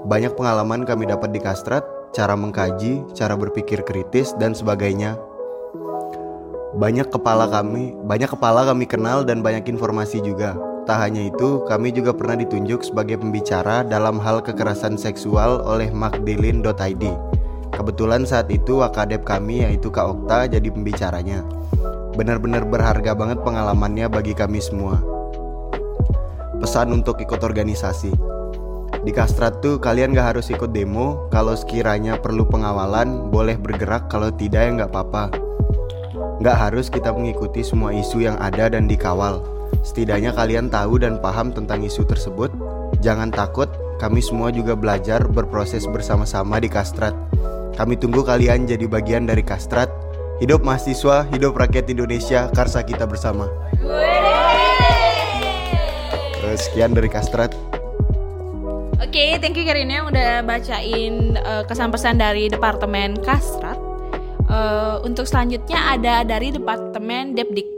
Banyak pengalaman kami dapat di Kasrat, cara mengkaji, cara berpikir kritis dan sebagainya. Banyak kepala kami kenal dan banyak informasi juga. Tak hanya itu, kami juga pernah ditunjuk sebagai pembicara dalam hal kekerasan seksual oleh magdelin.id. Kebetulan saat itu wakadep kami yaitu Kak Okta jadi pembicaranya. Benar-benar berharga banget pengalamannya bagi kami semua. Pesan untuk ikut organisasi. Di Kasrat tuh kalian gak harus ikut demo. Kalau sekiranya perlu pengawalan, boleh bergerak. Kalau tidak ya gak apa-apa. Gak harus kita mengikuti semua isu yang ada dan dikawal. Setidaknya kalian tahu dan paham tentang isu tersebut. Jangan takut, kami semua juga belajar berproses bersama-sama di Kasrat. Kami tunggu kalian jadi bagian dari Kasrat. Hidup mahasiswa, hidup rakyat Indonesia, karsa kita bersama. Sekian dari Kasrat. Oke, thank you Karina yang udah bacain kesan-pesan dari Departemen Kasrat. Untuk selanjutnya ada dari Departemen Depdik,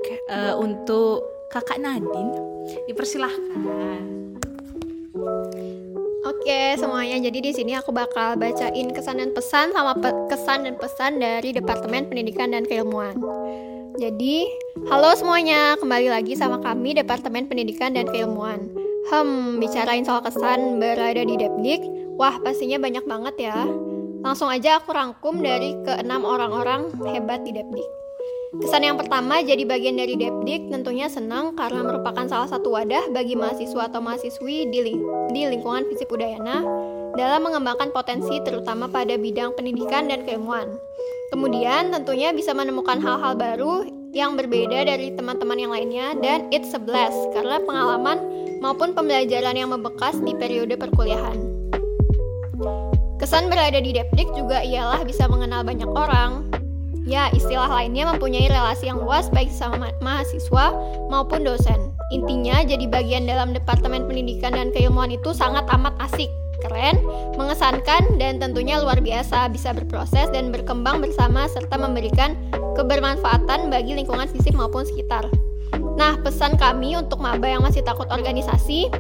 untuk Kakak Nadine, dipersilahkan. Oke semuanya, jadi di sini aku bakal bacain kesan dan pesan sama kesan dan pesan dari Departemen Pendidikan dan Keilmuan. Jadi, halo semuanya, kembali lagi sama kami Departemen Pendidikan dan Keilmuan. Bicarain soal kesan berada di Depdik, wah pastinya banyak banget ya. Langsung aja aku rangkum dari ke-6 orang-orang hebat di Depdik. Kesan yang pertama, jadi bagian dari Depdik tentunya senang karena merupakan salah satu wadah bagi mahasiswa atau mahasiswi di lingkungan Fisip Udayana dalam mengembangkan potensi terutama pada bidang pendidikan dan keilmuan. Kemudian tentunya bisa menemukan hal-hal baru yang berbeda dari teman-teman yang lainnya, dan it's a blast karena pengalaman maupun pembelajaran yang membekas di periode perkuliahan. Kesan berada di Depdik juga ialah bisa mengenal banyak orang. Ya, istilah lainnya mempunyai relasi yang luas baik sama mahasiswa maupun dosen. Intinya, jadi bagian dalam Departemen Pendidikan dan Keilmuan itu sangat amat asik, keren, mengesankan, dan tentunya luar biasa bisa berproses dan berkembang bersama serta memberikan kebermanfaatan bagi lingkungan fisik maupun sekitar. Nah, pesan kami untuk maba yang masih takut organisasi,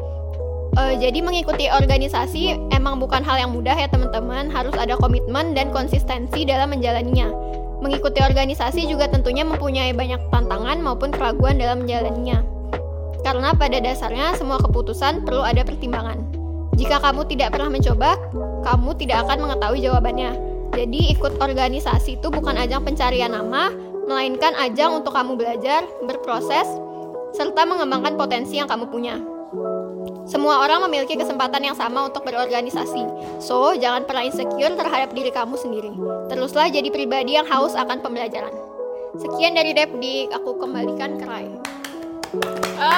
jadi mengikuti organisasi emang bukan hal yang mudah ya teman-teman, harus ada komitmen dan konsistensi dalam menjalaninya. Mengikuti organisasi juga tentunya mempunyai banyak tantangan maupun keraguan dalam menjalaninya. Karena pada dasarnya semua keputusan perlu ada pertimbangan. Jika kamu tidak pernah mencoba, kamu tidak akan mengetahui jawabannya. Jadi ikut organisasi itu bukan ajang pencarian nama, melainkan ajang untuk kamu belajar, berproses, serta mengembangkan potensi yang kamu punya. Semua orang memiliki kesempatan yang sama untuk berorganisasi. So, jangan pernah insecure terhadap diri kamu sendiri. Teruslah jadi pribadi yang haus akan pembelajaran. Sekian dari Depdik, aku kembalikan ke Rai.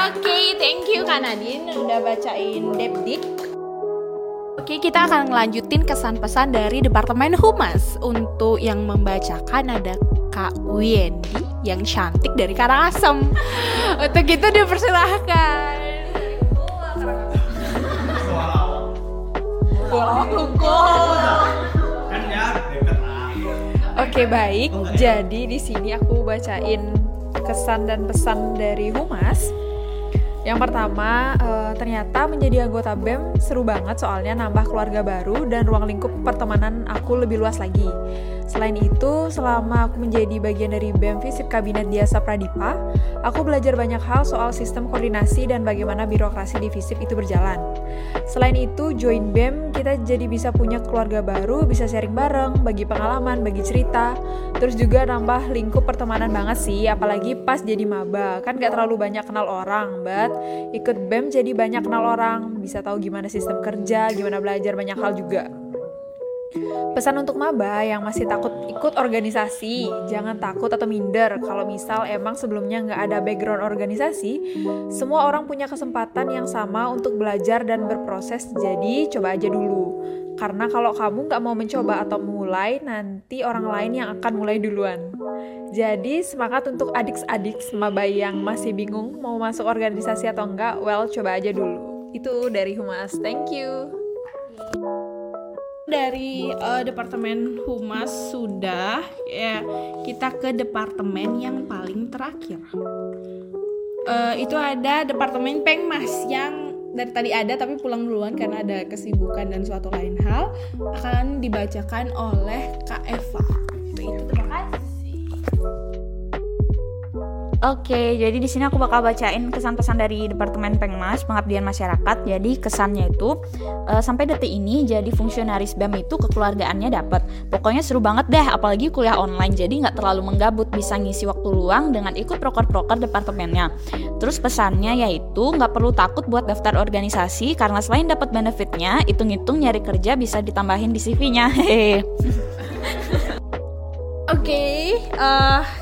Oke, thank you Kak Nadine udah bacain Depdik. Oke, kita akan ngelanjutin kesan-pesan dari Departemen Humas. Untuk yang membacakan ada Kak Wiendi yang cantik dari Karangasem. Untuk itu dipersilahkan. Oke, baik. Jadi di sini aku bacain kesan dan pesan dari Humas. Yang pertama, ternyata menjadi anggota BEM seru banget soalnya nambah keluarga baru dan ruang lingkup pertemanan aku lebih luas lagi. Selain itu, selama aku menjadi bagian dari BEM Fisip Kabinet Diaksa Pradipa, aku belajar banyak hal soal sistem koordinasi dan bagaimana birokrasi di Fisip itu berjalan. Selain itu, join BEM, kita jadi bisa punya keluarga baru, bisa sharing bareng, bagi pengalaman, bagi cerita, terus juga nambah lingkup pertemanan banget sih, apalagi pas jadi maba, kan gak terlalu banyak kenal orang, but ikut BEM jadi banyak kenal orang, bisa tahu gimana sistem kerja, gimana belajar banyak hal juga. Pesan untuk maba yang masih takut ikut organisasi, jangan takut atau minder. Kalau misal emang sebelumnya nggak ada background organisasi, semua orang punya kesempatan yang sama untuk belajar dan berproses, jadi coba aja dulu. Karena kalau kamu nggak mau mencoba atau mulai, nanti orang lain yang akan mulai duluan. Jadi semangat untuk adik-adik maba yang masih bingung mau masuk organisasi atau enggak, well coba aja dulu. Itu dari Humas, thank you. Dari Departemen Humas sudah, ya, kita ke departemen yang paling terakhir. Itu ada Departemen Pengmas yang dari tadi ada tapi pulang duluan karena ada kesibukan dan suatu lain hal, akan dibacakan oleh Kak Eva. Itu terima kasih. Oke, jadi di sini aku bakal bacain kesan-pesan dari Departemen Pengmas, Pengabdian Masyarakat. Jadi kesannya itu sampai detik ini jadi fungsionaris BEM itu kekeluargaannya dapat. Pokoknya seru banget deh, apalagi kuliah online jadi nggak terlalu menggabut, bisa ngisi waktu luang dengan ikut proker-proker departemennya. Terus pesannya yaitu nggak perlu takut buat daftar organisasi karena selain dapat benefitnya, hitung-hitung nyari kerja bisa ditambahin di CV-nya. Oke,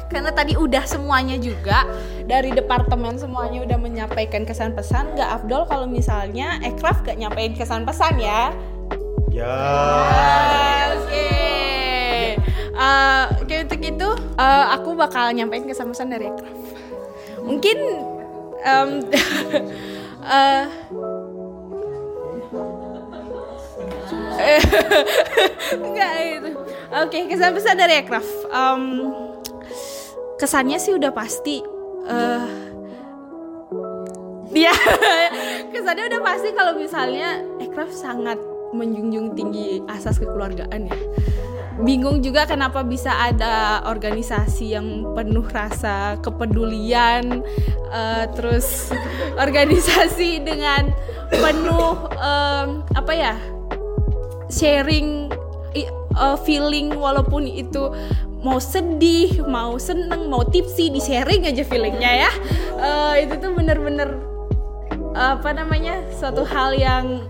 karena tadi udah semuanya juga dari departemen semuanya udah menyampaikan kesan-pesan. Gak Abdul kalau misalnya Ekraf gak nyampein kesan-pesan ya? Ya. Oke, untuk itu aku bakal nyampein kesan-pesan dari Ekraf. Mungkin enggak itu. Oke, kesan-pesan dari Ekraf. Kesannya sih udah pasti dia kesannya udah pasti kalau misalnya Ekraf sangat menjunjung tinggi asas kekeluargaan ya. Bingung juga kenapa bisa ada organisasi yang penuh rasa kepedulian, terus organisasi dengan penuh sharing feeling, walaupun itu mau sedih, mau seneng, mau tipsi, di sharing aja feelingnya ya. Itu tuh bener-bener suatu hal yang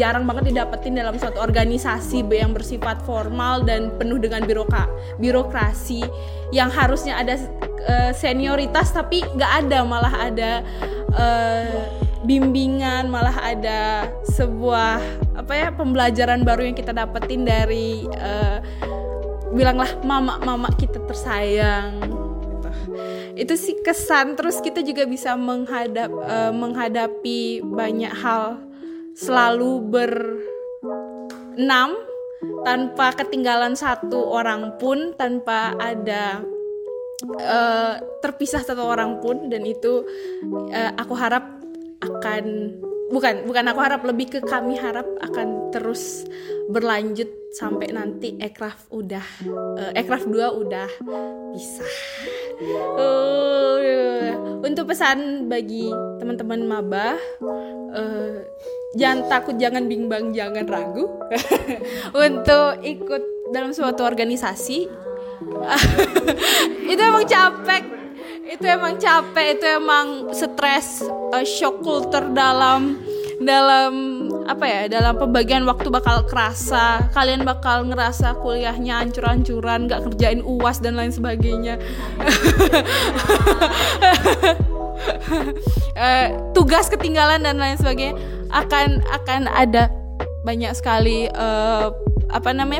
jarang banget didapetin dalam suatu organisasi yang bersifat formal dan penuh dengan birokrasi yang harusnya ada senioritas tapi nggak ada, malah ada bimbingan, malah ada sebuah pembelajaran baru yang kita dapetin dari bilanglah mama-mama kita tersayang gitu. Itu sih kesan. Terus kita juga bisa menghadapi banyak hal, selalu berenam tanpa ketinggalan satu orang pun, tanpa ada terpisah satu orang pun, dan itu kami harap akan terus berlanjut sampai nanti Ekraf 2 udah pisah. Untuk pesan bagi teman-teman maba, jangan takut, jangan bimbang, jangan ragu untuk ikut dalam suatu organisasi. Itu emang capek. Itu emang capek, itu emang stres, shock culture dalam apa ya, dalam pembagian waktu bakal kerasa. Kalian bakal ngerasa kuliahnya hancur-hancuran, gak kerjain UAS dan lain sebagainya. Tugas ketinggalan dan lain sebagainya. Akan ada banyak sekali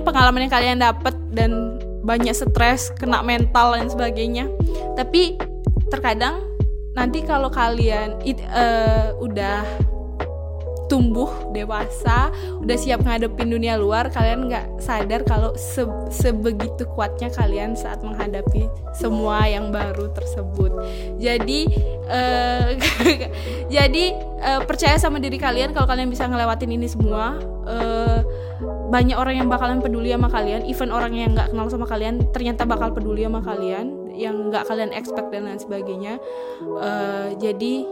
pengalaman yang kalian dapat dan banyak stres, kena mental dan sebagainya. Tapi terkadang nanti kalau kalian udah tumbuh dewasa, udah siap ngadepin dunia luar, kalian nggak sadar kalau sebegitu kuatnya kalian saat menghadapi semua yang baru tersebut. Jadi percaya sama diri kalian kalau kalian bisa ngelewatin ini semua. Banyak orang yang bakalan peduli sama kalian, even orang yang nggak kenal sama kalian ternyata bakal peduli sama kalian, yang nggak kalian expect dan lain sebagainya. Jadi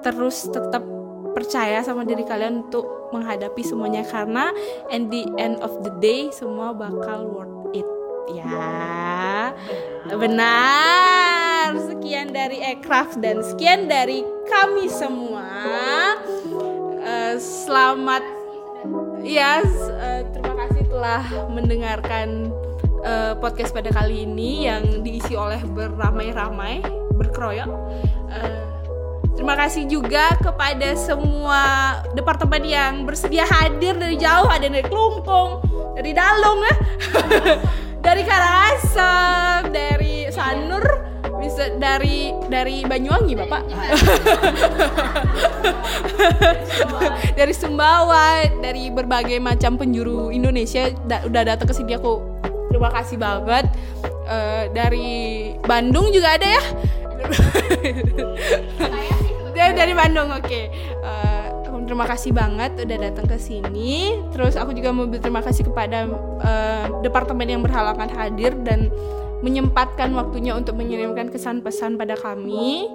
terus tetap percaya sama diri kalian untuk menghadapi semuanya, karena at the end of the day semua bakal worth it ya. Benar. Sekian dari Aircraft dan sekian dari kami semua. Selamat ya, terima kasih telah mendengarkan podcast pada kali ini yang diisi oleh beramai-ramai, berkeroyok. Terima kasih juga kepada semua departemen yang bersedia hadir dari jauh, ada dari Klungkung, dari Dalung, dari Karangasem, dari Sanur, bisa dari Banyuwangi Bapak, dari Sumbawa, dari berbagai macam penjuru Indonesia udah datang ke sini. Aku terima kasih banget. Dari Bandung juga ada ya. Dari Bandung, oke. Terima kasih banget udah datang ke sini. Terus aku juga mau berterima kasih kepada departemen yang berhalangan hadir dan menyempatkan waktunya untuk mengirimkan kesan pesan pada kami.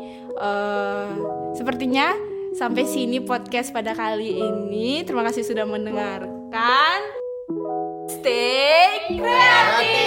Sepertinya sampai sini podcast pada kali ini. Terima kasih sudah mendengarkan. Stay creative.